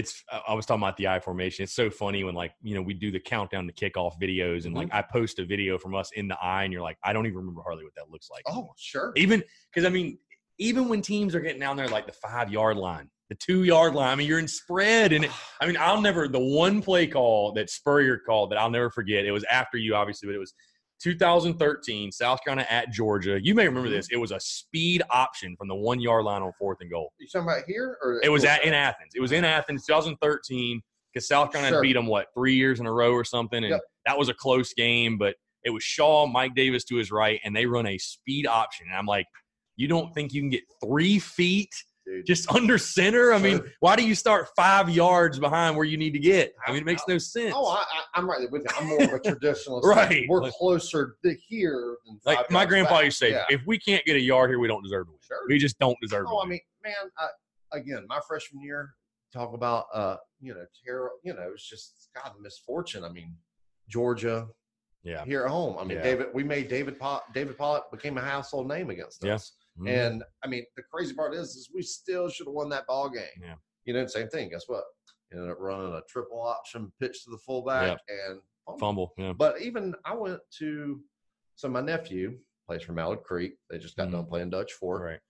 I was talking about the I formation. It's so funny when, like, you know, we do the countdown to kickoff videos and like I post a video from us in the I, and you're like, I don't even remember hardly what that looks like. Oh, sure. Even because, I mean, even when teams are getting down there, like the 5-yard line, the 2-yard line, I mean, you're in spread. And the one play call that Spurrier called that I'll never forget. It was after you, obviously, but it was 2013, South Carolina at Georgia. You may remember this. It was a speed option from the 1-yard line on 4th and goal. You talking about here? Or it was in Athens. It was in Athens, 2013, because South Carolina beat them, 3 years in a row or something? And that was a close game, but it was Shaw, Mike Davis to his right, and they run a speed option. And I'm like, you don't think you can get 3 feet just under center? I mean, why do you start 5 yards behind where you need to get? I mean, it makes no sense. Oh, I'm right there with you. I'm more of a traditionalist. Right. We're closer to here than 5 yards back. My grandpa used to say, if we can't get a yard here, we don't deserve to win. Sure. We just don't deserve to win. I mean, man, again, my freshman year, talk about, terror. You know, it's just, God, misfortune. I mean, Georgia here at home. I mean, David Pollard became a household name against us. Mm-hmm. And, I mean, the crazy part is we still should have won that ball game. Yeah. You know, same thing. Guess what? Ended up running a triple option, pitch to the fullback, and fumble. Yeah. But even I went to – so my nephew plays for Mallard Creek. They just got done playing Dutch Fork. Right.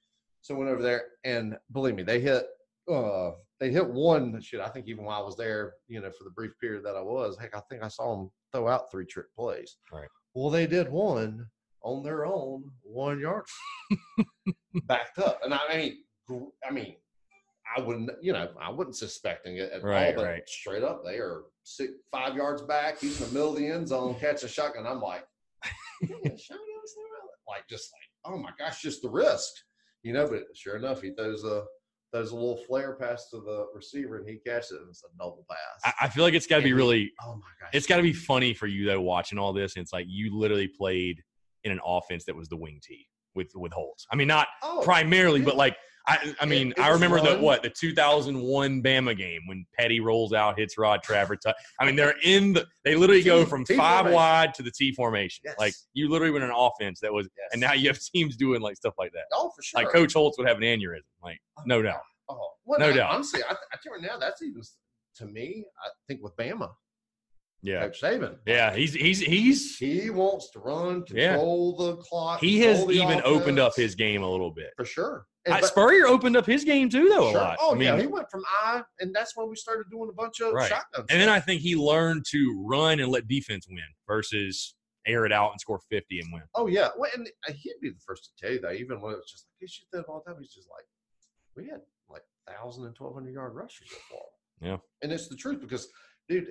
So I went over there, and believe me, they hit one – shit, I think even while I was there, you know, for the brief period that I was, heck, I think I saw them throw out 3 trick plays. Right. Well, they did one on their own 1 yard backed up. And I mean, I wouldn't suspecting it at all, but straight up, they are 5 yards back. He's in the middle of the end zone, catch a shotgun. I'm like, oh my gosh, just the risk, you know, but sure enough, he throws a little flare pass to the receiver, and he catches it, and it's a double pass. I feel like it's gotta be really, oh my gosh, it's gotta be funny for you though, watching all this. And it's like, you literally played in an offense that was the wing tee with Holtz. I mean, not primarily, but like, I remember the 2001 Bama game when Petty rolls out, hits Rod Trafford. I mean, they literally go from five wide to the T formation. Yes. Like, you literally went in an offense that was, and now you have teams doing like stuff like that. Oh, for sure. Like, Coach Holtz would have an aneurysm, like, no doubt. Oh, well, no doubt. Honestly, I think right now that's even, to me, I think with Bama. Yeah, Coach Saban. Yeah, he wants to run, control the clock. He has even opened up his game a little bit, for sure. Spurrier opened up his game too, though, a lot. Oh, he went from I, and that's when we started doing a bunch of shotguns. And then I think he learned to run and let defense win versus air it out and score 50 and win. Oh yeah, well, and he'd be the first to tell you that. Even when it was just like he shoot that all the time, he's just like, we had like 1,000 and 1,200 yard rushers so far. Yeah, and it's the truth because, dude,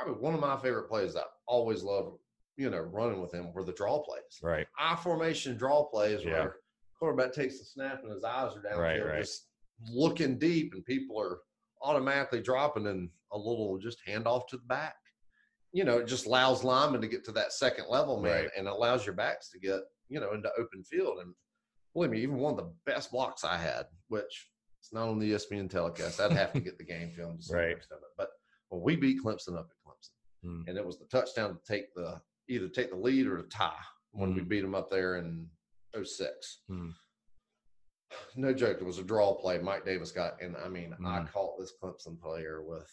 Probably one of my favorite plays I always loved running with him were the draw plays. Right. I formation draw plays where quarterback takes the snap and his eyes are downfield, just looking deep, and people are automatically dropping in a little just handoff to the back. It just allows linemen to get to that second level, man, and allows your backs to get, into open field. And believe me, even one of the best blocks I had, which it's not on the ESPN telecast. I'd have to get the game film. But when we beat Clemson up at Clemson, and it was the touchdown to take the either take the lead or the tie when we beat them up there in 06. No joke, it was a draw play. Mike Davis got, and I mean, I caught this Clemson player with,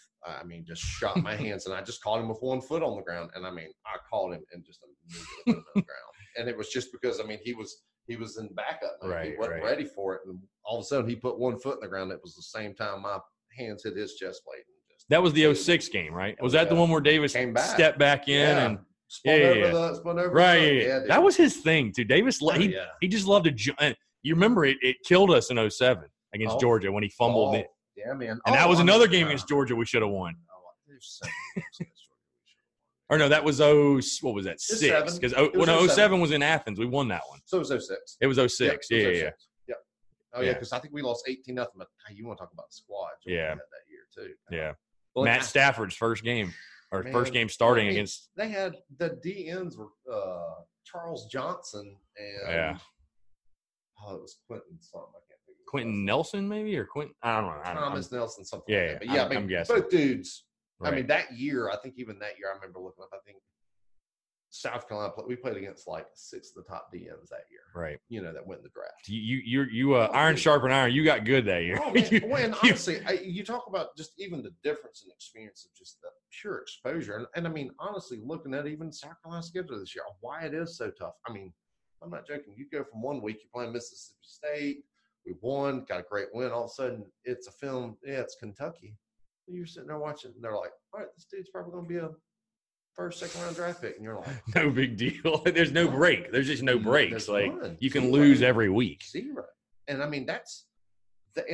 just shot my hands, and I just caught him with one foot on the ground. And I mean, I caught him and just immediately put him on the ground. And it was just because, he was in backup. He wasn't ready for it. And all of a sudden, he put one foot in the ground. It was the same time my hands hit his chest plate. That was the 06 game, right? Was that the one where Davis stepped back in and spun over? That was his thing, too. Davis, he just loved to jump. You remember it killed us in 07 against Georgia when he fumbled it. Yeah, man. And that was another game against Georgia we should have won. Or no, that was 6? Because 07 was in Athens. We won that one. So it was 06. It was 06. Yeah, yeah. Oh, yeah, because I think we lost 18-0. But you want to talk about the squad. That year, too. Well, Matt Stafford's first game, or first game starting against. They had the DNs were Charles Johnson and. Oh, it was Quentin something. I can't think of it. Quentin Nelson, maybe? Or Quentin? I don't know. Thomas Nelson, something like that. But I'm guessing. Both dudes. Right. That year, I think even that year, I remember looking up, South Carolina, we played against like 6 of the top DNs that year. Right. That went in the draft. Iron sharpened iron. You got good that year. Oh, man. And honestly, you talk about just even the difference in experience of just the pure exposure. And honestly, looking at even South Carolina's schedule this year, why it is so tough. I'm not joking. You go from one week, you're playing Mississippi State. We won, got a great win. All of a sudden, it's a film. Yeah, it's Kentucky. You're sitting there watching, and they're like, all right, this dude's probably going to be a first, second-round draft pick. And you're like, no big deal. There's no break. There's just no breaks. You can lose every week. Zero. And, and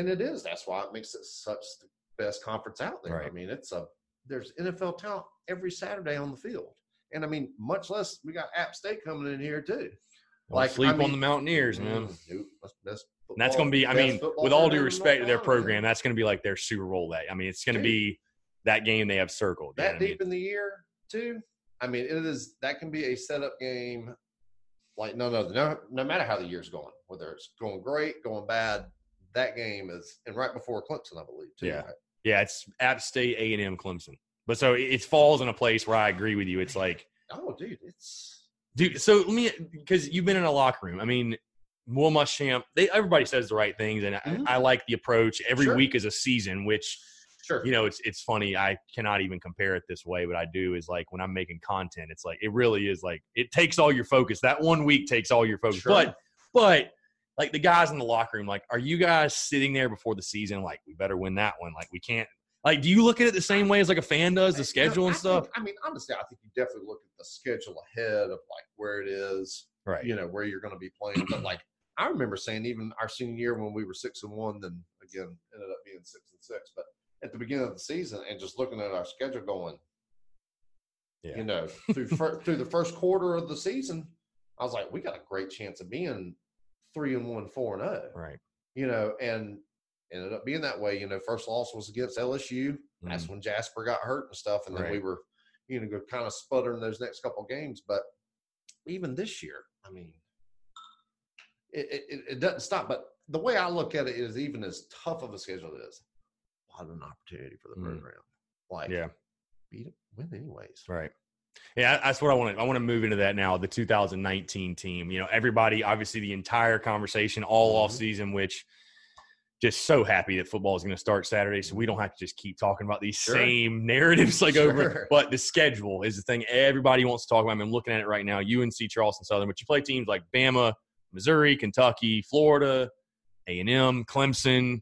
it is. That's why it makes it such the best conference out there. Right. There's NFL talent every Saturday on the field. And, much less we got App State coming in here, too. On the Mountaineers, man. Dude, that's football, and that's going to be, with all due respect to their program, that's going to be like their Super Bowl day. It's going to be that game they have circled. That deep in the year, too. It is. That can be a setup game like none other. No matter how the year's going, whether it's going great, going bad, that game is – and right before Clemson, I believe, too. Yeah, right? Yeah, it's App State, A&M, Clemson. But so it falls in a place where I agree with you. It's like – oh, dude, it's – dude, so let me – because you've been in a locker room. Will Muschamp, everybody says the right things, and I like the approach. Every week is a season, which, it's funny. I cannot even compare it this way, but I do is, like, when I'm making content, it's like it really is, like, it takes all your focus. That one week takes all your focus. Sure. But, like, the guys in the locker room, like, are you guys sitting there before the season, like, we better win that one? Like, we can't – like, do you look at it the same way as, like, a fan does, the schedule and stuff? Honestly, I think you definitely look at the schedule ahead of, like, where it is, right? Where you're going to be playing. But, like, I remember saying even our senior year when we were 6-1, then, again, ended up being 6-6. But at the beginning of the season and just looking at our schedule going, through the first quarter of the season, I was like, we got a great chance of being 3-1, 4-0. Right. Ended up being that way. First loss was against LSU. That's when Jasper got hurt and stuff. And then we were, kind of sputtering those next couple of games. But even this year, it doesn't stop. But the way I look at it is, even as tough of a schedule it is, what an opportunity for the program. Beat it, win anyways. Right. Yeah, that's what I want to. I want to move into that now. The 2019 team. Everybody, obviously, the entire conversation all offseason, which. Just so happy that football is going to start Saturday, so we don't have to just keep talking about these same narratives over. But the schedule is the thing everybody wants to talk about. I'm looking at it right now, UNC, Charleston Southern. But you play teams like Bama, Missouri, Kentucky, Florida, A&M, Clemson.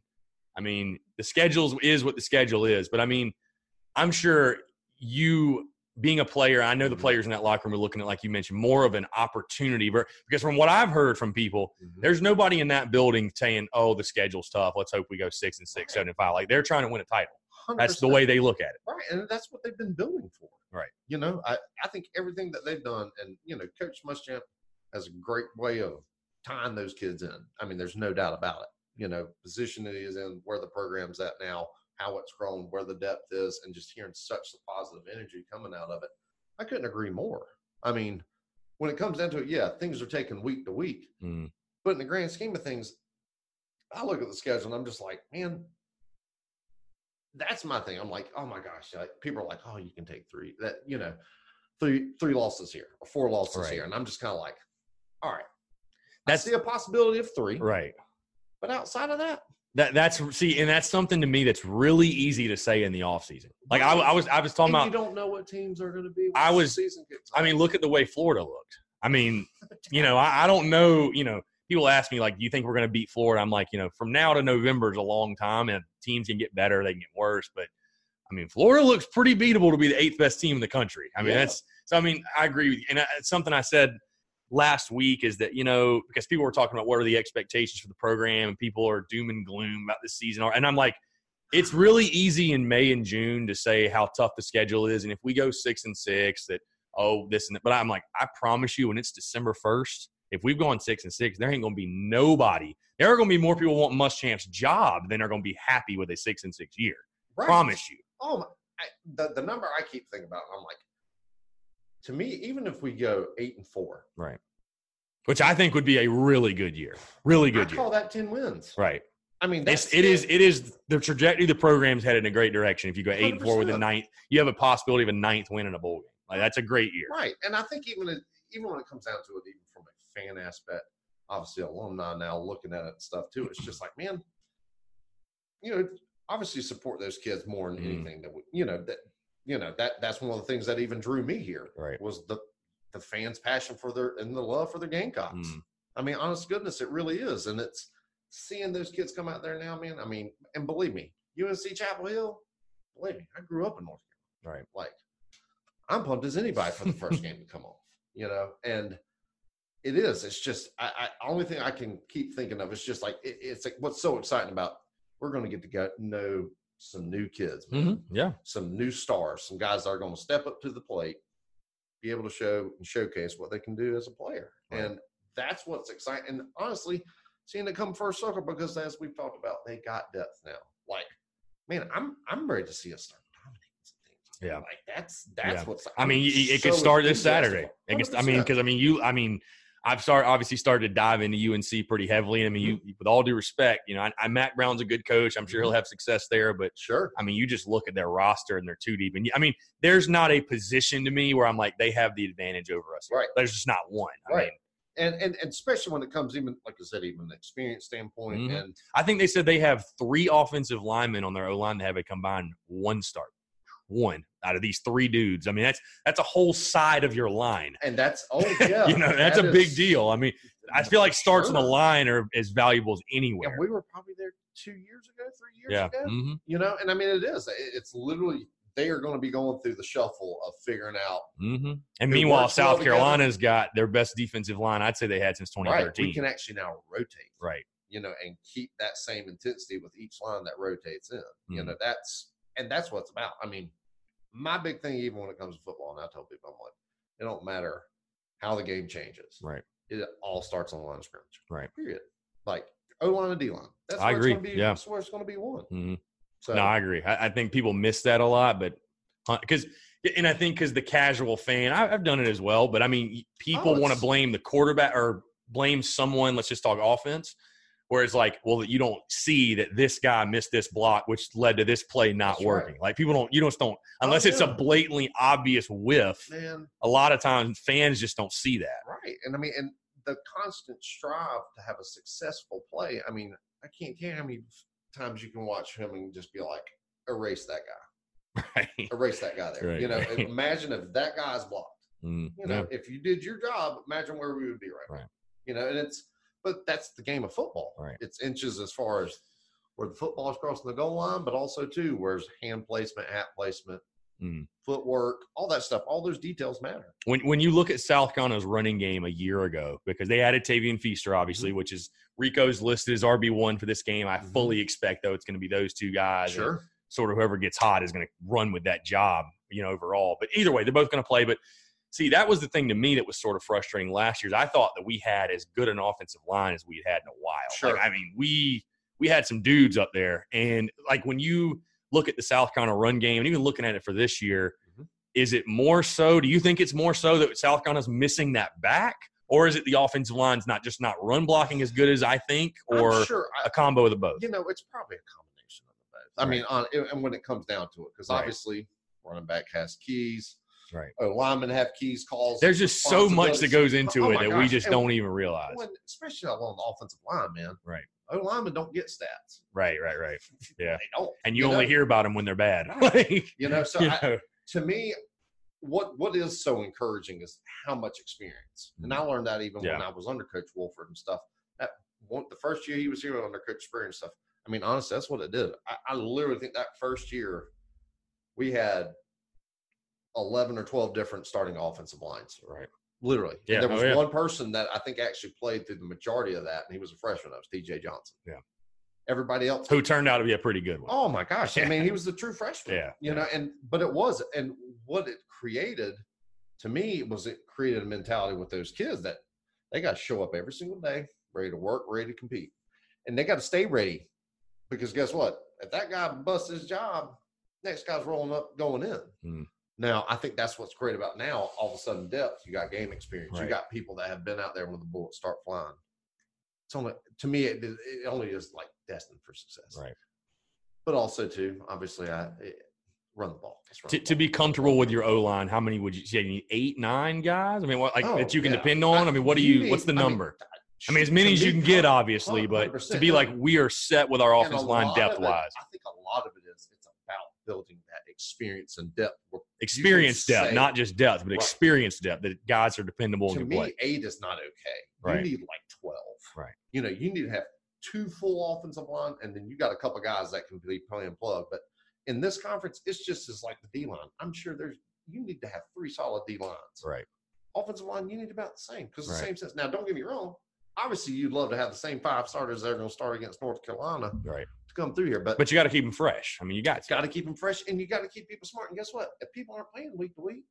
The schedule is what the schedule is. But, I'm sure you being a player, I know the players in that locker room are looking at, like you mentioned, more of an opportunity. Because from what I've heard from people, there's nobody in that building saying, oh, the schedule's tough. Let's hope we go 6-6, 7-5. Like, they're trying to win a title. 100%. That's the way they look at it. Right, and that's what they've been building for. Right. You know, I think everything that they've done, and, you know, Coach Muschamp has a great way of tying those kids in. I mean, there's no doubt about it. You know, position it is in, where the program's at now, how it's grown, where the depth is, and just hearing such the positive energy coming out of it. I couldn't agree more. I mean, when it comes down to it, yeah, things are taken week to week. Mm. But in the grand scheme of things, I look at the schedule and I'm just like, man, that's my thing. I'm like, oh my gosh, like, people are like, oh, you can take three, that, you know, three losses here or four losses right. here. And I'm just kind of like, all right, that's the possibility of three. Right. But outside of that, that's something to me that's really easy to say in the offseason. Like I was talking about, you don't know what teams are going to be. Look at the way Florida looked. I mean, you know, I don't know, you know, people ask me like, do you think we're going to beat Florida? I'm like, you know, from now to November is a long time, and teams can get better, they can get worse. But I mean, Florida looks pretty beatable to be the eighth best team in the country. I mean, I agree with you. And it's something I said last week is that, you know, because people were talking about what are the expectations for the program, and people are doom and gloom about this season. And I'm like, it's really easy in May and June to say how tough the schedule is. And if we go 6-6, that, oh, this and that. But I'm like, I promise you, when it's December 1st, if we've gone 6-6, there ain't going to be nobody. There are going to be more people who want Muschamp's job than are going to be happy with a 6-6 year. Right. Promise you. Oh, the number I keep thinking about, I'm like, to me, even if we go 8-4, right, which I think would be a really good year, I call that 10 wins. Right. I mean, it is the trajectory the program's headed in a great direction. If you go 8-4 with a ninth, you have a possibility of a ninth win in a bowl game. Like, that's a great year. Right, and I think even when it comes down to it, even from a fan aspect, obviously alumni now looking at it and stuff too, it's just like, man, you know, obviously support those kids more than anything that we, that's one of the things that even drew me here, right, was the fans' passion for their and the love for their Gamecocks. Mm. I mean, honest goodness, it really is, and it's seeing those kids come out there now, man. I mean, and believe me, UNC Chapel Hill, believe me, I grew up in North Carolina, right, like. I'm pumped as anybody for the first game to come off, you know, and it is. It's just I only thing I can keep thinking of is just like it's like what's so exciting about we're going to get to know some new kids, man. Mm-hmm. Yeah, some new stars, some guys that are going to step up to the plate, be able to show and showcase what they can do as a player, right. And that's what's exciting. And honestly, seeing it come first circle because as we've talked about, they got depth now. Like, man, I'm ready to see us start. Yeah, like that's yeah. What's. I mean, it could start this Saturday. Obviously started to dive into UNC pretty heavily. I mean, you with all due respect, you know, Mack Brown's a good coach. I'm sure he'll have success there. But sure, I mean, you just look at their roster and they're too deep. And I mean, there's not a position to me where I'm like they have the advantage over us. Right, there's just not one. Right. I mean, And especially when it comes, even like I said, even the experience standpoint. Mm-hmm. And I think they said they have three offensive linemen on their O line to have a combined one start. One out of these three dudes. I mean, that's a whole side of your line. And that's, oh, yeah. You know, that's a big deal. I mean, I feel like starts on the line are as valuable as anywhere. And we were probably there 3 years ago. Mm-hmm. You know, and I mean, it is. It's literally they are going to be going through the shuffle of figuring out. Mm-hmm. And meanwhile, South Carolina's got their best defensive line I'd say they had since 2013. Right. We can actually now rotate. Right. You know, and keep that same intensity with each line that rotates in. Mm-hmm. You know, that's what it's about. I mean, my big thing, even when it comes to football, and I tell people, I'm like, it don't matter how the game changes. Right. It all starts on the line of scrimmage. Right. Period. Like O-line and D-line. That's I agree. That's where it's going to be won. Mm-hmm. So, no, I agree. I think people miss that a lot, but because the casual fan, I've done it as well, but I mean, people want to blame the quarterback or blame someone. Let's just talk offense. Where it's like, well, you don't see that this guy missed this block, which led to this play not That's working. Right. Like you just don't unless it's a blatantly obvious whiff. Man. A lot of times fans just don't see that. Right, and I mean, and the constant strive to have a successful play. I mean, I can't count how many times you can watch him and just be like, erase that guy, right? Erase that guy there. Right, you know, right. Imagine if that guy's blocked. Mm, you know, if you did your job, imagine where we would be right now. You know, and it's. But that's the game of football. Right. It's inches as far as where the football is crossing the goal line, but also, too, where's hand placement, hat placement, footwork, all that stuff. All those details matter. When you look at South Carolina's running game a year ago, because they added Tavian Feaster, obviously, which is Rico's listed as RB1 for this game. I fully expect, though, it's going to be those two guys. Sure. Sort of whoever gets hot is going to run with that job you know, overall. But either way, they're both going to play. But see, that was the thing to me that was sort of frustrating last year. I thought that we had as good an offensive line as we had in a while. Sure. Like, I mean, we had some dudes up there. And, like, when you look at the South Carolina run game and even looking at it for this year, is it more so – do you think it's more so that South Carolina's missing that back? Or is it the offensive line's not just not run blocking as good as I think? Or a combo of the both? You know, it's probably a combination of the both. I mean, and when it comes down to it, because obviously running back has keys. Right. Linemen have keys, calls. There's just so much that goes into it that we just don't even realize. Especially on the offensive line, man. Right. O-linemen don't get stats. Right. Yeah. They don't. And you only hear about them when they're bad. You know, so to me, what is so encouraging is how much experience. And I learned that even when I was under Coach Wolford and stuff. The first year he was here under Coach Spurrier and stuff, I mean, honestly, that's what it did. I literally think that first year we had 11 or 12 different starting offensive lines. Right. Literally. Yeah. There was one person that I think actually played through the majority of that, and he was a freshman. That was TJ Johnson. Yeah. Everybody else. Who turned out to be a pretty good one. Oh, my gosh. Yeah. I mean, he was the true freshman. Yeah. You know, but it was. And what it created, to me, was it created a mentality with those kids that they got to show up every single day, ready to work, ready to compete. And they got to stay ready because guess what? If that guy busts his job, next guy's rolling up going in. Mm. Now, I think that's what's great about now, all of a sudden depth. You got game experience. Right. You got people that have been out there when the bullets start flying. It's only, to me, it only is like destined for success. Right. But also, too, obviously, run the ball. To be comfortable with your O-line, how many would you say? You need 8, 9 guys? I mean, that you can depend on? I mean, what's the number? I mean, as many as you can get, obviously, but to be like we are set with our offensive line depth-wise. I think a lot of it is it's about building that experience and depth. Experience depth, not just depth, but experience depth that guys are dependable in the play. To me, 8 is not okay. You need like 12. Right. You know, you need to have 2 full offensive line, and then you got a couple guys that can be playing plug. But in this conference, it's just as like the D line. I'm sure you need to have 3 solid D lines. Right. Offensive line, you need about the same because the same sense. Now, don't get me wrong. Obviously, you'd love to have the same 5 starters that are going to start against North Carolina. Right. Come through here, but you got to keep them fresh. I mean, you got to keep them fresh, and you got to keep people smart. And guess what? If people aren't playing week to week,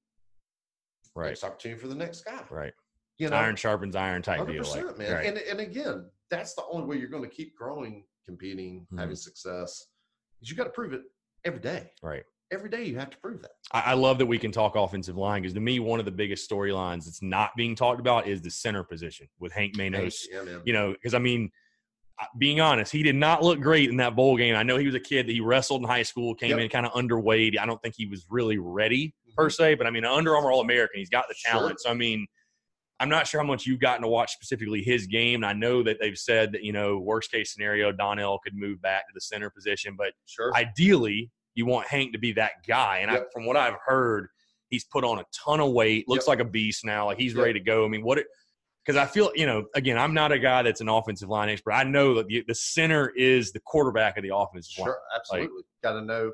right, it's opportunity for the next guy. Right. You know, iron sharpens iron type 100%, deal. 100%, man. Right. And again, that's the only way you're going to keep growing, competing, having success. Is you got to prove it every day. Right. Every day you have to prove that. I love that we can talk offensive line because to me, one of the biggest storylines that's not being talked about is the center position with Hank Manos. Yeah, you know, because I mean. Being honest, he did not look great in that bowl game. I know he was a kid that he wrestled in high school, came in kind of underweight. I don't think he was really ready per se, but I mean, an Under Armour All-American, he's got the talent. So, I mean, I'm not sure how much you've gotten to watch specifically his game. And I know that they've said that, you know, worst case scenario, Donnell could move back to the center position, but ideally you want Hank to be that guy. And from what I've heard, he's put on a ton of weight, looks like a beast now. Like he's ready to go. I mean, because I feel, you know, again, I'm not a guy that's an offensive line expert. I know that the center is the quarterback of the offensive line. Sure, absolutely. Like, got to know.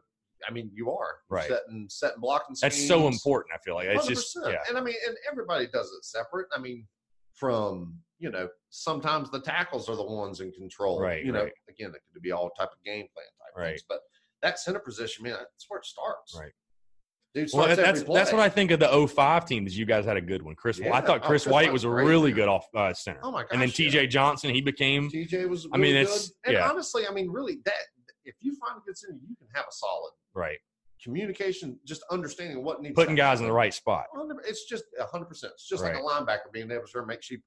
I mean, you are setting blocking schemes. That's so important. I feel like it's 100%. And I mean, and everybody does it separate. I mean, from you know, sometimes the tackles are the ones in control. Right. You know, again, it could be all type of game plan type things, but that center position, man, that's where it starts. Right. Dude, well, that's what I think of the 05 team is you guys had a good one. Chris, I thought Chris White was a really good off center. Oh, my gosh. And then TJ Johnson, TJ was really good. And honestly, I mean, really, that if you find a good center, you can have a solid communication, just understanding what needs to happen. Putting guys in the right spot. It's just 100%. It's just like a linebacker being able to make sure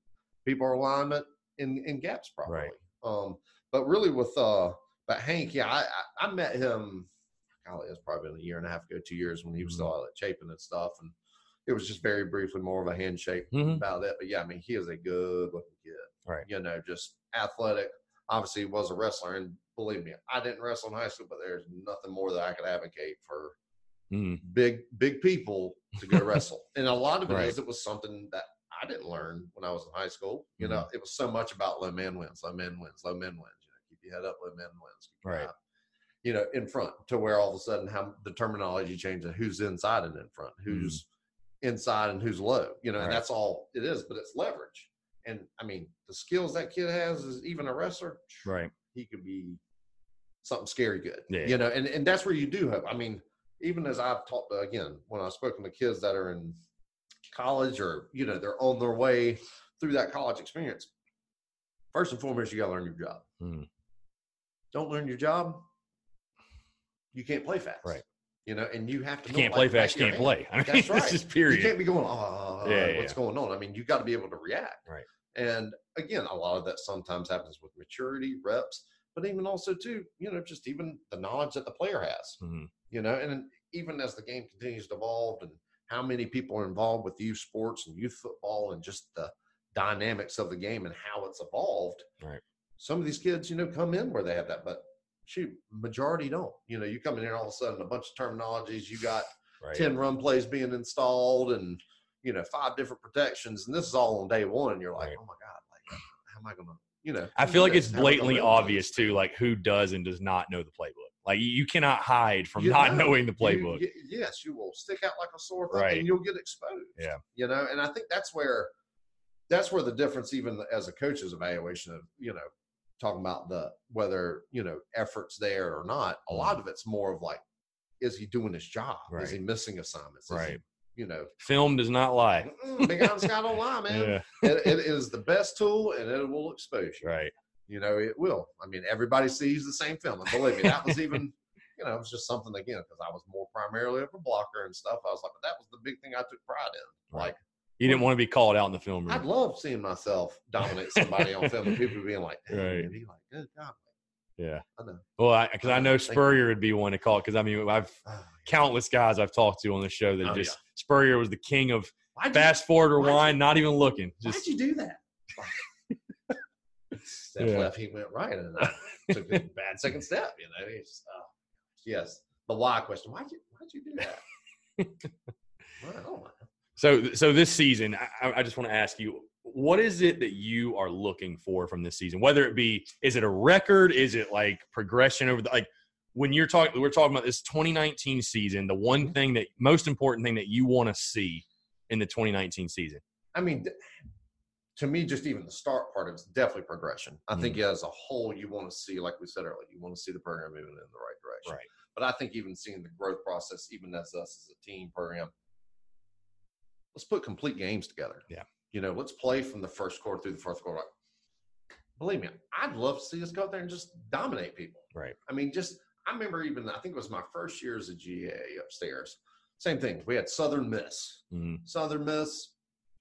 people are alignment in gaps properly. Right. But really with but Hank, I met him – it was probably been a year and a half ago, 2 years when he was still out at Chapin and stuff. And it was just very briefly more of a handshake about it. But, yeah, I mean, he is a good-looking kid. Right. You know, just athletic. Obviously, he was a wrestler. And believe me, I didn't wrestle in high school, but there's nothing more that I could advocate for big people to go wrestle. And a lot of it is it was something that I didn't learn when I was in high school. You know, it was so much about low man wins, low man wins, low man wins. You know, keep your head up, low man wins. Right. You know, in front to where all of a sudden how the terminology changes, who's inside and in front, who's inside and who's low, you know, and that's all it is, but it's leverage. And I mean, the skills that kid has is even a wrestler, he could be something scary good, you know, and that's where you do have, I mean, even as I've talked to, again, when I've spoken to kids that are in college or, you know, they're on their way through that college experience, first and foremost, you got to learn your job. Mm. Don't learn your job, you can't play fast. Right. You know, and you have to know. You can't play fast, you can't play. I mean, that's right. This is period. You can't be going, oh, yeah, what's going on? I mean, you got to be able to react. Right. And, again, a lot of that sometimes happens with maturity, reps, but even also, too, you know, just even the knowledge that the player has. Mm-hmm. You know, and even as the game continues to evolve and how many people are involved with youth sports and youth football and just the dynamics of the game and how it's evolved. Right. Some of these kids, you know, come in where they have that, but shoot, majority don't. You know, you come in here all of a sudden, a bunch of terminologies, you got 10 run plays being installed and, you know, 5 different protections. And this is all on day one. And you're like, oh my God, like, how am I going to, you know, I feel like it's blatantly obvious too, like who does and does not know the playbook. Like you cannot hide from knowing the playbook. Yes, you will stick out like a sore thumb and you'll get exposed. Yeah. You know, and I think that's where the difference, even as a coach's evaluation of, you know, talking about the whether, you know, effort's there or not, a lot of it's more of like, is he doing his job? Right. Is he missing assignments? Is he, you know. Film does not lie. Big Iron Sky don't lie, man. Yeah. It is the best tool, and it will expose you. Right. You know, it will. I mean, everybody sees the same film. And believe me, that was even, you know, it was just something, again, because I was more primarily of a blocker and stuff. I was like, but that was the big thing I took pride in. Right. Like, you didn't want to be called out in the film room. I'd love seeing myself dominate somebody on film and people being like, damn, man, he's like, good God. Yeah. I know. Well, because I know Spurrier would be one to call, because, I mean, I've countless guys I've talked to on the show that Spurrier was the king of fast forward, rewind, not even looking. Just, why'd you do that? Step left, he went right, and I took a bad second step, you know. He's, yes, the why question. Why'd you do that? Well, so this season, I just want to ask you, what is it that you are looking for from this season? Whether it be, is it a record? Is it like progression over the, like when you're talking, we're talking about this 2019 season, the one thing that, most important thing that you want to see in the 2019 season? I mean, to me, just even the start part of it's definitely progression. I think as a whole, you want to see, like we said earlier, you want to see the program moving in the right direction. Right. But I think even seeing the growth process, even as us as a team program, let's put complete games together. Yeah. You know, let's play from the first quarter through the fourth quarter. Believe me, I'd love to see us go out there and just dominate people. Right. I mean, just, I remember even, I think it was my first year as a GA upstairs. Same thing. We had Southern Miss. Mm-hmm. Southern Miss.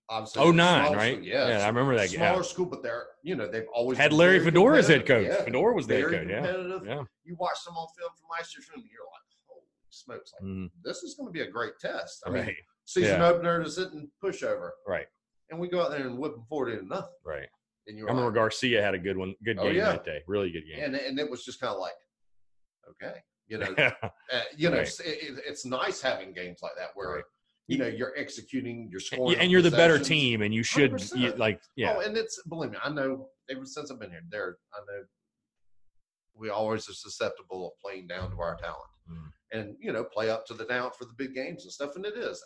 Obviously, 09, right? Yeah, I remember that. Smaller school, but they're, you know, they've always had Larry Fedora as head coach. Yeah. Fedora was their head coach. Yeah. You watch them on film from last year's room, and you're like, holy smokes! Like, this is going to be a great test. I mean, season opener is hitting pushover, right? And we go out there and whip them 40-0. Right. And I remember Garcia had a good one, good game that day, really good game. And it was just kind of like, okay, you know, you know, it's nice having games like that where. You know, you're executing, you're scoring. And you're the better team, and you should, Oh, and it's, believe me, I know, ever since I've been here, I know we always are susceptible of playing down to our talent. And, you know, play up to the talent for the big games and stuff. And it is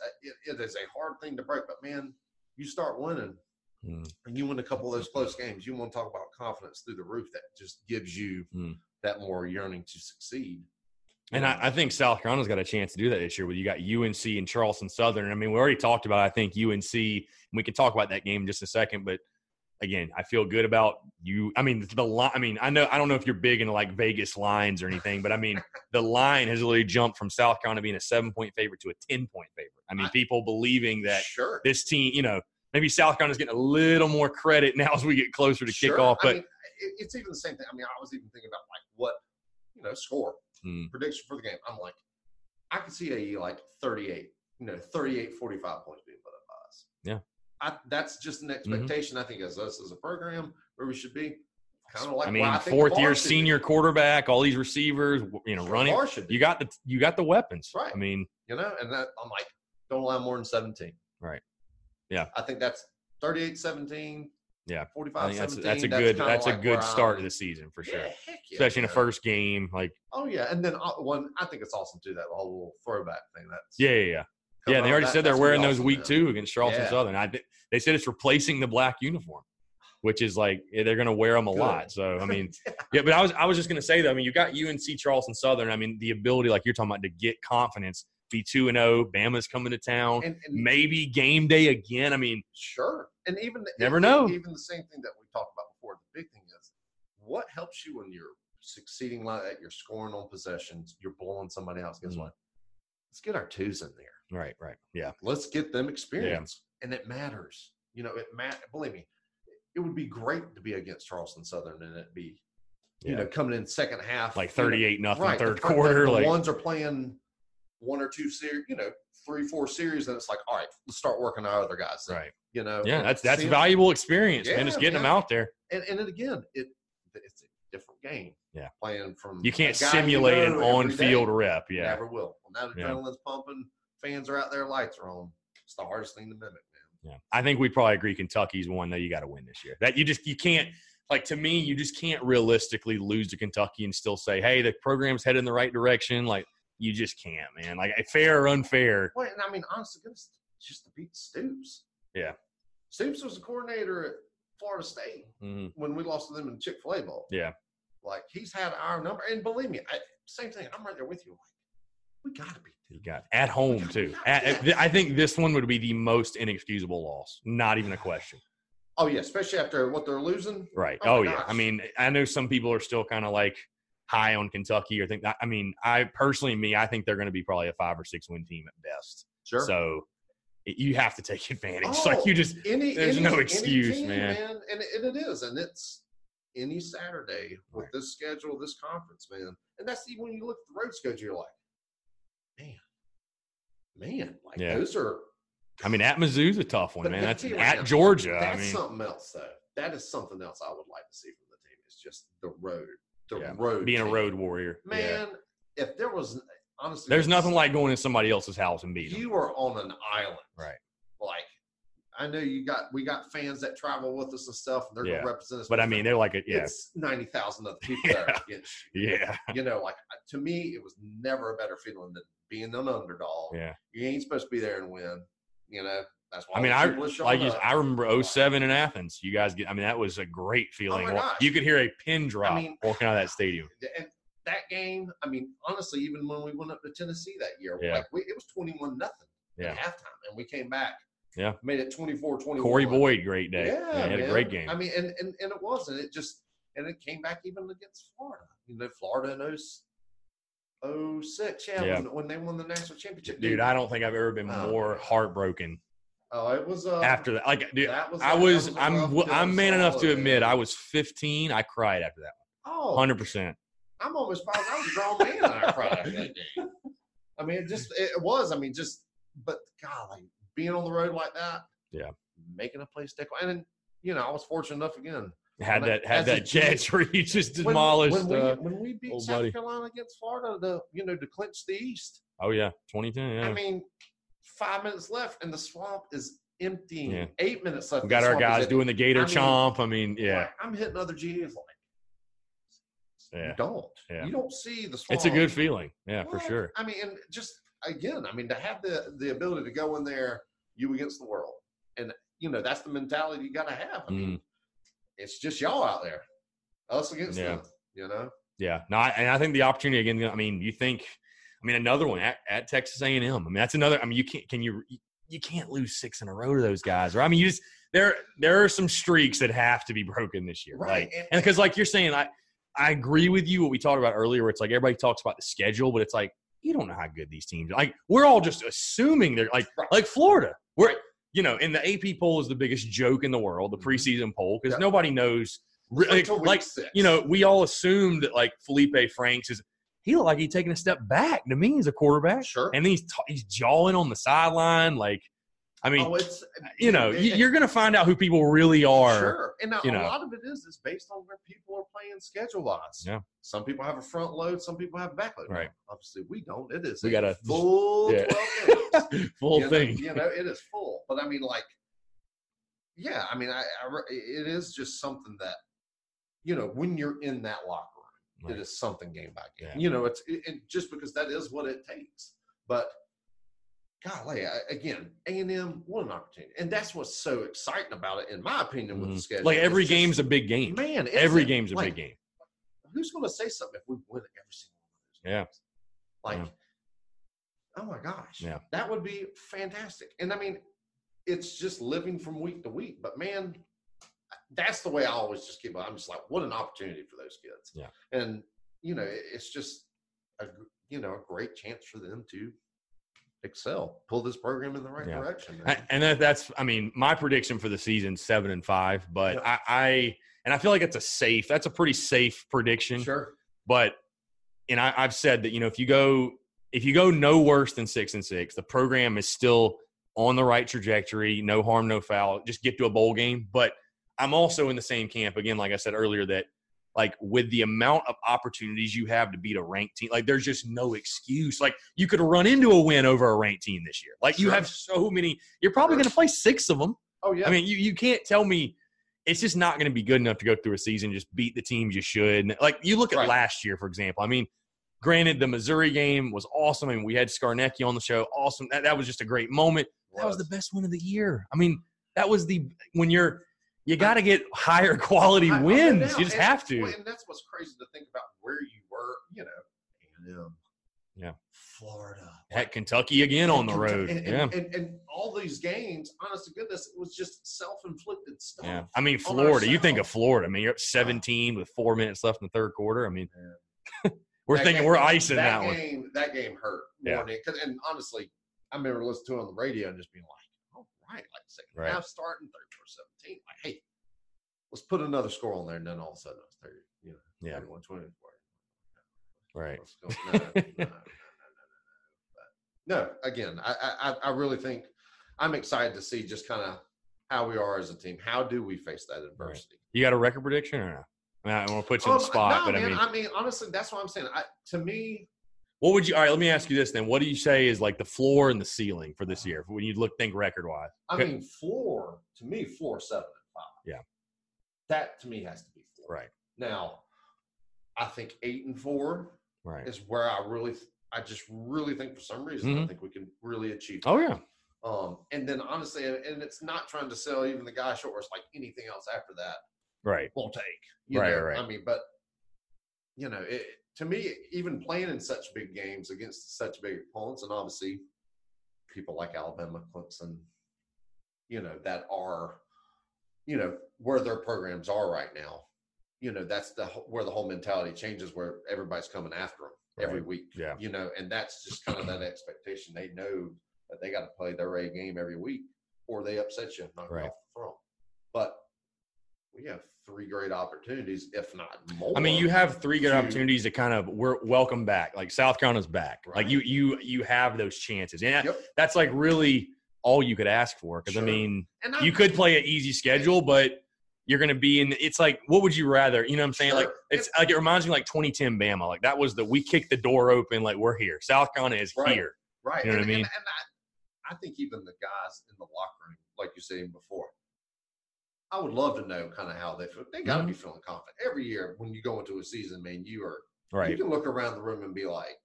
a hard thing to break. But, man, you start winning, and you win a couple of those close games. You want to talk about confidence through the roof that just gives you that more yearning to succeed. And I think South Carolina's got a chance to do that this year. You got UNC and Charleston Southern. I mean, we already talked about, I think, UNC. And we can talk about that game in just a second. But, again, I feel good about you. I mean, the line. I mean, I don't know if you're big into, like, Vegas lines or anything. But, I mean, the line has literally jumped from South Carolina being a 7-point favorite to a 10-point favorite. I mean, people believing that this team, you know, maybe South Carolina's getting a little more credit now as we get closer to kickoff. But I mean, it's even the same thing. I mean, I was even thinking about, like, what, you know, score. Prediction for the game. I'm like, I could see a 38, 45 points being put up by us. Yeah. That's just an expectation, I think, as us as a program where we should be. Kind of like, I mean, fourth-year senior quarterback, all these receivers, you know, running. You got the weapons. Right. I mean. You know, and that, I'm like, don't allow more than 17. Right. Yeah. I think that's 38-17. Yeah, 45. That's a good start to the season for sure. Yeah, especially in the first game, like. Oh yeah, and then one. I think it's awesome too, that whole little throwback thing. That's yeah. They already said they're wearing those week 2 against Charleston Southern. They said it's replacing the black uniform. which is like they're going to wear them a lot. So, I mean, yeah, but I was just going to say, though, I mean, you've got UNC, Charleston Southern. I mean, the ability, like you're talking about, to get confidence, be 2-0, Bama's coming to town, and maybe game day again. I mean, sure. And even even the same thing that we talked about before, the big thing is what helps you when you're succeeding like that, you're scoring on possessions, you're blowing somebody else. Guess what? Let's get our twos in there. Right. Yeah. Let's get them experience. Yeah. And it matters. You know, believe me, it would be great to be against Charleston Southern and it be, you know, coming in second half. Like 38-0 right, third quarter. The ones are playing one or two series, you know, 3-4 series. And it's like, all right, let's start working our other guys. Then, right. You know. Yeah, that's valuable experience, man. It's getting them out there. And again, it's a different game. Yeah. Playing from – you can't simulate an on-field rep. Yeah. Never will. When that adrenaline's pumping, fans are out there, lights are on. It's the hardest thing to mimic. Yeah, I think we probably agree Kentucky's one that you got to win this year. That you can't, like, to me, you just can't realistically lose to Kentucky and still say, hey, the program's headed in the right direction. Like, you just can't, man. Like, fair or unfair. Well, and I mean, honestly, it's just to beat Stoops. Yeah. Stoops was the coordinator at Florida State when we lost to them in the Chick-fil-A Bowl. Yeah. Like, he's had our number. And believe me, same thing. I'm right there with you. We got to beat them. You got at home too. I think this one would be the most inexcusable loss. Not even a question. Oh yeah, especially after what they're losing. Right. Oh yeah. Gosh. I mean, I know some people are still kind of like high on Kentucky or think. I mean, I think they're going to be probably a 5 or 6 win team at best. Sure. So you have to take advantage. There's no excuse, team, man. And it is, and it's any Saturday with this schedule, this conference, man. And that's even when you look at the road schedule, you're like. Man, like those are. I mean, at Mizzou's a tough one, man. That's at Georgia. That's something else, though. That is something else I would like to see from the team. It's just the road, being a road warrior, man. Yeah. If there was honestly, there's nothing like going in somebody else's house and beating. You are on an island, right? Like, I know we got fans that travel with us and stuff, and they're going to represent us. But I mean, they're like, it's 90,000 other people that are against you. Yeah, you know, like to me, it was never a better feeling than. Being an underdog, you ain't supposed to be there and win. You know, that's why. I mean, I remember 2007 in Athens. You guys, that was a great feeling. Oh my gosh. You could hear a pin drop walking out of that stadium. And that game, I mean, honestly, even when we went up to Tennessee that year, it was 21-0 at halftime, and we came back. Yeah, made it 24-21. Corey Boyd, great day. Yeah, he had a great game. I mean, and it wasn't. It just it came back even against Florida. You know, Florida knows. 2006, when they won the national championship. Dude, I don't think I've ever been more heartbroken. Oh, it was after that. Like, dude, I'm man enough to admit I was 15. I cried after that one. Oh, 100%. I'm almost positive I was a grown man and I cried after that day. I mean, but golly, being on the road like that. Yeah. Making a play stick. And then, you know, I was fortunate enough again. Had that Jets where you just demolished. When we beat South Carolina against Florida, to clinch the East. Oh yeah, 2010. Yeah. I mean, 5 minutes left, and the swamp is emptying. Yeah. 8 minutes left. We got our guys doing the gator chomp. I mean, yeah. Like, I'm hitting other GAs you don't. Yeah. You don't see the swamp. It's a good feeling. Yeah, for sure. I mean, and just again, I mean, to have the ability to go in there, you against the world, and you know that's the mentality you got to have. I mean. It's just y'all out there, us against them, you know? Yeah. No, and I think the opportunity, again, I mean, another one at Texas A&M. I mean, that's another – I mean, you can't lose 6 in a row to those guys. Or, I mean, you just – there are some streaks that have to be broken this year. Right. Like, and because, like you're saying, I agree with you what we talked about earlier where it's like everybody talks about the schedule, but it's like you don't know how good these teams are. Like, we're all just assuming they're like Florida. You know, and the AP poll is the biggest joke in the world, the preseason poll, because nobody knows. Like, you know, we all assumed that, like, Felipe Franks he looked like he'd taken a step back. To me, he's a quarterback. Sure. And then he's jawing on the sideline. Like, I mean, you know, you're going to find out who people really are. Sure. And a lot of it is based on where people are playing schedule-wise. Yeah. Some people have a front load. Some people have a back load. Right. Obviously, we don't. It is a full 12 games. Full thing. You know, it is full. But, I mean, like, yeah, I mean, it is just something that, you know, when you're in that locker room, it is something game by game. Yeah. You know, it's just because that is what it takes. But golly, again, A&M, what an opportunity. And that's what's so exciting about it, in my opinion, with the schedule. Like, every game's a big game. Man, every game's a big game. Who's going to say something if we win every single one of those games? Like, oh, my gosh. Yeah. That would be fantastic. And, I mean, it's just living from week to week. But, man, that's the way I always just keep – I'm just like, what an opportunity for those kids. Yeah. And, you know, it's just, a great chance for them to – excel, pull this program in the right direction. And that's, I mean, my prediction for the season, 7-5, but I feel like that's a pretty safe prediction. Sure. But, and I've said that, you know, if you go no worse than 6-6, the program is still on the right trajectory, no harm, no foul, just get to a bowl game. But I'm also in the same camp again, like I said earlier, that like with the amount of opportunities you have to beat a ranked team, like there's just no excuse. Like you could run into a win over a ranked team this year. Like you have so many, you're probably going to play 6 of them. Oh yeah. I mean, you can't tell me it's just not going to be good enough to go through a season, just beat the teams you should. Like you look at last year, for example, I mean, granted the Missouri game was awesome. I mean, we had Skarnecki on the show. Awesome. That was just a great moment. That was the best win of the year. I mean, that was you got to get higher quality wins. You just have to. And that's what's crazy to think about where you were, you know, A&M, Florida. At Kentucky again on the road. And all these games, honest to goodness, it was just self-inflicted stuff. Yeah. I mean, Florida. You think of Florida. I mean, you're up 17 with 4 minutes left in the third quarter. I mean, we're icing that game, one. That game hurt. Yeah. And honestly, I remember listening to it on the radio and just being like, right, like second half starting 34-17. Like, hey, let's put another score on there, and then all of a sudden it's 30. You know, 31-24. Right. No. Again, I really think I'm excited to see just kind of how we are as a team. How do we face that adversity? Right. You got a record prediction or no? I want to put you on the spot, no, but man, I mean, honestly, that's what I'm saying. What would you – all right, let me ask you this then. What do you say is like the floor and the ceiling for this year when you think record-wise? I mean, floor 7-5. Yeah. That to me has to be floor. Right. Now, I think 8-4 is where I just really think for some reason I think we can really achieve that. Oh, yeah. And then honestly – and it's not trying to sell even the guy short, it's like anything else after that we'll take. You know? I mean, but, you know, it – to me, even playing in such big games against such big opponents, and obviously people like Alabama, Clemson, you know, that are, you know, where their programs are right now, you know, that's where the whole mentality changes, where everybody's coming after them every week, you know, and that's just kind of that expectation. They know that they got to play their A game every week or they upset you and knock you off the throne. But we have 3 great opportunities, if not more. I mean, you have 3 good opportunities to kind of welcome back. Like South Carolina's back. Right. Like you have those chances, and that's like really all you could ask for. Because I mean, you could play an easy schedule, but you're going to be in. It's like, what would you rather? You know what I'm saying? Like it's like it reminds me like 2010 Bama. Like that was we kicked the door open. Like we're here. South Carolina is here. Right. You know what I mean? And I think even the guys in the locker room, like you said before. I would love to know kind of how they feel. They got to be feeling confident every year when you go into a season. Man, you are you can look around the room and be like,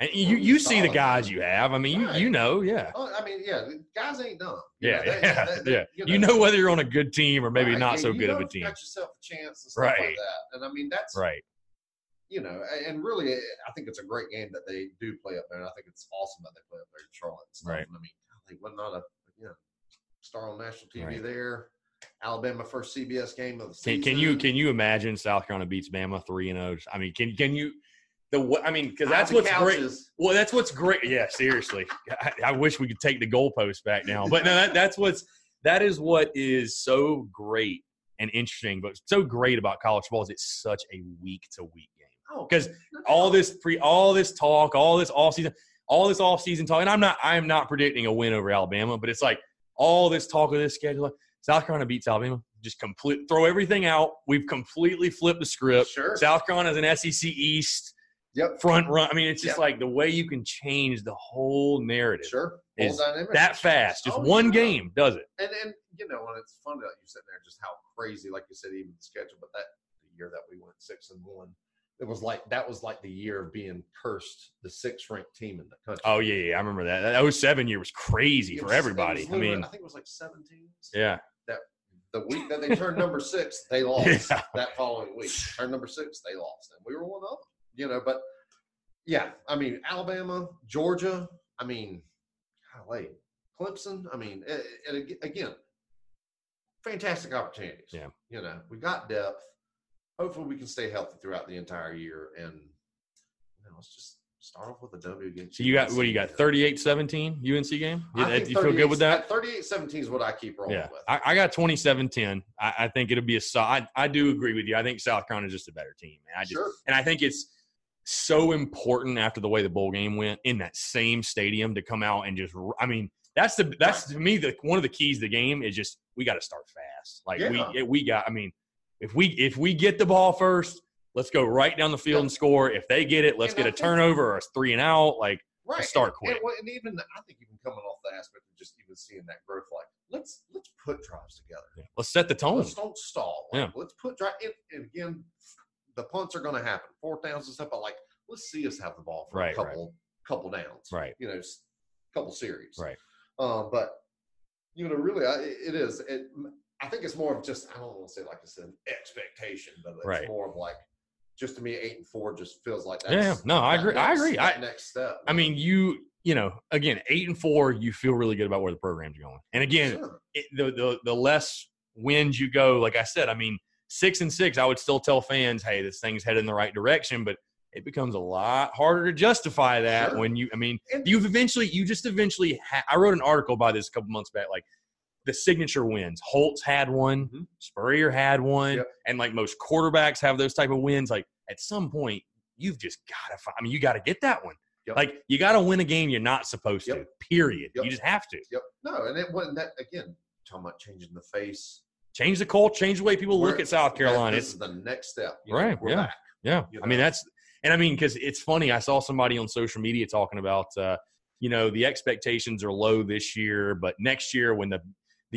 and you see the guys you have. I mean, you know, I mean, guys ain't dumb. You know whether you're on a good team or maybe not so good of a team. You got yourself a chance and stuff like that. And I mean, that's You know, and really, I think it's a great game that they do play up there, and I think it's awesome that they play up there in Charlotte. And stuff. Right. And I mean, they were not a star on national TV there. Alabama first CBS game of the season. Can you imagine South Carolina beats Bama 3-0? I mean, can you? I mean, because that's what's great. Well, that's what's great. Yeah, seriously, I wish we could take the goalpost back now. But no, that is what is so great and interesting, but so great about college football is it's such a week-to-week game. Because all this off-season talk, and I'm not predicting a win over Alabama, but it's like all this talk of this schedule. South Carolina beats Alabama. Just throw everything out. We've completely flipped the script. Sure. South Carolina's an SEC East front run. I mean, it's just like the way you can change the whole narrative. Sure. Whole dynamic. That fast. Just one game does it. And you know, and it's fun that you're sitting there just how crazy, like you said, even the schedule. But that the year that we went 6-1, it was like, that was like the year of being cursed, the sixth ranked team in the country. Oh yeah, yeah, I remember that. That 07 year was crazy for everybody. I mean, I think it was like 17. Yeah. That the week that they turned number six, they lost. Yeah. That following week, turned number six, they lost, and we were one of them. You know, but yeah, I mean, Alabama, Georgia, I mean, golly, Clemson. I mean, it, again, fantastic opportunities. Yeah. You know, we got depth. Hopefully we can stay healthy throughout the entire year. And you know, let's just start off with a W against. So you got, what do you got, 38-17 UNC game? You feel good with that? 38-17 is what I keep rolling with. I got 27-10. I think it'll be a solid. I do agree with you. I think South Carolina is just a better team. And I think it's so important after the way the bowl game went in that same stadium to come out and just, I mean, that's to me one of the keys to the game is just we got to start fast. Like we got, I mean, if we get the ball first, let's go right down the field and score. If they get it, let's get a turnover or a 3-and-out. Like, let's start quick. And even I think even coming off the aspect of just even seeing that growth, like let's put drives together. Yeah. Let's set the tone. Let's don't stall. Like, let's put drive. And again, the punts are going to happen, fourth downs and stuff. But like, let's see us have the ball for a couple downs. Right. You know, a couple series. Right. But you know, really, it is. I think it's more of just, I don't want to say like it's an expectation, but it's more of like, just to me, 8-4 just feels like that. Yeah, no, I agree. Next step. I mean, you know, again, 8-4, you feel really good about where the program's going. And again, the less wins you go, like I said, I mean, 6-6, I would still tell fans, hey, this thing's headed in the right direction, but it becomes a lot harder to justify that when you, I mean, I wrote an article about this a couple months back, like, the signature wins. Holtz had one. Mm-hmm. Spurrier had one. Yep. And, like, most quarterbacks have those type of wins. Like, at some point, you've just got to – I mean, you got to get that one. Yep. Like, you got to win a game you're not supposed to, period. Yep. You just have to. Yep. No, and it wasn't that – again, talking about changing the face. Change the culture. Change the way people look at South Carolina. This is the next step. We're back. Yeah. You know? I mean, that's – and, I mean, because it's funny. I saw somebody on social media talking about, you know, the expectations are low this year, but next year when the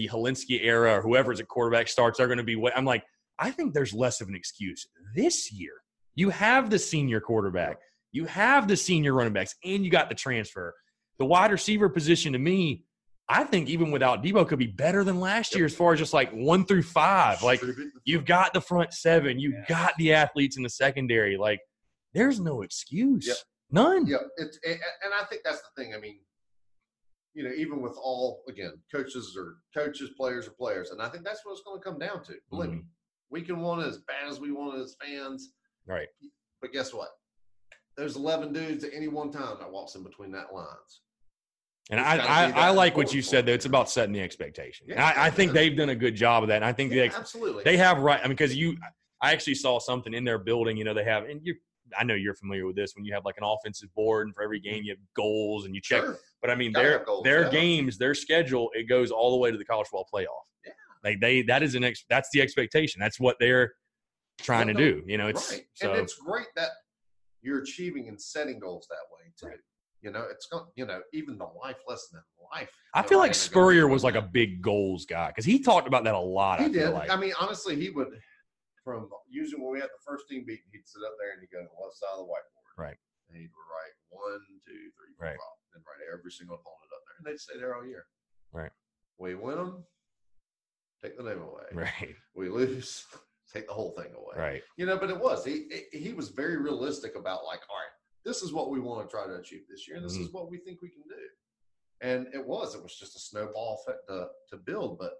Hilinski era or whoever's at quarterback starts, they're going to be – I'm like, I think there's less of an excuse this year. You have the senior quarterback. You have the senior running backs, and you got the transfer. The wide receiver position to me, I think even without Deebo could be better than last year as far as just like 1 through 5. Like, you've got the front 7. You've got the athletes in the secondary. Like, there's no excuse. Yep. None. Yeah, and I think that's the thing. I mean, you know, even with all, again, coaches, players are players. And I think that's what it's going to come down to. Believe me, we can want it as bad as we want it as fans. Right. But guess what? There's 11 dudes at any one time that walks in between that lines. And I like what you said, though. It's about setting the expectation. Yeah, I think they've done a good job of that. And I think absolutely. They have right. I mean, because I actually saw something in their building, you know, they have – and you're – I know you're familiar with this when you have like an offensive board and for every game you have goals and you check. Sure. But I mean, their games, their schedule, it goes all the way to the college football playoff. Yeah. Like that's the expectation. That's what they're trying to do. You know, it's so. And it's great that you're achieving and setting goals that way too. Right. You know, it's going, you know, even the life lesson in life. I feel like Spurrier was like a big goals guy because he talked about that a lot. He did. Like. I mean, honestly, he would. From usually when we had the first team meeting, he'd sit up there and he'd go to the left side of the whiteboard. Right. And he'd write 1, 2, 3, 4, and write every single opponent up there. And they'd stay there all year. Right. We win them, take the name away. Right. We lose, take the whole thing away. Right. You know, but it was. He was very realistic about like, all right, this is what we want to try to achieve this year. And this is what we think we can do. And it was just a snowball effect to build. But,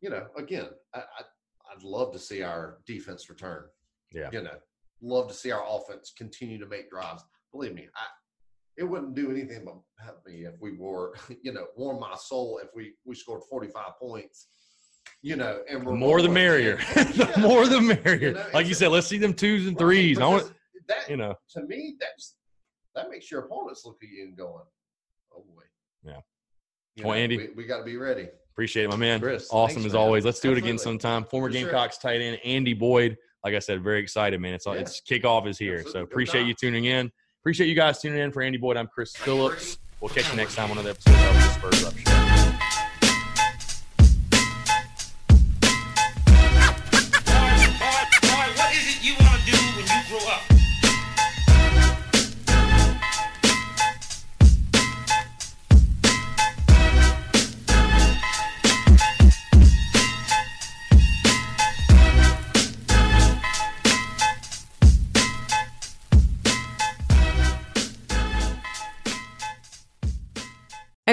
you know, again, I'd love to see our defense return. Yeah. You know, love to see our offense continue to make drives. Believe me, it wouldn't do anything but help me if we were, you know, warm my soul if we scored 45 points, you know, and we're more the merrier. The more the merrier. You know, like you said, let's see them 2s and 3s. I want that, you know. To me, that makes your opponents look at you and going, oh boy. Yeah. You know, Andy. We got to be ready. Appreciate it, my man. Chris, awesome thanks, as man. Always. Let's do Absolutely. It again sometime. Former Gamecocks tight end Andy Boyd. Like I said, very excited, man. It's kickoff is here. Absolutely. So appreciate you tuning in. Appreciate you guys tuning in. For Andy Boyd, I'm Chris Phillips. We'll catch you next time on another episode of the Spurs Up Show. Boy, what is it you want to do when you grow up?